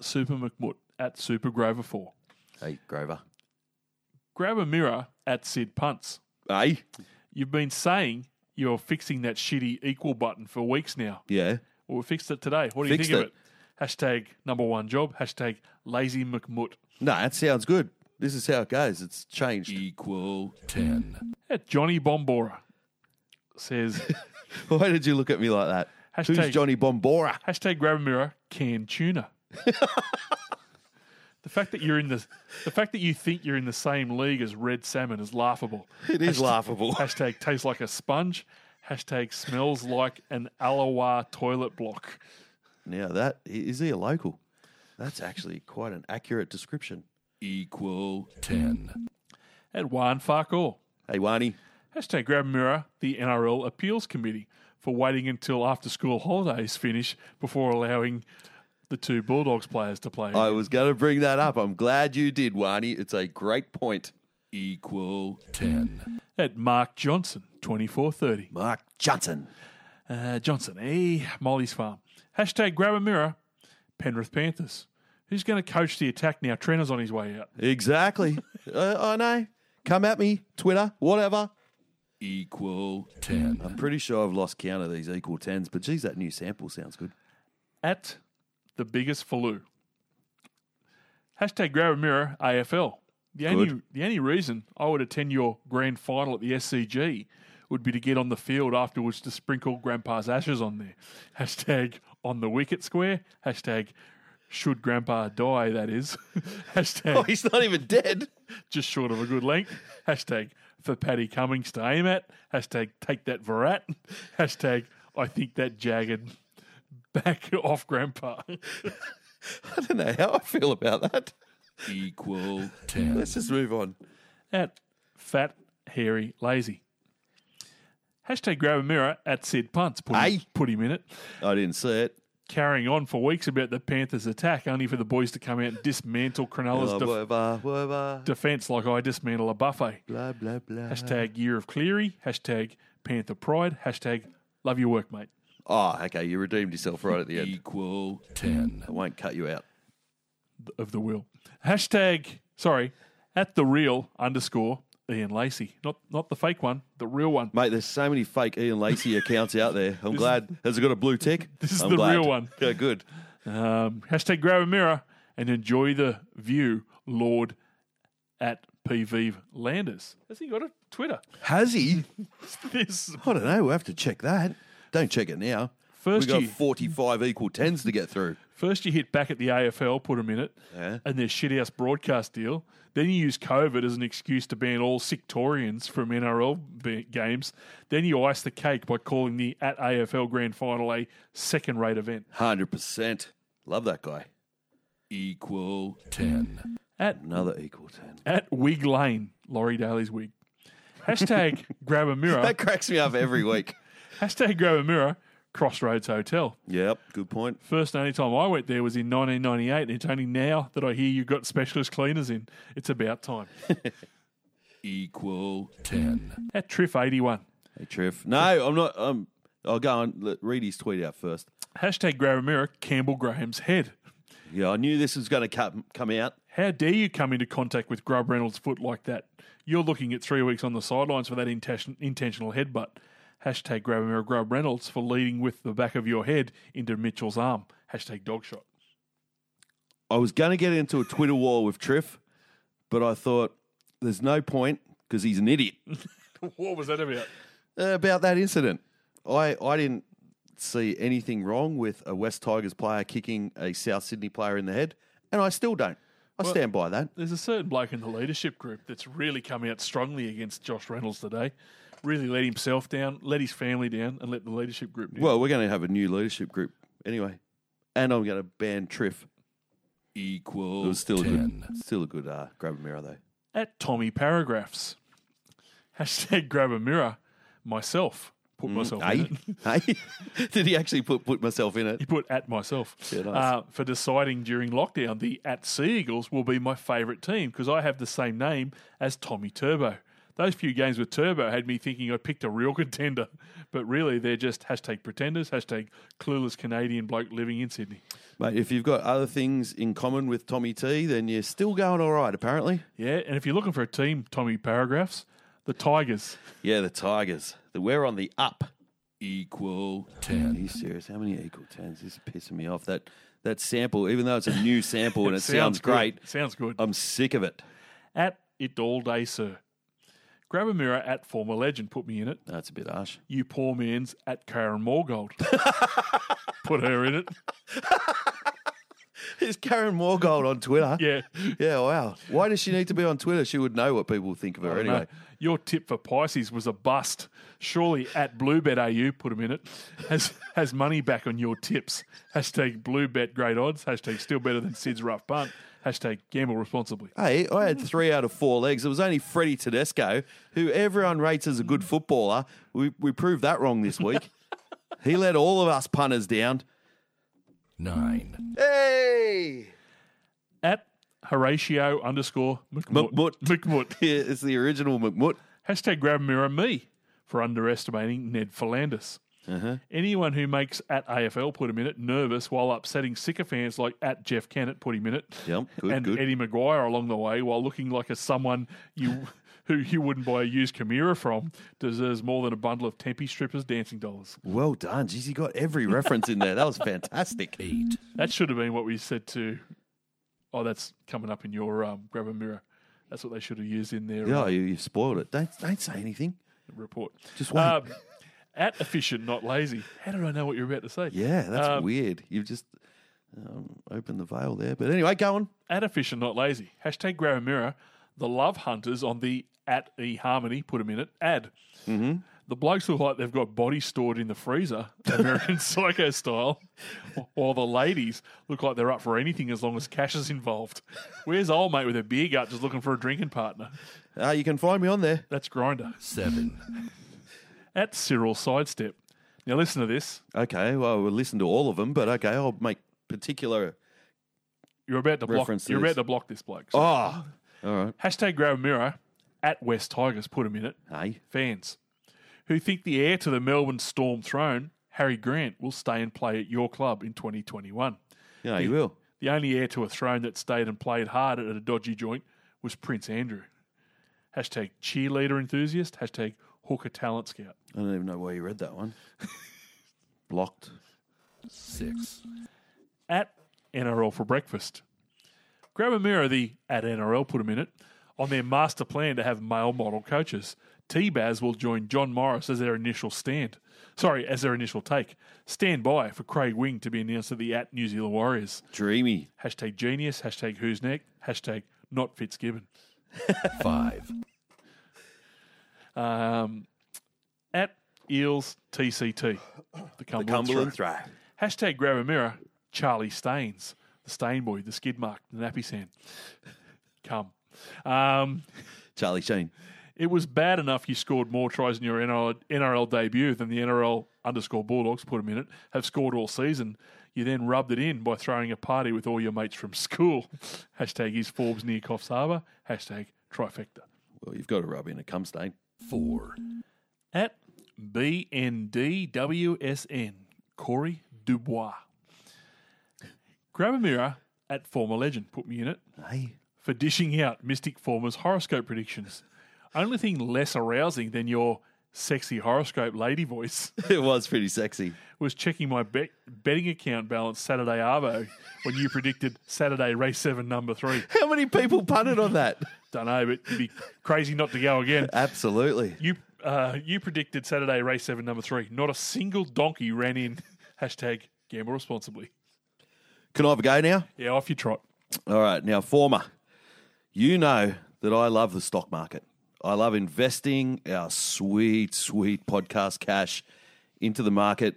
Super McMutt at Super Grover four. Hey, Grover. Grab a mirror at Sid Punts. Hey. You've been saying you're fixing that shitty equal button for weeks now. Yeah. Well, we fixed it today. What do fixed you think it. of it? Hashtag number one job. Hashtag lazy McMutt. No, that sounds good. This is how it goes. It's changed. Equal ten. At Johnny Bombora says... Why did you look at me like that? Hashtag, Who's Johnny Bombora? Hashtag grab a mirror, canned tuna. The fact that you're in the, the fact that you think you're in the same league as red salmon is laughable. It is hashtag, laughable. Hashtag tastes like a sponge. Hashtag smells like an Alawa toilet block. Now that, is he a local? That's actually quite an accurate description. Equal ten. At Juan Farkor. Hey, Wani. Hashtag grab a mirror, the N R L Appeals Committee, for waiting until after school holidays finish before allowing the two Bulldogs players to play. I was going to bring that up. I'm glad you did, Wani. It's a great point. Equal ten. At Mark Johnson, twenty-four thirty. Mark Johnson. Uh, Johnson, eh? Molly's Farm. Hashtag grab a mirror, Penrith Panthers. Who's going to coach the attack now? Trenner's on his way out. Exactly. uh, I know. Come at me, Twitter, whatever. Equal ten. I'm pretty sure I've lost count of these equal tens, but geez, that new sample sounds good. At the biggest Faloo. Hashtag grab a mirror, A F L. The good. only the only reason I would attend your grand final at the S C G would be to get on the field afterwards to sprinkle Grandpa's ashes on there. Hashtag on the wicket square. Hashtag should Grandpa die, that is. Hashtag oh, he's not even dead. Just short of a good length. Hashtag for Paddy Cummings to aim at. Hashtag take that Virat. Hashtag I think that jagged back off Grandpa. I don't know how I feel about that. Equal ten. Let's just move on. At fat, hairy, lazy. Hashtag grab a mirror at Sid Punts. Put, hey. him, put him in it. I didn't see it. Carrying on for weeks about the Panthers' attack, only for the boys to come out and dismantle Cronulla's oh, def- blah, blah, blah. defense like I dismantle a buffet. Blah, blah, blah. Hashtag year of Cleary. Hashtag Panther pride. Hashtag love your work, mate. Oh, okay. You redeemed yourself right at the end. Equal ten. I won't cut you out. Of the will. Hashtag, sorry, at the real underscore Ian Lacey. Not not the fake one, the real one. Mate, there's so many fake Ian Lacey accounts out there. I'm this glad. Is, Has it got a blue tick? This is I'm the glad. real one. Yeah, good. Um, hashtag grab a mirror and enjoy the view, Lord, at P V Landers. Has he got a Twitter? Has he? This. I don't know. We'll have to check that. Don't check it now. First We've got forty-five equal tens to get through. First you hit back at the A F L, put them in it, yeah. and their shithouse broadcast deal. Then you use COVID as an excuse to ban all Sictorians from N R L be- games. Then you ice the cake by calling the at A F L Grand Final a second-rate event. one hundred percent. Love that guy. Equal ten. At Another equal ten. At Wig Lane, Laurie Daly's wig. Hashtag grab a mirror. That cracks me up every week. Hashtag grab a mirror. Crossroads Hotel. Yep, good point. First and only time I went there was in nineteen ninety-eight, and it's only now that I hear you've got specialist cleaners in. It's about time. Equal ten. At Triff eighty-one. Hey, Triff. No, I'm not. Um, I'll go and read his tweet out first. Hashtag grab a mirror, Campbell Graham's head. Yeah, I knew this was going to come out. How dare you come into contact with Grub Reynolds' foot like that? You're looking at three weeks on the sidelines for that intention, intentional headbutt. Hashtag grab a mirror, Grub Reynolds for leading with the back of your head into Mitchell's arm. Hashtag dog shot. I was going to get into a Twitter war with Triff, but I thought there's no point because he's an idiot. What was that about? Uh, about that incident. I, I didn't see anything wrong with a West Tigers player kicking a South Sydney player in the head, and I still don't. I well, stand by that. There's a certain bloke in the leadership group that's really come out strongly against Josh Reynolds today. Really let himself down, let his family down, and let the leadership group down. Well, we're going to have a new leadership group anyway. And I'm going to ban Triff. Equal it was still ten. A good, still a good uh, grab a mirror, though. At Tommy Paragraphs. Hashtag grab a mirror. Myself. Put myself mm, in hey, it. Hey. Did he actually put, put myself in it? He put at myself. Yeah, nice. uh, for deciding during lockdown the at Sea Eagles will be my favourite team because I have the same name as Tommy Turbo. Those few games with Turbo had me thinking I picked a real contender, but really they're just hashtag pretenders, hashtag clueless Canadian bloke living in Sydney. Mate, if you've got other things in common with Tommy T, then you're still going all right, apparently. Yeah, and if you're looking for a team, Tommy Paragraphs, the Tigers. Yeah, the Tigers. We're on the up. Equal ten. Are you serious? How many equal tens? This is pissing me off. That that sample, even though it's a new sample and it sounds, sounds great. Sounds good. I'm sick of it. At it all day, sir. Grab a mirror at former legend. Put me in it. That's a bit harsh. You poor man's at Karen Morgold. Put her in it. Is Karen Morgold on Twitter? Yeah. Yeah, wow. Why does she need to be on Twitter? She would know what people think of her anyway. Know. Your tip for Pisces was a bust. Surely at BlueBet A U, put them in it, has, has money back on your tips. Hashtag BlueBet great odds. Hashtag still better than Sid's rough punt. Hashtag gamble responsibly. Hey, I had three out of four legs. It was only Freddy Tedesco, who everyone rates as a good footballer. We, we proved that wrong this week. He let all of us punters down. Nine. Hey! At Horatio underscore McMut. McMut. McMut. Yeah, it's the original McMut. Hashtag grab mirror me for underestimating Ned Philandis. Uh-huh. Anyone who makes at A F L, put him in it, nervous while upsetting sycophants like at Jeff Kennett, put him in it. Yep, good, and good. Eddie Maguire along the way while looking like a someone you... who you wouldn't buy a used Chimera from, deserves more than a bundle of Tempe strippers dancing dollars. Well done. Jeez, you got every reference in there. That was fantastic. Eight. That should have been what we said to... Oh, that's coming up in your um, grab a mirror. That's what they should have used in there. Yeah, um, you, you've spoiled it. Don't, don't say anything. Report. Just wait. Um, at efficient, not lazy. How did I know what you were about to say? Yeah, that's um, weird. You've just um, opened the veil there. But anyway, go on. At efficient, not lazy. Hashtag grab a mirror. The love hunters on the... at eHarmony, put them in it, ad. Mm-hmm. The blokes look like they've got bodies stored in the freezer, American Psycho style, while the ladies look like they're up for anything as long as cash is involved. Where's old mate with a beer gut just looking for a drinking partner? Uh, you can find me on there. That's Grindr. Seven. At Cyril Sidestep. Now listen to this. Okay, well, we'll listen to all of them, but okay, I'll make particular You're about to block. You're about to block this bloke. So. Oh, all right. Hashtag grab a mirror. At West Tigers, put him in it. Hey. Fans who think the heir to the Melbourne Storm throne, Harry Grant, will stay and play at your club in twenty twenty-one. Yeah, the, he will. The only heir to a throne that stayed and played hard at a dodgy joint was Prince Andrew. Hashtag cheerleader enthusiast. Hashtag hooker talent scout. I don't even know why you read that one. Blocked. Six. At N R L for breakfast. Grab a mirror, the at N R L, put him in it. On their master plan to have male model coaches, T-Baz will join John Morris as their initial stand. Sorry, as their initial take. Stand by for Craig Wing to be announced at the at New Zealand Warriors. Dreamy. Hashtag genius. Hashtag who's next. Hashtag not Fitzgibbon. Five. Um, at Eels T C T. The Cumberland, the Cumberland throw. throw. Hashtag grab a mirror. Charlie Staines. The Stain Boy. The skid mark. The nappy sand. Come. Um, Charlie Sheen. It was bad enough you scored more tries in your N R L, N R L debut than the N R L underscore Bulldogs, put them in it, have scored all season. You then rubbed it in by throwing a party with all your mates from school. Hashtag is Forbes near Coffs Harbour. Hashtag trifecta. Well, you've got to rub in a cum stain. Four. At B N D W S N, Corey Dubois. Grab a mirror at former legend. Put me in it. Hey. For dishing out Mystic Former's horoscope predictions. Only thing less arousing than your sexy horoscope lady voice. It was pretty sexy. Was checking my be- betting account balance Saturday Arvo when you predicted Saturday race seven number three. How many people punted on that? Don't know, but it'd be crazy not to go again. Absolutely. You uh, you predicted Saturday race seven number three. Not a single donkey ran in. Hashtag gamble responsibly. Can I have a go now? Yeah, off you trot. All right. Now, former, you know that I love the stock market. I love investing our sweet, sweet podcast cash into the market,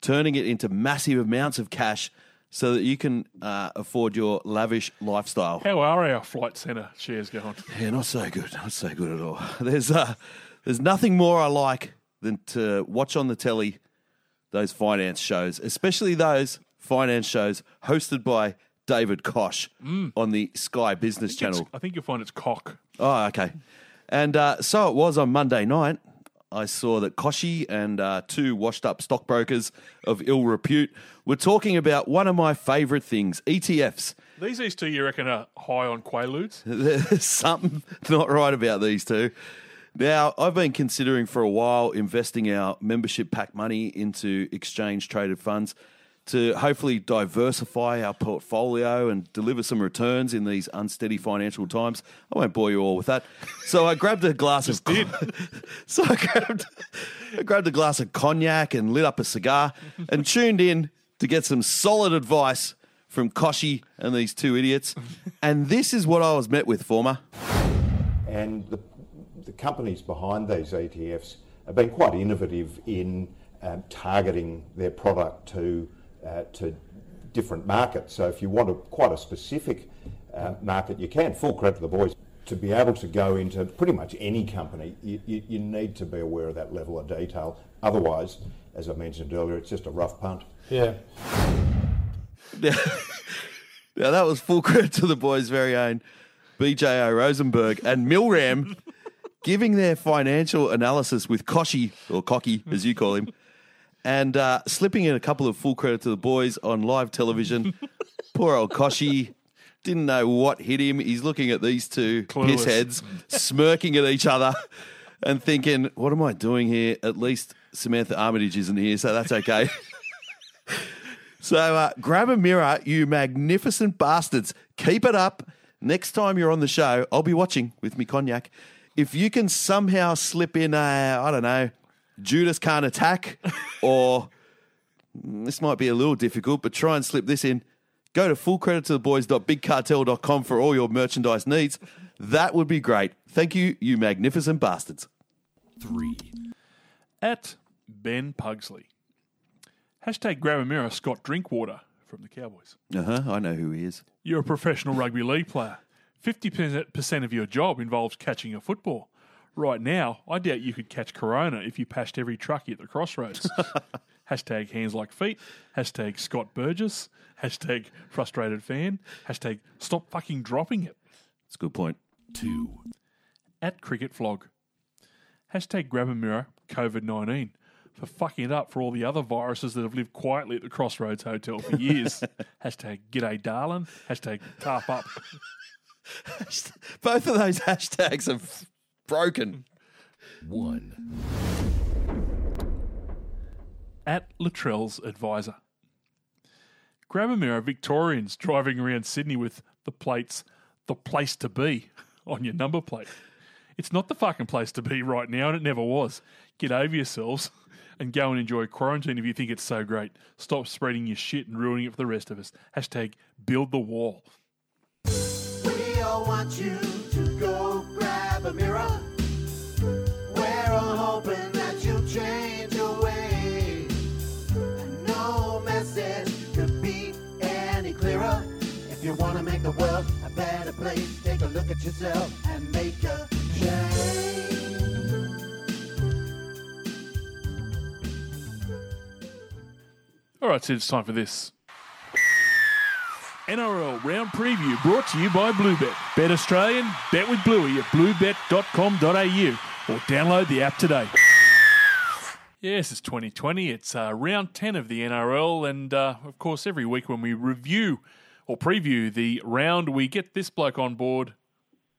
turning it into massive amounts of cash so that you can uh, afford your lavish lifestyle. How are our Flight Centre shares going? Yeah, not so good. Not so good at all. There's uh, there's nothing more I like than to watch on the telly those finance shows, especially those finance shows hosted by David Koch mm. on the Sky Business I Channel. I think you'll find it's Koch. Oh, okay. And uh, so it was on Monday night. I saw that Koshy and uh, two washed-up stockbrokers of ill repute were talking about one of my favourite things, E T Fs. These these two, you reckon, are high on Quaaludes? There's something not right about these two. Now, I've been considering for a while investing our membership pack money into exchange-traded funds to hopefully diversify our portfolio and deliver some returns in these unsteady financial times. I won't bore you all with that. So I grabbed a glass of did. So I grabbed I grabbed a glass of cognac and lit up a cigar and tuned in to get some solid advice from Koshy and these two idiots. And this is what I was met with, former. And the the companies behind these E T Fs have been quite innovative in um, targeting their product to Uh, to different markets. So if you want a, quite a specific uh, market, you can. Full credit to the boys. To be able to go into pretty much any company, you, you, you need to be aware of that level of detail. Otherwise, as I mentioned earlier, it's just a rough punt. Yeah. Now, now that was full credit to the boys' very own B J O Rosenberg and Milram giving their financial analysis with Koshy, or Cocky, as you call him, and uh, slipping in a couple of full credit to the boys on live television. Poor old Koshy didn't know what hit him. He's looking at these two piss heads, smirking at each other and thinking, what am I doing here? At least Samantha Armitage isn't here, so that's okay. So uh, grab a mirror, you magnificent bastards. Keep it up. Next time you're on the show, I'll be watching with me cognac. If you can somehow slip in a, I don't know, Judas can't attack, or this might be a little difficult, but try and slip this in. Go to full credit to the boys dot big cartel dot com for all your merchandise needs. That would be great. Thank you, you magnificent bastards. Three. At Ben Pugsley. Hashtag grab a mirror, Scott Drinkwater from the Cowboys. Uh-huh, I know who he is. You're a professional rugby league player. fifty percent of your job involves catching a football. Right now, I doubt you could catch corona if you pashed every truckie at the crossroads. Hashtag hands like feet. Hashtag Scott Burgess. Hashtag frustrated fan. Hashtag stop fucking dropping it. That's a good point. Two. At cricket flog. Hashtag grab a mirror, COVID nineteen, for fucking it up for all the other viruses that have lived quietly at the Crossroads Hotel for years. Hashtag g'day darling. Hashtag tarp up. Both of those hashtags are F- Broken. One. At Luttrell's Advisor. Grab a mirror, Victorians driving around Sydney with the plates, the place to be on your number plate. It's not the fucking place to be right now, and it never was. Get over yourselves and go and enjoy quarantine if you think it's so great. Stop spreading your shit and ruining it for the rest of us. Hashtag build the wall. We all want you to go grab a mirror. We're all hoping that you'll change your way. And no message could be any clearer. If you want to make the world a better place, take a look at yourself and make a change. All right, so it's time for this. N R L Round Preview brought to you by Bluebet. Bet Australian, bet with Bluey at bluebet dot com dot a u or download the app today. Yes, it's twenty twenty. It's uh, round ten of the N R L, and uh, of course every week when we review or preview the round, we get this bloke on board.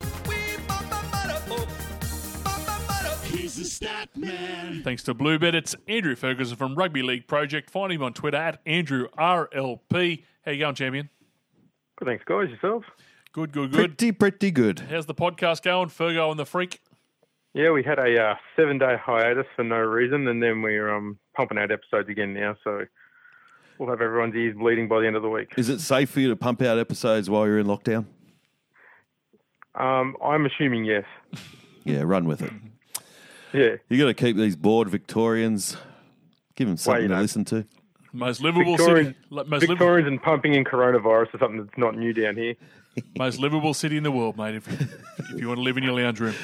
He's a stat man. Thanks to Bluebet, it's Andrew Ferguson from Rugby League Project. Find him on Twitter at Andrew R L P. How you going, champion? Good, thanks, guys. Yourselves? Good, good, good. Pretty, pretty good. How's the podcast going, Fergo and the Freak? Yeah, we had a uh, seven-day hiatus for no reason, and then we're um, pumping out episodes again now, so we'll have everyone's ears bleeding by the end of the week. Is it safe for you to pump out episodes while you're in lockdown? Um, I'm assuming yes. Yeah, run with it. Yeah. You got to keep these bored Victorians, give them something well, you know, to listen to. Most livable Victorians, city. Most Victorians li- and pumping in coronavirus is something that's not new down here. Most livable city in the world, mate, if, if you want to live in your lounge room.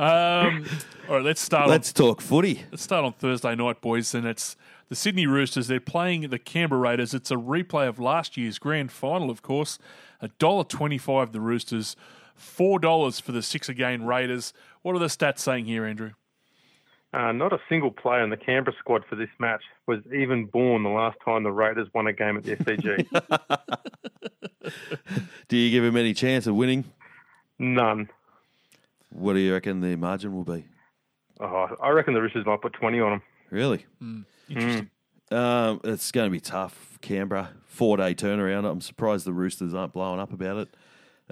Um, all right, let's start. Let's on, talk footy. Let's start on Thursday night, boys, and it's the Sydney Roosters. They're playing the Canberra Raiders. It's a replay of last year's grand final, of course. one dollar twenty-five the Roosters, four dollars for the six again Raiders. What are the stats saying here, Andrew? Uh, not a single player in the Canberra squad for this match was even born the last time the Raiders won a game at the S C G. Do you give them any chance of winning? None. What do you reckon their margin will be? Oh, I reckon the Roosters might put twenty on them. Really? Mm. Interesting. Mm. Um, it's going to be tough, Canberra. Four-day turnaround. I'm surprised the Roosters aren't blowing up about it.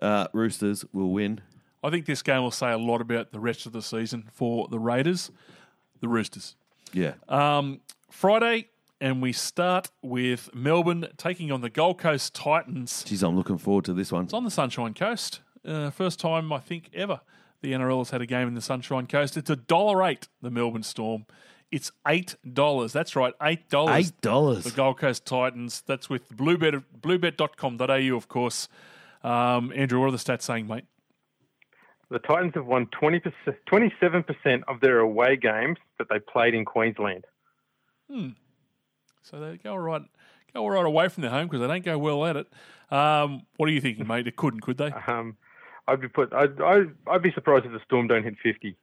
Uh, Roosters will win. I think this game will say a lot about the rest of the season for the Raiders. The Roosters. Yeah. Um, Friday, and we start with Melbourne taking on the Gold Coast Titans. Jeez, I'm looking forward to this one. It's on the Sunshine Coast. Uh, first time, I think, ever the N R L has had a game in the Sunshine Coast. It's one dollar eight, the Melbourne Storm. It's eight dollars. That's right, eight dollars. eight dollars. The Gold Coast Titans. That's with bluebet, bluebet dot com dot a u, of course. Um, Andrew, what are the stats saying, mate? The Titans have won twenty percent, twenty-seven percent of their away games that they played in Queensland. Hmm. So they go all right, go all right away from their home because they don't go well at it. Um, what are you thinking, mate? It couldn't, could they? Um, I'd be put. I'd, I'd, I'd be surprised if the Storm don't hit fifty.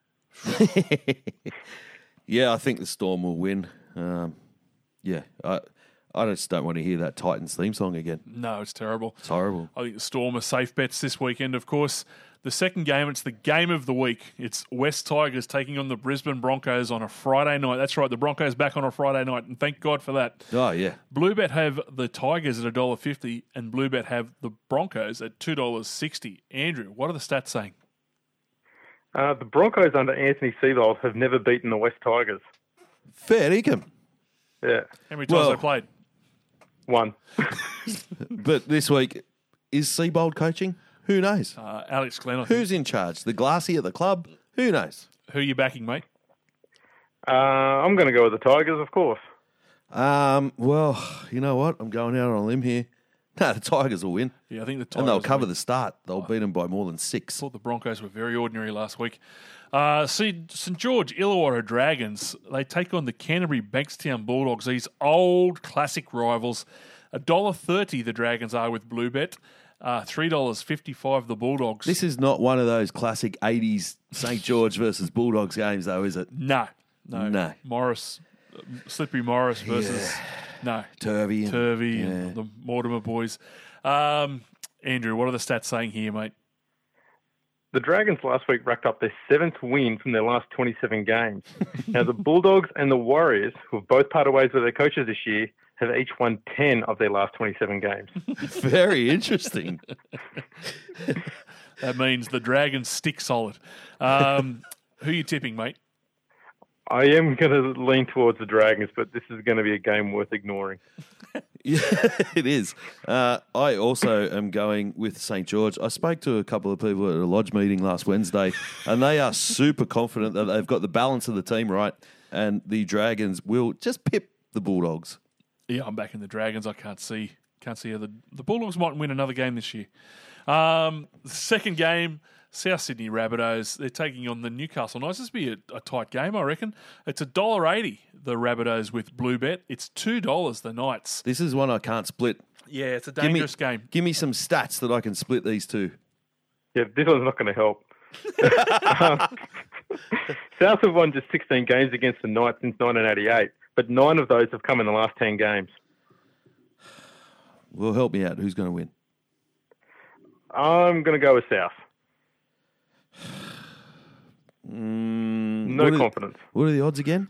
Yeah, I think the Storm will win. Um, yeah, I, I just don't want to hear that Titans theme song again. No, it's terrible. It's horrible. I think the Storm are safe bets this weekend, of course. The second game, it's the game of the week. It's West Tigers taking on the Brisbane Broncos on a Friday night. That's right, the Broncos back on a Friday night, and thank God for that. Oh, yeah. Bluebet have the Tigers at one dollar fifty and Bluebet have the Broncos at two dollars sixty. Andrew, what are the stats saying? Uh, the Broncos under Anthony Seabold have never beaten the West Tigers. Fair dinkum. Yeah. How many times well, they played? One. But this week, is Seabold coaching? Who knows? Uh, Alex Glenn. I Who's think. in charge? The glassy at the club? Who knows? Who are you backing, mate? Uh, I'm going to go with the Tigers, of course. Um, well, you know what? I'm going out on a limb here. No, the Tigers will win. Yeah, I think the Tigers And they'll cover win. the start. They'll oh, beat them by more than six. I thought the Broncos were very ordinary last week. Uh, see, St George Illawarra Dragons, they take on the Canterbury Bankstown Bulldogs, these old classic rivals. one dollar thirty the Dragons are with Bluebet. Uh, three dollars fifty-five the Bulldogs. This is not one of those classic eighties St George versus Bulldogs games, though, is it? No. No. no. Morris, uh, Slippery Morris versus, yeah. no. Turvey. And, Turvey yeah. and the Mortimer boys. Um, Andrew, what are the stats saying here, mate? The Dragons last week racked up their seventh win from their last twenty-seven games. Now, the Bulldogs and the Warriors, who have both parted ways with their coaches this year, have each won ten of their last twenty-seven games. Very interesting. That means the Dragons stick solid. Um, who are you tipping, mate? I am going to lean towards the Dragons, but this is going to be a game worth ignoring. Yeah, it is. Uh, I also am going with St George. I spoke to a couple of people at a lodge meeting last Wednesday, and they are super confident that they've got the balance of the team right, and the Dragons will just pip the Bulldogs. Yeah, I'm backing the Dragons. I can't see, can't see how the the Bulldogs might win another game this year. Um, second game, South Sydney Rabbitohs. They're taking on the Newcastle Knights. This will be a, a tight game, I reckon. It's one dollar eighty the Rabbitohs with Bluebet. It's two dollars the Knights. This is one I can't split. Yeah, it's a dangerous give me, game. Give me some stats that I can split these two. Yeah, this one's not going to help. um, South have won just sixteen games against the Knights since nineteen eighty-eight. But nine of those have come in the last ten games. Well, help me out. Who's going to win? I'm going to go with South. mm, no what confidence. Are the, what are the odds again?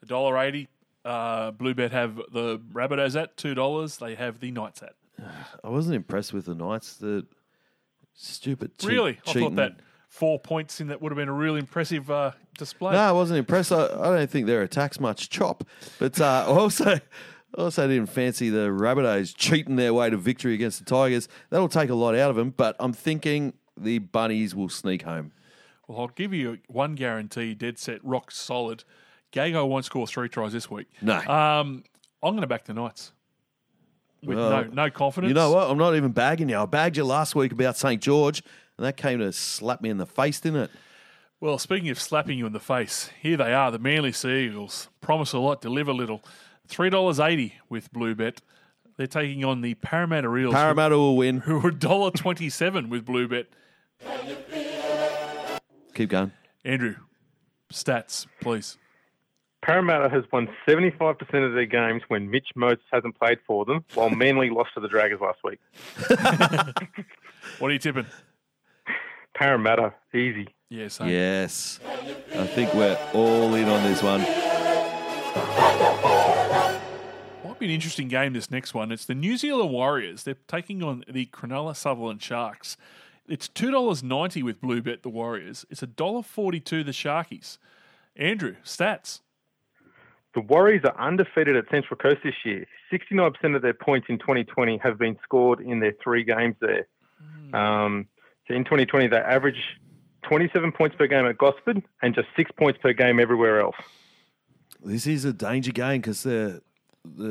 one dollar eighty. Uh, Bluebet have the Rabbitohs at two dollars. They have the Knights at. I wasn't impressed with the Knights. The stupid cheat. Really? Cheating. I thought that four points in that would have been a real impressive uh, display. No, I wasn't impressed. I, I don't think their attack's much chop. But uh, also, Also didn't fancy the Rabbitohs cheating their way to victory against the Tigers. That'll take a lot out of them, but I'm thinking the Bunnies will sneak home. Well, I'll give you one guarantee, dead set, rock solid. Gago won't score three tries this week. No. Um, I'm going to back the Knights. With well, no, no confidence. You know what? I'm not even bagging you. I bagged you last week about Saint George, and that came to slap me in the face, didn't it? Well, speaking of slapping you in the face, here they are, the Manly Seagulls. Promise a lot, deliver little. three dollars eighty with Blue Bet. They're taking on the Parramatta Eels. Parramatta who, will win. Who are one dollar twenty-seven with Blue Bet. Keep going. Andrew, stats, please. Parramatta has won seventy-five percent of their games when Mitch Motes hasn't played for them, while Manly lost to the Dragons last week. What are you tipping? Parramatta, easy. Yes. I yes. I think we're all in on this one. Might be an interesting game, this next one. It's the New Zealand Warriors. They're taking on the Cronulla Sutherland Sharks. It's two dollars ninety with Blue Bet, the Warriors. It's one dollar forty-two, the Sharkies. Andrew, stats. The Warriors are undefeated at Central Coast this year. sixty-nine percent of their points in twenty twenty have been scored in their three games there. Mm. Um, so in twenty twenty, they averaged twenty-seven points per game at Gosford and just six points per game everywhere else. This is a danger game because the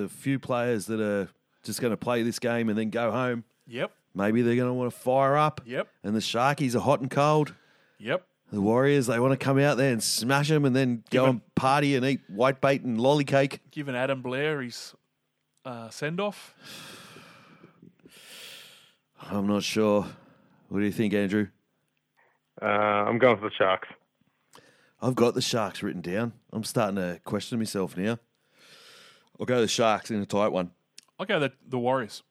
few players that are just going to play this game and then go home. Yep. Maybe they're going to want to fire up. Yep. And the Sharkies are hot and cold. Yep. The Warriors, they want to come out there and smash them and then go Given, and party and eat whitebait and lolly cake. Giving Adam Blair his uh, send-off. I'm not sure. What do you think, Andrew? Uh, I'm going for the Sharks. I've got the Sharks written down. I'm starting to question myself now. I'll go the Sharks in a tight one. I'll go the, the Warriors.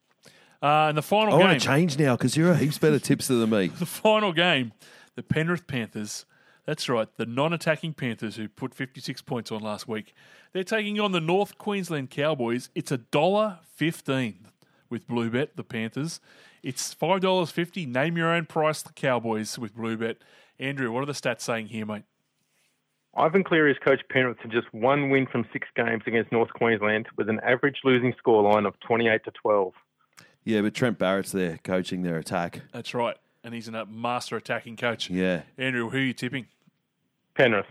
Uh, and the final I game... I want to change now because you're a heaps better tipster than me. The final game... The Penrith Panthers, that's right, the non-attacking Panthers who put fifty-six points on last week. They're taking on the North Queensland Cowboys. It's one dollar fifteen with Blue Bet, the Panthers. It's five dollars fifty, name your own price, the Cowboys with Blue Bet. Andrew, what are the stats saying here, mate? Ivan Cleary has coached Penrith to just one win from six games against North Queensland with an average losing scoreline of twenty-eight to twelve. Yeah, but Trent Barrett's there coaching their attack. That's right. And he's a master attacking coach. Yeah. Andrew, who are you tipping? Penrith.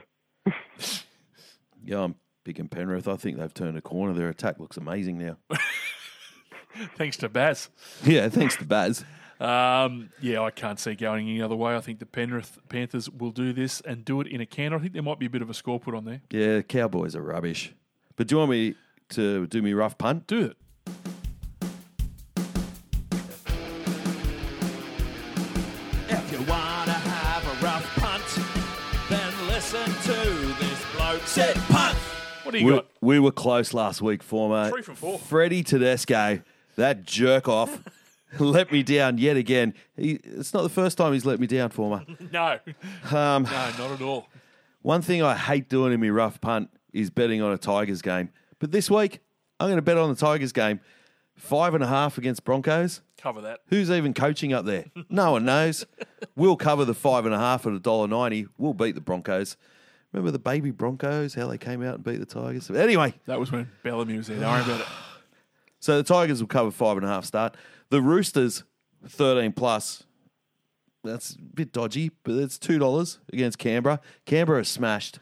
Yeah, I'm picking Penrith. I think they've turned a corner. Their attack looks amazing now. Thanks to Baz. Yeah, thanks to Baz. um, yeah, I can't see going any other way. I think the Penrith Panthers will do this and do it in a canter. I think there might be a bit of a score put on there. Yeah, Cowboys are rubbish. But do you want me to do me rough punt? Do it. Set punt. What do you we, got? We were close last week, former Three from four. Freddy Tedesco, that jerk off, let me down yet again. He, it's not the first time he's let me down, former. No, um, no, not at all. One thing I hate doing in my rough punt is betting on a Tigers game. But this week, I'm going to bet on the Tigers game. Five and a half against Broncos. Cover that. Who's even coaching up there? No one knows. We'll cover the five and a half at one dollar ninety. We'll beat the Broncos. Remember the baby Broncos, how they came out and beat the Tigers? Anyway. That was when Bellamy was there. Don't worry about it. So the Tigers will cover five and a half start. The Roosters, thirteen plus. That's a bit dodgy, but it's two dollars against Canberra. Canberra is smashed.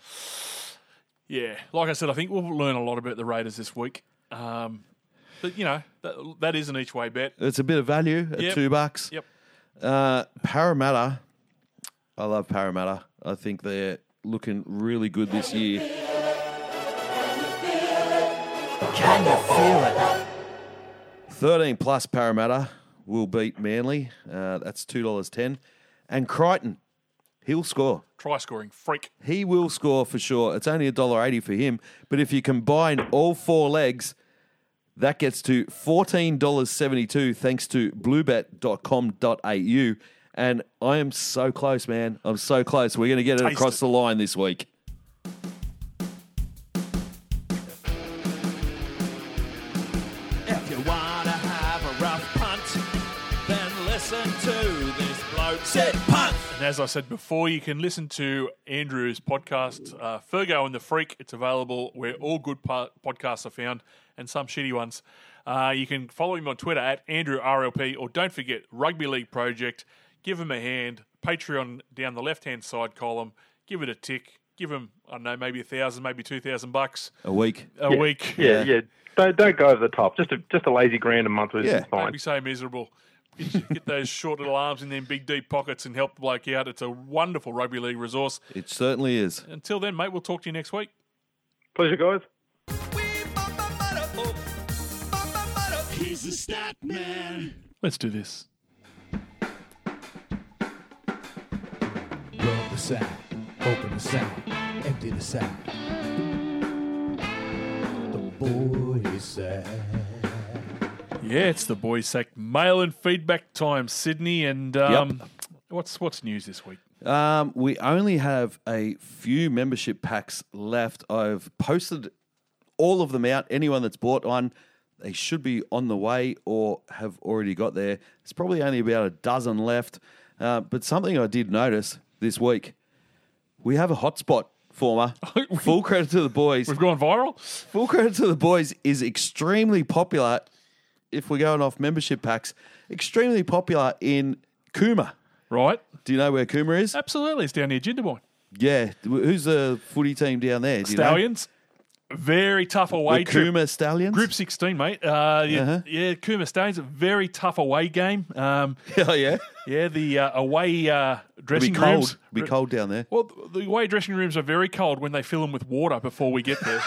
Yeah. Like I said, I think we'll learn a lot about the Raiders this week. Um, but, you know, that, that is an each-way bet. It's a bit of value at yep. two bucks. Yep. Uh, Parramatta. I love Parramatta. I think they're... looking really good this year. Can you feel it? Can you feel it? thirteen plus Parramatta will beat Manly. Uh, that's two dollars ten. And Crichton, he'll score. Try scoring freak. He will score for sure. It's only one dollar eighty for him. But if you combine all four legs, that gets to fourteen dollars seventy-two thanks to blue bet dot com dot a u. And I am so close, man. I'm so close. We're going to get it Taste across it. the line this week. If you want to have a rough punt, then listen to this bloke said punt. And as I said before, you can listen to Andrew's podcast, uh, Fergo and the Freak. It's available where all good po- podcasts are found. and some shitty ones. Uh, you can follow him on Twitter at Andrew R L P, or don't forget, Rugby League Project. Give him a hand. Patreon down the left-hand side column. Give it a tick. Give him, I don't know, maybe a thousand, maybe two thousand bucks a week. A yeah, week, yeah, yeah. yeah. Don't, don't go over the top. Just a just a lazy grand a month is yeah. fine. Don't be so miserable. Get, get those short little arms in them big deep pockets and help the bloke out. It's a wonderful rugby league resource. It certainly is. Until then, mate, we'll talk to you next week. Pleasure, guys. Here's the stat man. Let's do this. Roll the sack. Open the sack, empty the sack. The boys' sack. Yeah, it's the boys' sack. Mail and feedback time, Sydney. And um, yep. what's what's news this week? Um, we only have a few membership packs left. I've posted all of them out. Anyone that's bought one, they should be on the way or have already got there. There's probably only about a dozen left. Uh, but something I did notice this week. We have a hotspot, former. Full credit to the boys. We've gone viral. Full credit to the boys is extremely popular, if we're going off membership packs, extremely popular in Cooma. Right. Do you know where Cooma is? Absolutely. It's down near Jindabyne. Yeah. Who's the footy team down there? Do Stallions. You know? Very tough away. The Cooma Stallions? Group sixteen, mate. Uh, yeah, uh-huh. yeah, Cooma Stallions. A very tough away game. Um, oh, yeah? Yeah, the uh, away uh, dressing It'll be cold. rooms. It'll be cold down there. Well, the away dressing rooms are very cold when they fill them with water before we get there.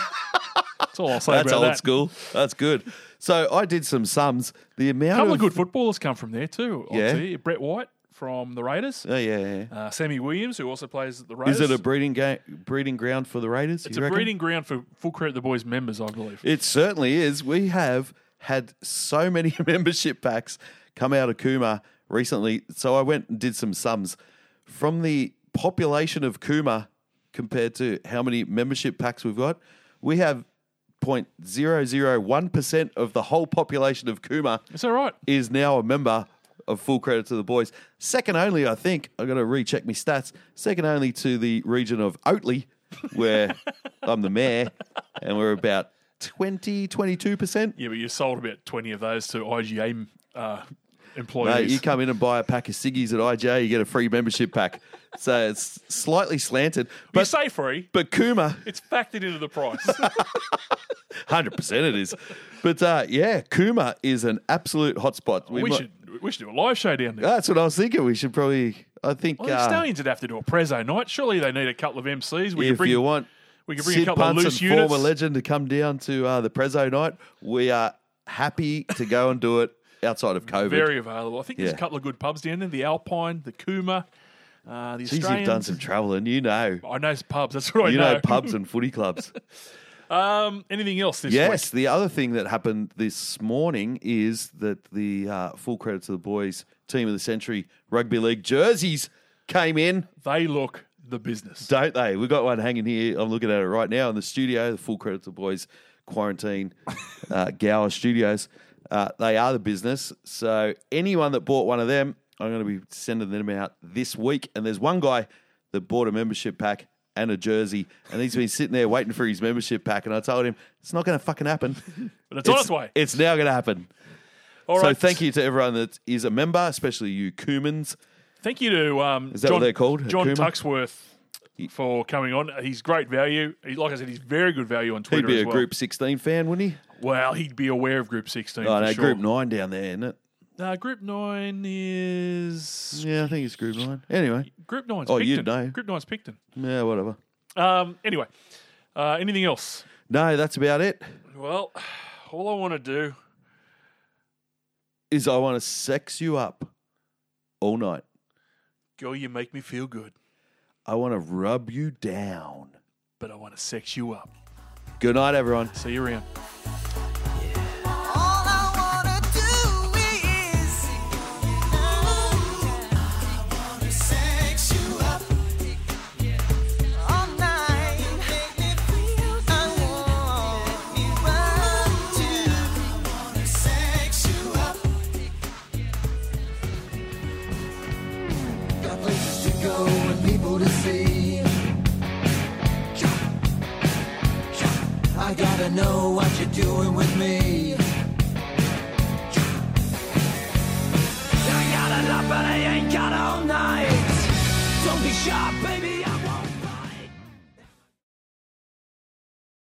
That's all I'll say That's about that. That's old school. That's good. So I did some sums. The amount A couple of, of good footballers come from there too. Yeah. Obviously. Brett White from the Raiders. Oh, yeah, yeah. Uh, Sammy Williams, who also plays at the Raiders. Is it a breeding ga- breeding ground for the Raiders? It's a reckon? breeding ground for Full Credit the Boys members, I believe. It certainly is. We have had so many membership packs come out of Cooma recently, so I went and did some sums from the population of Cooma compared to how many membership packs we've got. We have zero point zero zero one percent of the whole population of Cooma. Is that right? Is now a member of Full Credit to the Boys. Second only, I think. I've got to recheck my stats. Second only to the region of Oatley, where I'm the mayor, and we're about twenty, twenty-two percent. Yeah, but you sold about twenty of those to I G A. Uh, Employees. Mate, you come in and buy a pack of ciggies at I J, you get a free membership pack. So it's slightly slanted. But, you say free. But Cooma. It's factored into the price. one hundred percent it is. But uh, yeah, Cooma is an absolute hotspot. We, we, might... should, we should do a live show down there. That's what I was thinking. We should probably, I think. Well, the uh, Stallions would have to do a prezzo night. Surely they need a couple of M Cs. We if bring, you want we can bring Sid a couple Punts of loose and units. Former legend to come down to uh, the prezzo night. We are happy to go and do it. Outside of COVID. Very available. I think there's yeah. a couple of good pubs down there. The Alpine, the Cooma, uh, the Australian. Jeez, you've done some travelling, you know. I know pubs, that's right. You know, know pubs and footy clubs. um, anything else this yes, week? Yes, the other thing that happened this morning is that the uh, Full Credit to the Boys Team of the Century Rugby League jerseys came in. They look the business. Don't they? We've got one hanging here. I'm looking at it right now in the studio, the Full Credit to the Boys Quarantine uh, Gower Studios. Uh, they are the business. So anyone that bought one of them, I'm going to be sending them out this week. And there's one guy that bought a membership pack and a jersey, and he's been sitting there waiting for his membership pack. And I told him, it's not going to fucking happen. But it's on its way. It's now going to happen. All right. So thank you to everyone that is a member, especially you Coomans. Thank you to um, is that John, what they're called? John Tuxworth for coming on. He's great value. He, like I said, he's very good value on Twitter as well. He'd be a Group sixteen fan, wouldn't he? Well, he'd be aware of Group sixteen. Oh, no, sure. Group nine down there, isn't it? No, uh, Group nine is. Yeah, I think it's Group nine. Anyway, Group nine's oh, Picton. You know, Group nine's Picton. Yeah, whatever. Um. Anyway, uh, anything else? No, that's about it. Well, all I want to do is I want to sex you up all night, girl. You make me feel good. I want to rub you down, but I want to sex you up. Good night, everyone. See you around. I got gotta know what you're doing with me. I got enough, but I ain't got all night. Don't be sharp, baby.